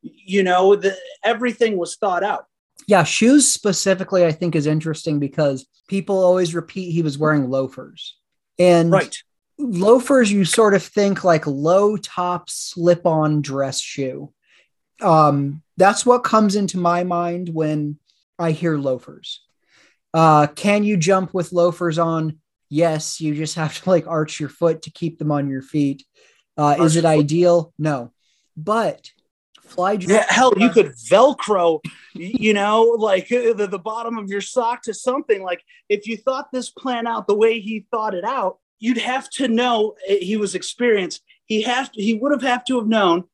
you know, the, everything was thought out. Yeah. Shoes specifically, I think is interesting because people always repeat he was wearing loafers and right. Loafers, you sort of think like low top slip on dress shoe. Um, that's what comes into my mind when I hear loafers. Uh, can you jump with loafers on? Yes. You just have to like arch your foot to keep them on your feet. Uh, is it ideal? No, but fly. Yeah, hell, you could Velcro, you know, like the, the bottom of your sock to something. Like if you thought this plan out the way he thought it out, you'd have to know he was experienced. He have to, he would have had to have known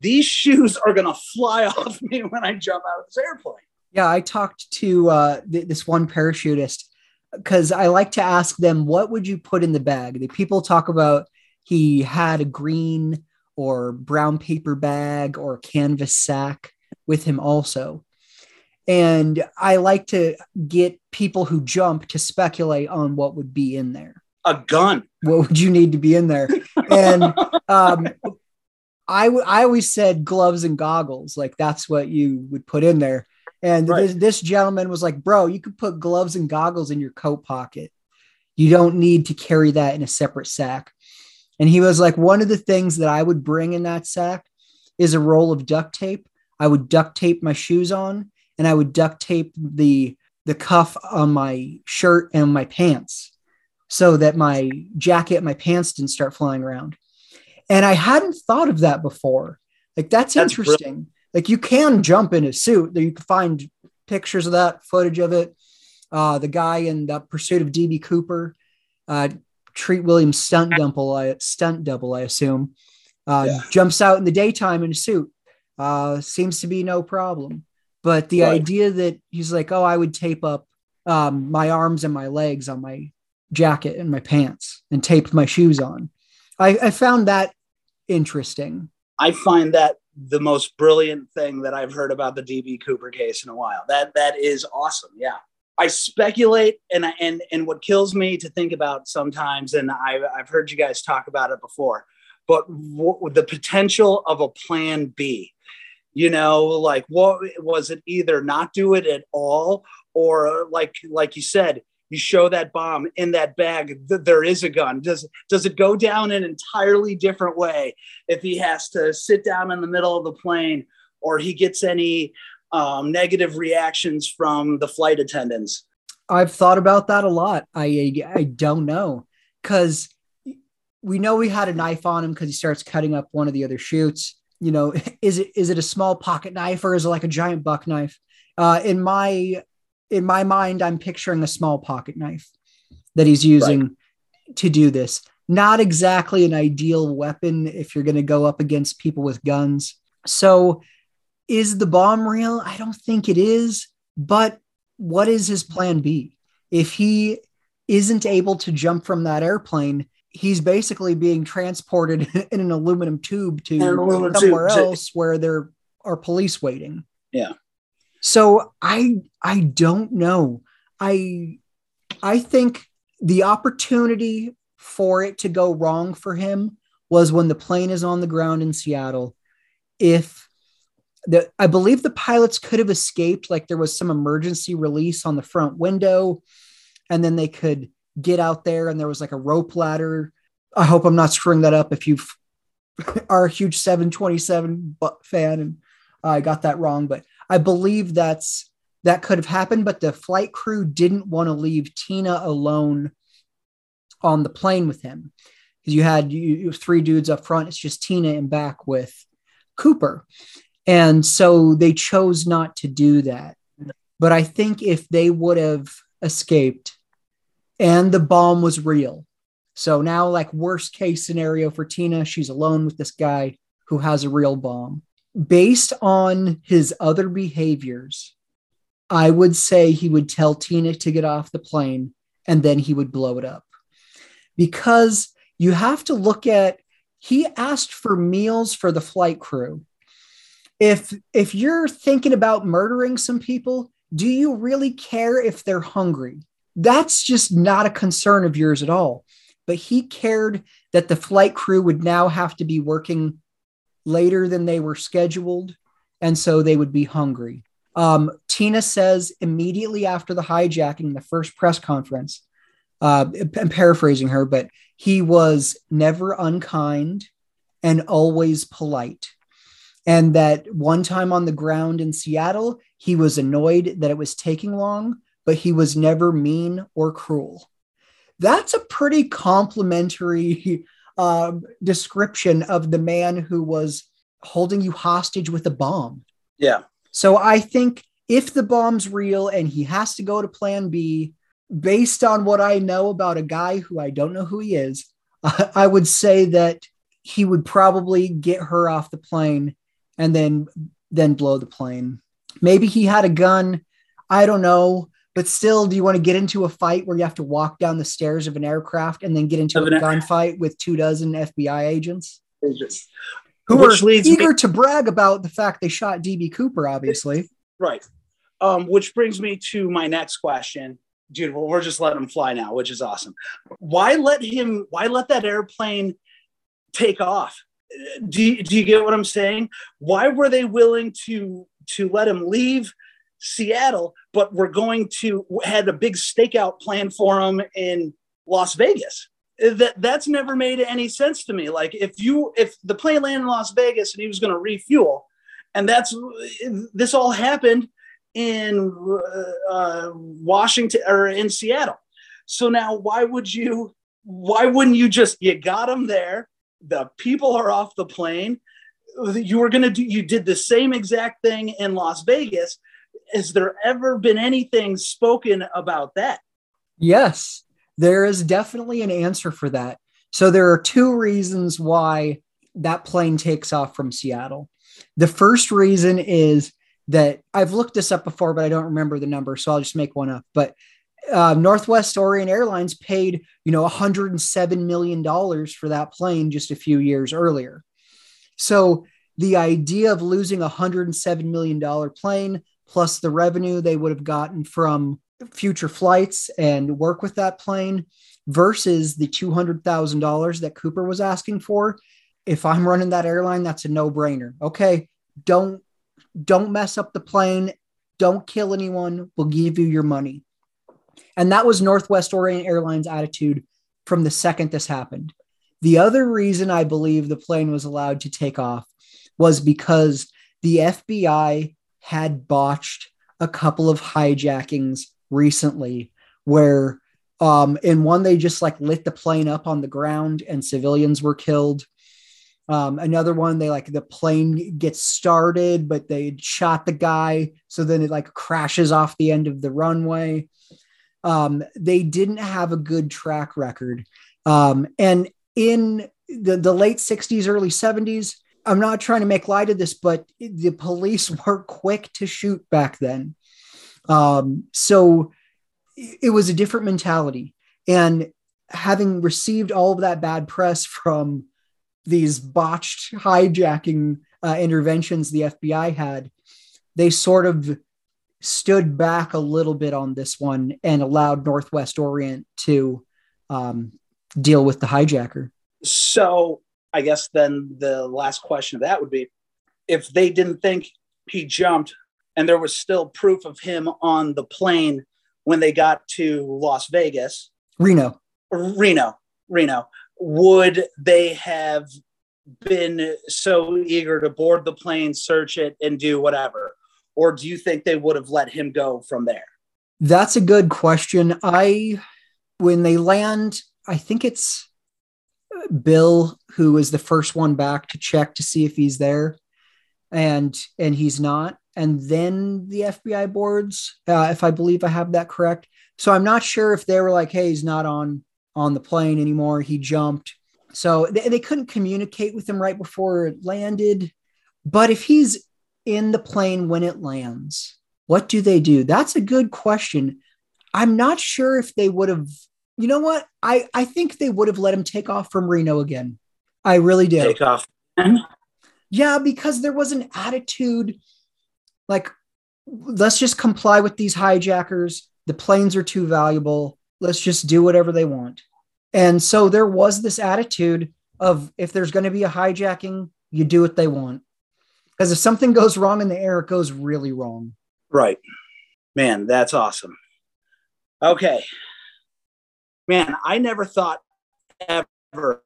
these shoes are going to fly off me when I jump out of this airplane. Yeah. I talked to uh, th- this one parachutist because I like to ask them, what would you put in the bag? The people talk about he had a green or brown paper bag or a canvas sack with him also. And I like to get people who jump to speculate on what would be in there. A gun. What would you need to be in there? And um, I, w- I always said gloves and goggles. Like that's what you would put in there. And right. this, this gentleman was like, bro, you could put gloves and goggles in your coat pocket. You don't need to carry that in a separate sack. And he was like, one of the things that I would bring in that sack is a roll of duct tape. I would duct tape my shoes on and I would duct tape the, the cuff on my shirt and my pants so that my jacket, and my pants didn't start flying around. And I hadn't thought of that before. Like, that's, that's interesting. Brilliant. Like you can jump in a suit. You can find pictures of that, footage of it. Uh, the guy in the Pursuit of D B Cooper, uh, Treat Williams stunt double, I, stunt double, I assume, uh, yeah. jumps out in the daytime in a suit. Uh, seems to be no problem. But the right. idea that he's like, oh, I would tape up um, my arms and my legs on my jacket and my pants and tape my shoes on. I, I found that interesting. I find that the most brilliant thing that I've heard about the D B Cooper case in a while. That that is awesome. Yeah. I speculate and I, and and what kills me to think about sometimes, and I've, I've heard you guys talk about it before, but w- the potential of a plan B, you know, like what was it, either not do it at all or like, like you said, you show that bomb in that bag, th- there is a gun. Does does it go down an entirely different way if he has to sit down in the middle of the plane or he gets any um, negative reactions from the flight attendants? I've thought about that a lot. I, I don't know, because we know he had a knife on him because he starts cutting up one of the other chutes. You know, is it is it a small pocket knife or is it like a giant buck knife? Uh, in my... In my mind, I'm picturing a small pocket knife that he's using right. to do this. Not exactly an ideal weapon if you're going to go up against people with guns. So is the bomb real? I don't think it is. But what is his plan B? If he isn't able to jump from that airplane, he's basically being transported in an aluminum tube to aluminum somewhere tube. else where there are police waiting. Yeah. So I I don't know. I I think the opportunity for it to go wrong for him was when the plane is on the ground in Seattle. If the, I believe the pilots could have escaped, like there was some emergency release on the front window, and then they could get out there, and there was like a rope ladder. I hope I'm not screwing that up. If you are a huge seven twenty-seven fan and I uh, got that wrong, but I believe that's, that could have happened, but the flight crew didn't want to leave Tina alone on the plane with him. Cause you had you, you three dudes up front. It's just Tina and back with Cooper. And so they chose not to do that. But I think if they would have escaped and the bomb was real. So now, like, worst case scenario for Tina, she's alone with this guy who has a real bomb. Based on his other behaviors, I would say he would tell Tina to get off the plane and then he would blow it up. Because you have to look at, he asked for meals for the flight crew. If, if you're thinking about murdering some people, do you really care if they're hungry? That's just not a concern of yours at all. But he cared that the flight crew would now have to be working later than they were scheduled, and so they would be hungry. Um, Tina says immediately after the hijacking, the first press conference, uh, I'm paraphrasing her, but he was never unkind and always polite. And that one time on the ground in Seattle, he was annoyed that it was taking long, but he was never mean or cruel. That's a pretty complimentary uh, description of the man who was holding you hostage with a bomb. Yeah. So I think if the bomb's real and he has to go to plan B, based on what I know about a guy who I don't know who he is, I, I would say that he would probably get her off the plane and then, then blow the plane. Maybe he had a gun. I don't know. But still, do you want to get into a fight where you have to walk down the stairs of an aircraft and then get into a gunfight with two dozen F B I agents? Agents. Who which are leads eager me- to brag about the fact they shot D B. Cooper, obviously. Right. Um, which brings me to my next question. Dude, well, we're just letting him fly now, which is awesome. Why let him, why let that airplane take off? Do, do you get what I'm saying? Why were they willing to, to let him leave Seattle, but we're going to had a big stakeout plan for him in Las Vegas? That that's never made any sense to me. Like, if you, if the plane landed in Las Vegas and he was going to refuel, and that's, this all happened in uh, Washington or in Seattle. So now why would you, why wouldn't you just, you got him there. The people are off the plane. You were going to do, you did the same exact thing in Las Vegas. Has there ever been anything spoken about that? Yes, there is definitely an answer for that. So there are two reasons why that plane takes off from Seattle. The first reason is that I've looked this up before, but I don't remember the number, so I'll just make one up. But uh, Northwest Orient Airlines paid, you know, one hundred seven million dollars for that plane just a few years earlier. So the idea of losing a one hundred seven million dollars plane plus the revenue they would have gotten from future flights and work with that plane versus the two hundred thousand dollars that Cooper was asking for. If I'm running that airline, that's a no-brainer. Okay, don't, don't mess up the plane. Don't kill anyone. We'll give you your money. And that was Northwest Orient Airlines' attitude from the second this happened. The other reason I believe the plane was allowed to take off was because the F B I had botched a couple of hijackings recently where um, in one, they just like lit the plane up on the ground and civilians were killed. Um, another one, they like the plane gets started, but they shot the guy. So then it like crashes off the end of the runway. Um, they didn't have a good track record. Um, and in the, the late sixties, early seventies, I'm not trying to make light of this, but the police were quick to shoot back then. Um, so it was a different mentality. And having received all of that bad press from these botched hijacking uh, interventions the F B I had, they sort of stood back a little bit on this one and allowed Northwest Orient to um, deal with the hijacker. So I guess then the last question of that would be, if they didn't think he jumped and there was still proof of him on the plane when they got to Las Vegas, Reno, Reno, Reno, would they have been so eager to board the plane, search it, and do whatever? Or do you think they would have let him go from there? That's a good question. I, when they land, I think it's Bill who is the first one back to check to see if he's there, and and he's not. And then the F B I boards, uh, if I believe I have that correct. So I'm not sure if they were like, hey, he's not on, on the plane anymore. He jumped. So they, they couldn't communicate with him right before it landed. But if he's in the plane when it lands, what do they do? That's a good question. I'm not sure if they would have, you know what? I, I think they would have let him take off from Reno again. I really do. Take off. Yeah, because there was an attitude like, let's just comply with these hijackers. The planes are too valuable. Let's just do whatever they want. And so there was this attitude of, if there's going to be a hijacking, you do what they want. Because if something goes wrong in the air, it goes really wrong. Right. Man, that's awesome. Okay. Man, I never thought ever,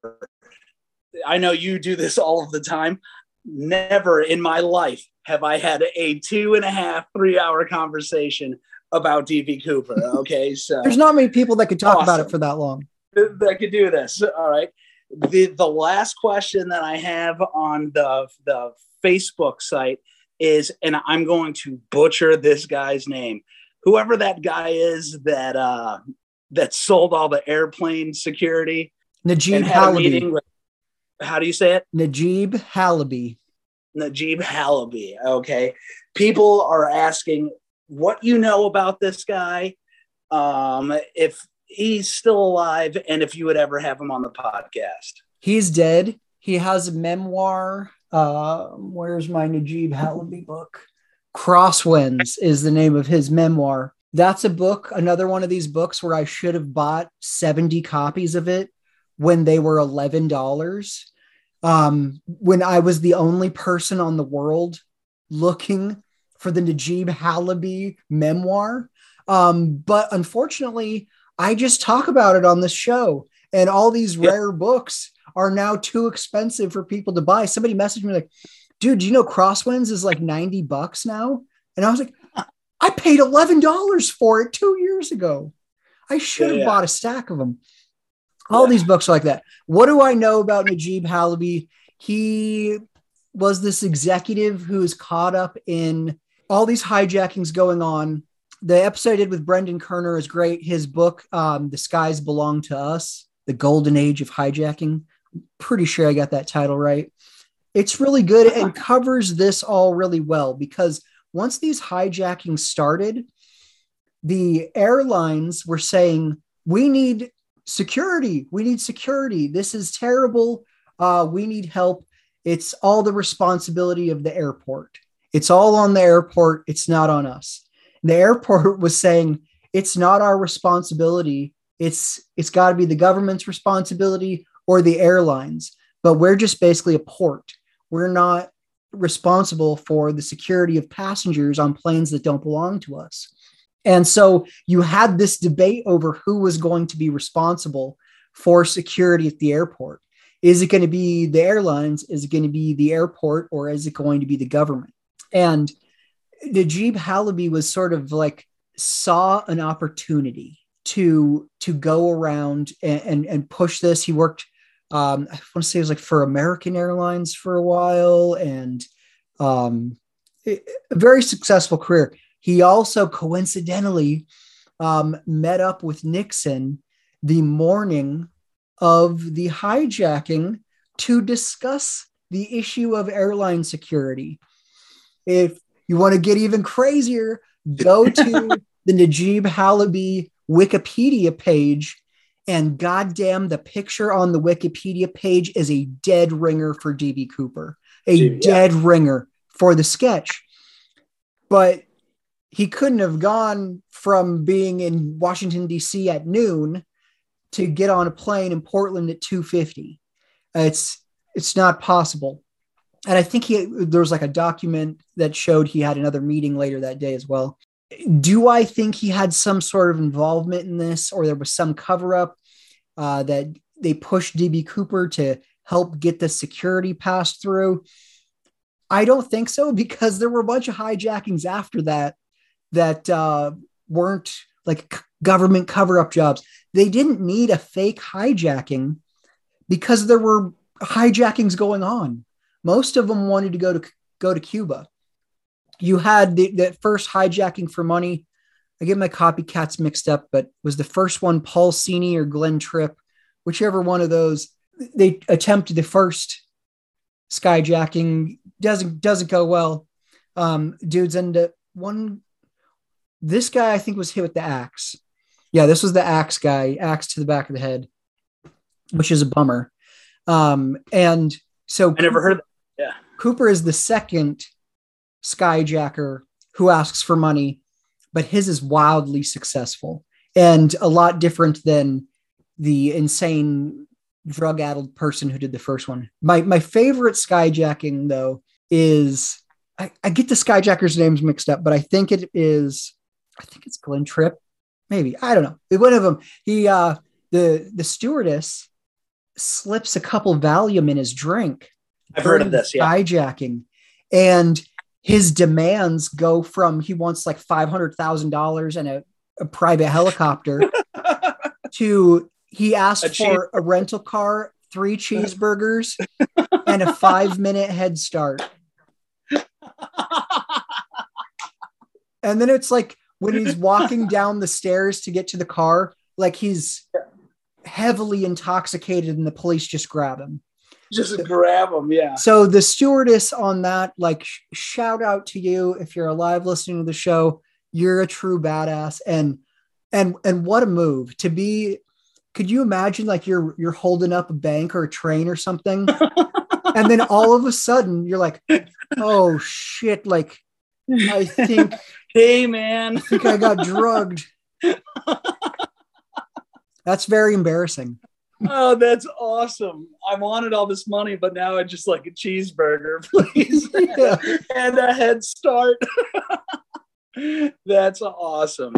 I know you do this all of the time, never in my life have I had a two and a half, three hour conversation about D B Cooper. Okay. So there's not many people that could talk awesome. about it for that long. That could do this. All right. The the last question that I have on the, the Facebook site is, and I'm going to butcher this guy's name, whoever that guy is that, uh, that sold all the airplane security. Najeeb Halaby. With, how do you say it? Najeeb Halaby. Najeeb Halaby. Okay. People are asking what you know about this guy, um, if he's still alive, and if you would ever have him on the podcast. He's dead. He has a memoir. Uh, where's my Najeeb Halaby book? Crosswinds is the name of his memoir. That's a book, another one of these books where I should have bought seventy copies of it when they were eleven dollars. Um, when I was the only person on the world looking for the Najeeb Halaby memoir. Um, but unfortunately, I just talk about it on this show, and all these yeah. rare books are now too expensive for people to buy. Somebody messaged me like, dude, you know, Crosswinds is like ninety bucks now. And I was like, I paid eleven dollars for it two years ago. I should have yeah. bought a stack of them. All yeah. these books are like that. What do I know about Najeeb Halaby? He was this executive who is caught up in all these hijackings going on. The episode I did with Brendan Kerner is great. His book, um, The Skies Belong to Us, The Golden Age of Hijacking. I'm pretty sure I got that title right. It's really good and covers this all really well, because once these hijackings started, the airlines were saying, we need security. We need security. This is terrible. Uh, we need help. It's all the responsibility of the airport. It's all on the airport. It's not on us. And the airport was saying, it's not our responsibility. It's, it's got to be the government's responsibility or the airlines, but we're just basically a port. We're not responsible for the security of passengers on planes that don't belong to us. And so you had this debate over who was going to be responsible for security at the airport. Is it going to be the airlines? Is it going to be the airport? Or is it going to be the government? And Najeeb Halaby was sort of like, saw an opportunity to, to go around and, and, and push this. He worked, um, I want to say it was like for American Airlines for a while, and um, a very successful career. He also coincidentally um, met up with Nixon the morning of the hijacking to discuss the issue of airline security. If you want to get even crazier, go to the Najeeb Halaby Wikipedia page, and goddamn, the picture on the Wikipedia page is a dead ringer for D B Cooper, a yeah. dead ringer for the sketch. But he couldn't have gone from being in Washington, D C at noon to get on a plane in Portland at two fifty. It's, it's not possible. And I think he, there was like a document that showed he had another meeting later that day as well. Do I think he had some sort of involvement in this, or there was some cover up uh, that they pushed D B Cooper to help get the security passed through? I don't think so, because there were a bunch of hijackings after that that uh, weren't like government cover-up jobs. They didn't need a fake hijacking because there were hijackings going on. Most of them wanted to go to go to Cuba. You had the, the first hijacking for money. I get my copycats mixed up, but was the first one Paul Sini or Glenn Tripp, whichever one of those. They attempted the first skyjacking. Doesn't doesn't go well. Um, dudes end up one. This guy I think was hit with the axe. Yeah, this was the axe guy. Axe to the back of the head, which is a bummer. Um, and so I never heard of that. Yeah, Cooper is the second skyjacker who asks for money, but his is wildly successful and a lot different than the insane drug-addled person who did the first one. My my favorite skyjacking, though, is I, I get the skyjackers' names mixed up, but I think it is I think it's Glenn Tripp, maybe. I don't know. One of them, he uh, the the stewardess slips a couple Valium in his drink. I've heard of this. Yeah, skyjacking, and his demands go from he wants like five hundred thousand dollars and a, a private helicopter to he asked a for a rental car, three cheeseburgers, and a five-minute head start. And then it's like when he's walking down the stairs to get to the car, like he's heavily intoxicated and the police just grab him. Just so, grab him, yeah. So the stewardess on that, like, sh- shout out to you if you're alive listening to the show. You're a true badass. And and and what a move to be. Could you imagine like you're you're holding up a bank or a train or something? And then all of a sudden you're like, oh shit, like I think hey man. I think I got drugged. That's very embarrassing. Oh, that's awesome. I wanted all this money, but now I just like a cheeseburger, please. Yeah. And a head start. That's awesome.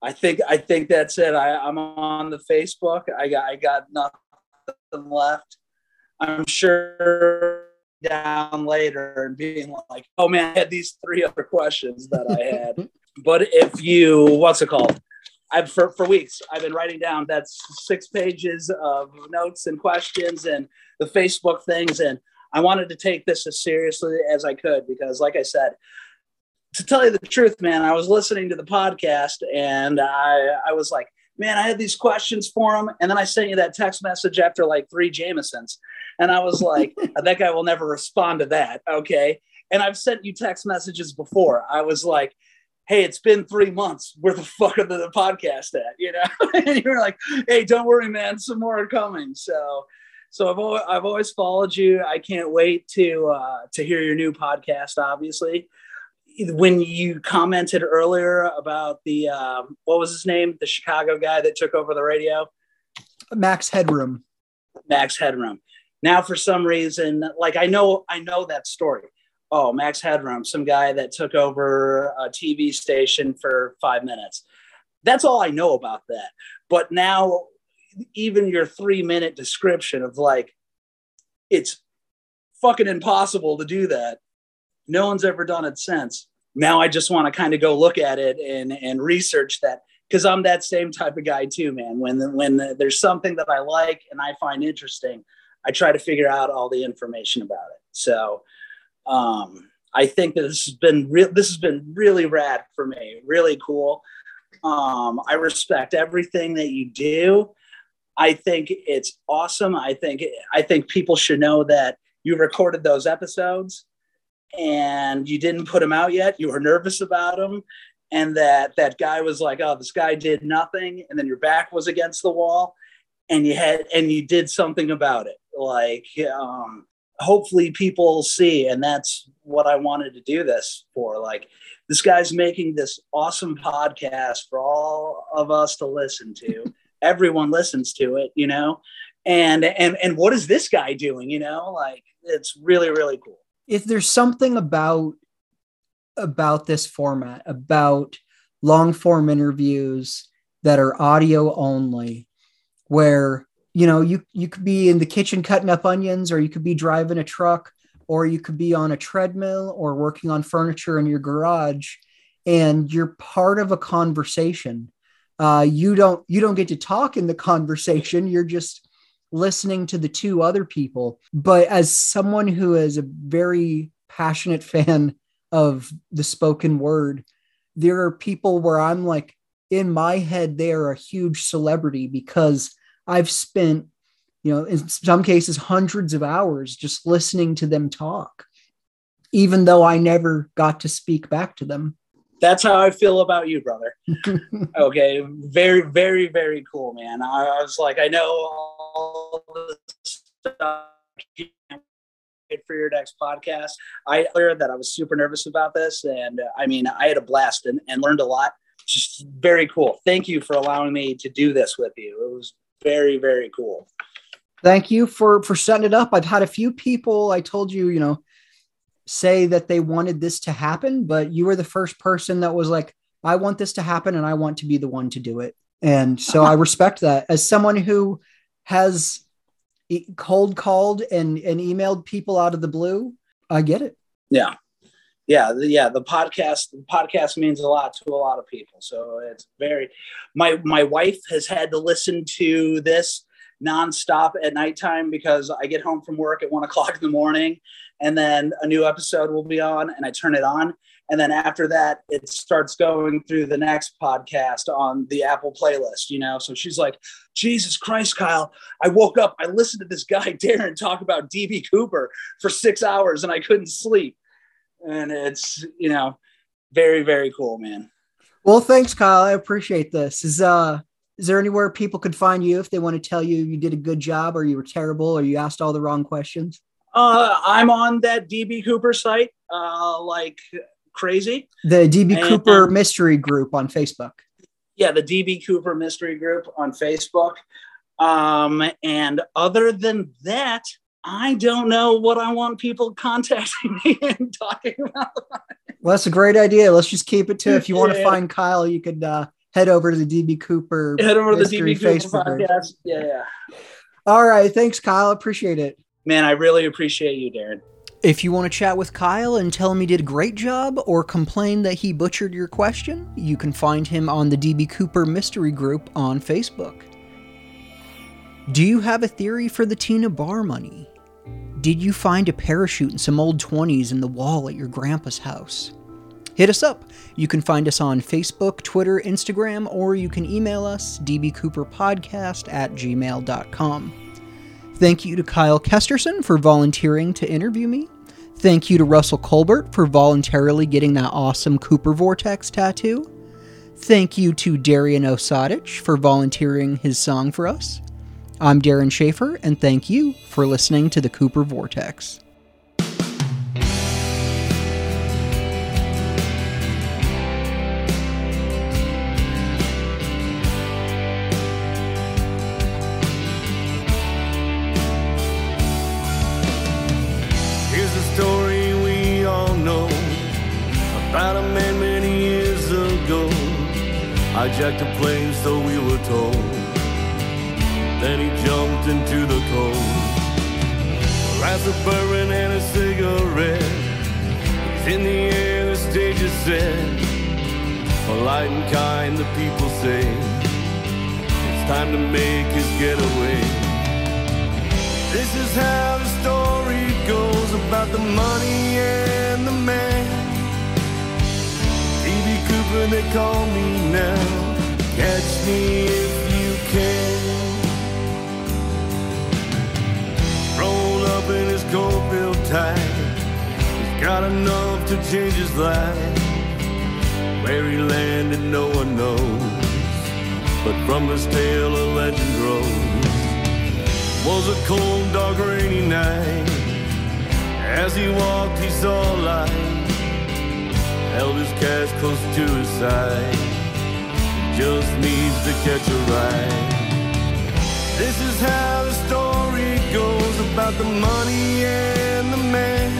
I think I think that's it. I, I'm on the Facebook. I got I got nothing left. I'm sure down later and being like, oh man, I had these three other questions that I had. But if you, what's it called? I've for for weeks I've been writing down that's six pages of notes and questions and the Facebook things, and I wanted to take this as seriously as I could because, like I said. To tell you the truth, man, I was listening to the podcast and I, I was like, man, I had these questions for him. And then I sent you that text message after like three Jamesons. And I was like, that guy will never respond to that. Okay. And I've sent you text messages before. I was like, hey, it's been three months. Where the fuck are the podcast at? You know? And you were like, hey, don't worry, man. Some more are coming. So, so I've always, I've always followed you. I can't wait to, uh, to hear your new podcast, obviously. When you commented earlier about the, um, what was his name? The Chicago guy that took over the radio? Max Headroom. Max Headroom. Now, for some reason, like I know, I know that story. Oh, Max Headroom, some guy that took over a T V station for five minutes. That's all I know about that. But now even your three minute description of like, it's fucking impossible to do that. No one's ever done it since. Now I just want to kind of go look at it and, and research that because I'm that same type of guy too, man. When the, when the, there's something that I like and I find interesting, I try to figure out all the information about it. So um, I think that this has been re- this has been really rad for me, really cool. Um, I respect everything that you do. I think it's awesome. I think I think people should know that you recorded those episodes. And you didn't put him out yet. You were nervous about him. And that that guy was like, oh, this guy did nothing. And then your back was against the wall and you had and you did something about it. Like, um, hopefully people see. And that's what I wanted to do this for. Like, this guy's making this awesome podcast for all of us to listen to. everyone listens to it, you know, and, and, and what is this guy doing? You know, like, it's really, really cool. If there's something about, about this format, about long form interviews that are audio only, where, you know, you, you could be in the kitchen cutting up onions, or you could be driving a truck, or you could be on a treadmill or working on furniture in your garage, and you're part of a conversation. Uh, you don't, you don't get to talk in the conversation. You're just listening to the two other people. But as someone who is a very passionate fan of the spoken word, there are people where I'm like, in my head, they are a huge celebrity because I've spent, you know, in some cases, hundreds of hours just listening to them talk, even though I never got to speak back to them. That's how I feel about you, brother. Okay. Very, very, very cool, man. I was like, I know all this stuff. For your next podcast. I learned that I was super nervous about this. And uh, I mean, I had a blast and, and learned a lot. Just very cool. Thank you for allowing me to do this with you. It was very, very cool. Thank you for, for setting it up. I've had a few people, I told you, you know, say that they wanted this to happen, but you were the first person that was like, I want this to happen and I want to be the one to do it. And so I respect that as someone who has cold called and, and emailed people out of the blue. I get it. Yeah. Yeah. The, yeah. The podcast, the podcast means a lot to a lot of people. So it's very, my, my wife has had to listen to this nonstop at nighttime because I get home from work at one o'clock in the morning and then a new episode will be on and I turn it on. And then after that, it starts going through the next podcast on the Apple playlist, you know? So she's like, Jesus Christ, Kyle, I woke up, I listened to this guy, Darren, talk about D B Cooper for six hours and I couldn't sleep. And it's, you know, very, very cool, man. Well, thanks, Kyle. I appreciate this. Is, uh, is there anywhere people could find you if they want to tell you you did a good job or you were terrible or you asked all the wrong questions? Uh, I'm on that D B Cooper site, uh, like... crazy. The D B and, Cooper um, mystery group on Facebook. Yeah. The D B Cooper mystery group on Facebook. Um, and other than that, I don't know what I want people contacting me and talking about. Well, that's a great idea. Let's just keep it to, if you yeah. want to find Kyle, you could uh, head over to the D B Cooper. Head over to the D B Cooper podcast. Yeah, yeah. All right. Thanks, Kyle. Appreciate it, man. I really appreciate you, Darren. If you want to chat with Kyle and tell him he did a great job or complain that he butchered your question, you can find him on the D B Cooper Mystery Group on Facebook. Do you have a theory for the Tina Bar Money? Did you find a parachute in some old twenties in the wall at your grandpa's house? Hit us up. You can find us on Facebook, Twitter, Instagram, or you can email us d b cooper podcast at gmail dot com. Thank you to Kyle Kesterson for volunteering to interview me. Thank you to Russell Colbert for voluntarily getting that awesome Cooper Vortex tattoo. Thank you to Darian Osadich for volunteering his song for us. I'm Darren Schaefer, and thank you for listening to the Cooper Vortex. Hijacked a plane, so we were told. Then he jumped into the cold. Raspberry and a cigarette. He's in the air, the stage is set. Polite and kind, the people say it's time to make his getaway. This is how the story goes about the money and the man. Cooper, they call me now. Catch me if you can. Rolled up in his coat, built tight. He's got enough to change his life. Where he landed, no one knows. But from his tale, a legend grows. Was a cold, dark, rainy night. As he walked, he saw light. Held his cash close to his side. Just needs to catch a ride. This is how the story goes about the money and the man.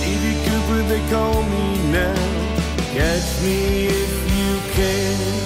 D B Cooper, they call me now. Catch me if you can.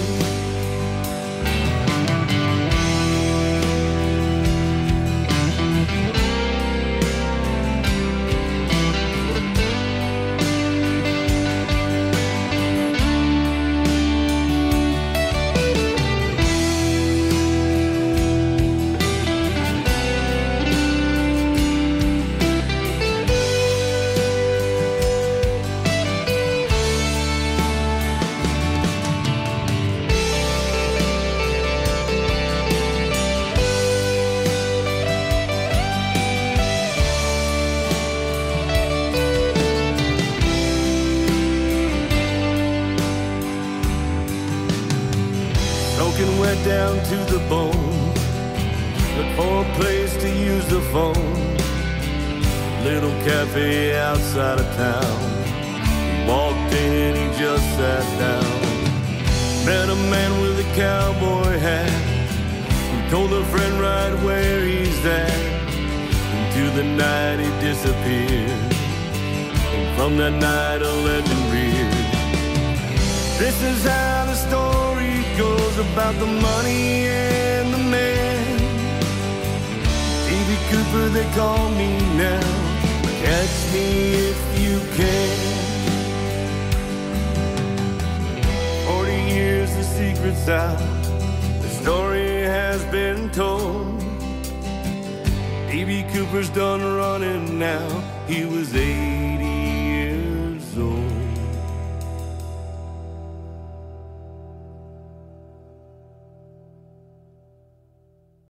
Down to the bone, look for a place to use the phone. Little cafe outside of town. He walked in, he just sat down. Met a man with a cowboy hat, who told a friend right where he's at. Into the night he disappeared, and from that night a legend reared. This is how the story goes about the money and the man. D B Cooper, they call me now. Catch me if you can. Forty years the secret's out, the story has been told. D B Cooper's done running now. He was eighty.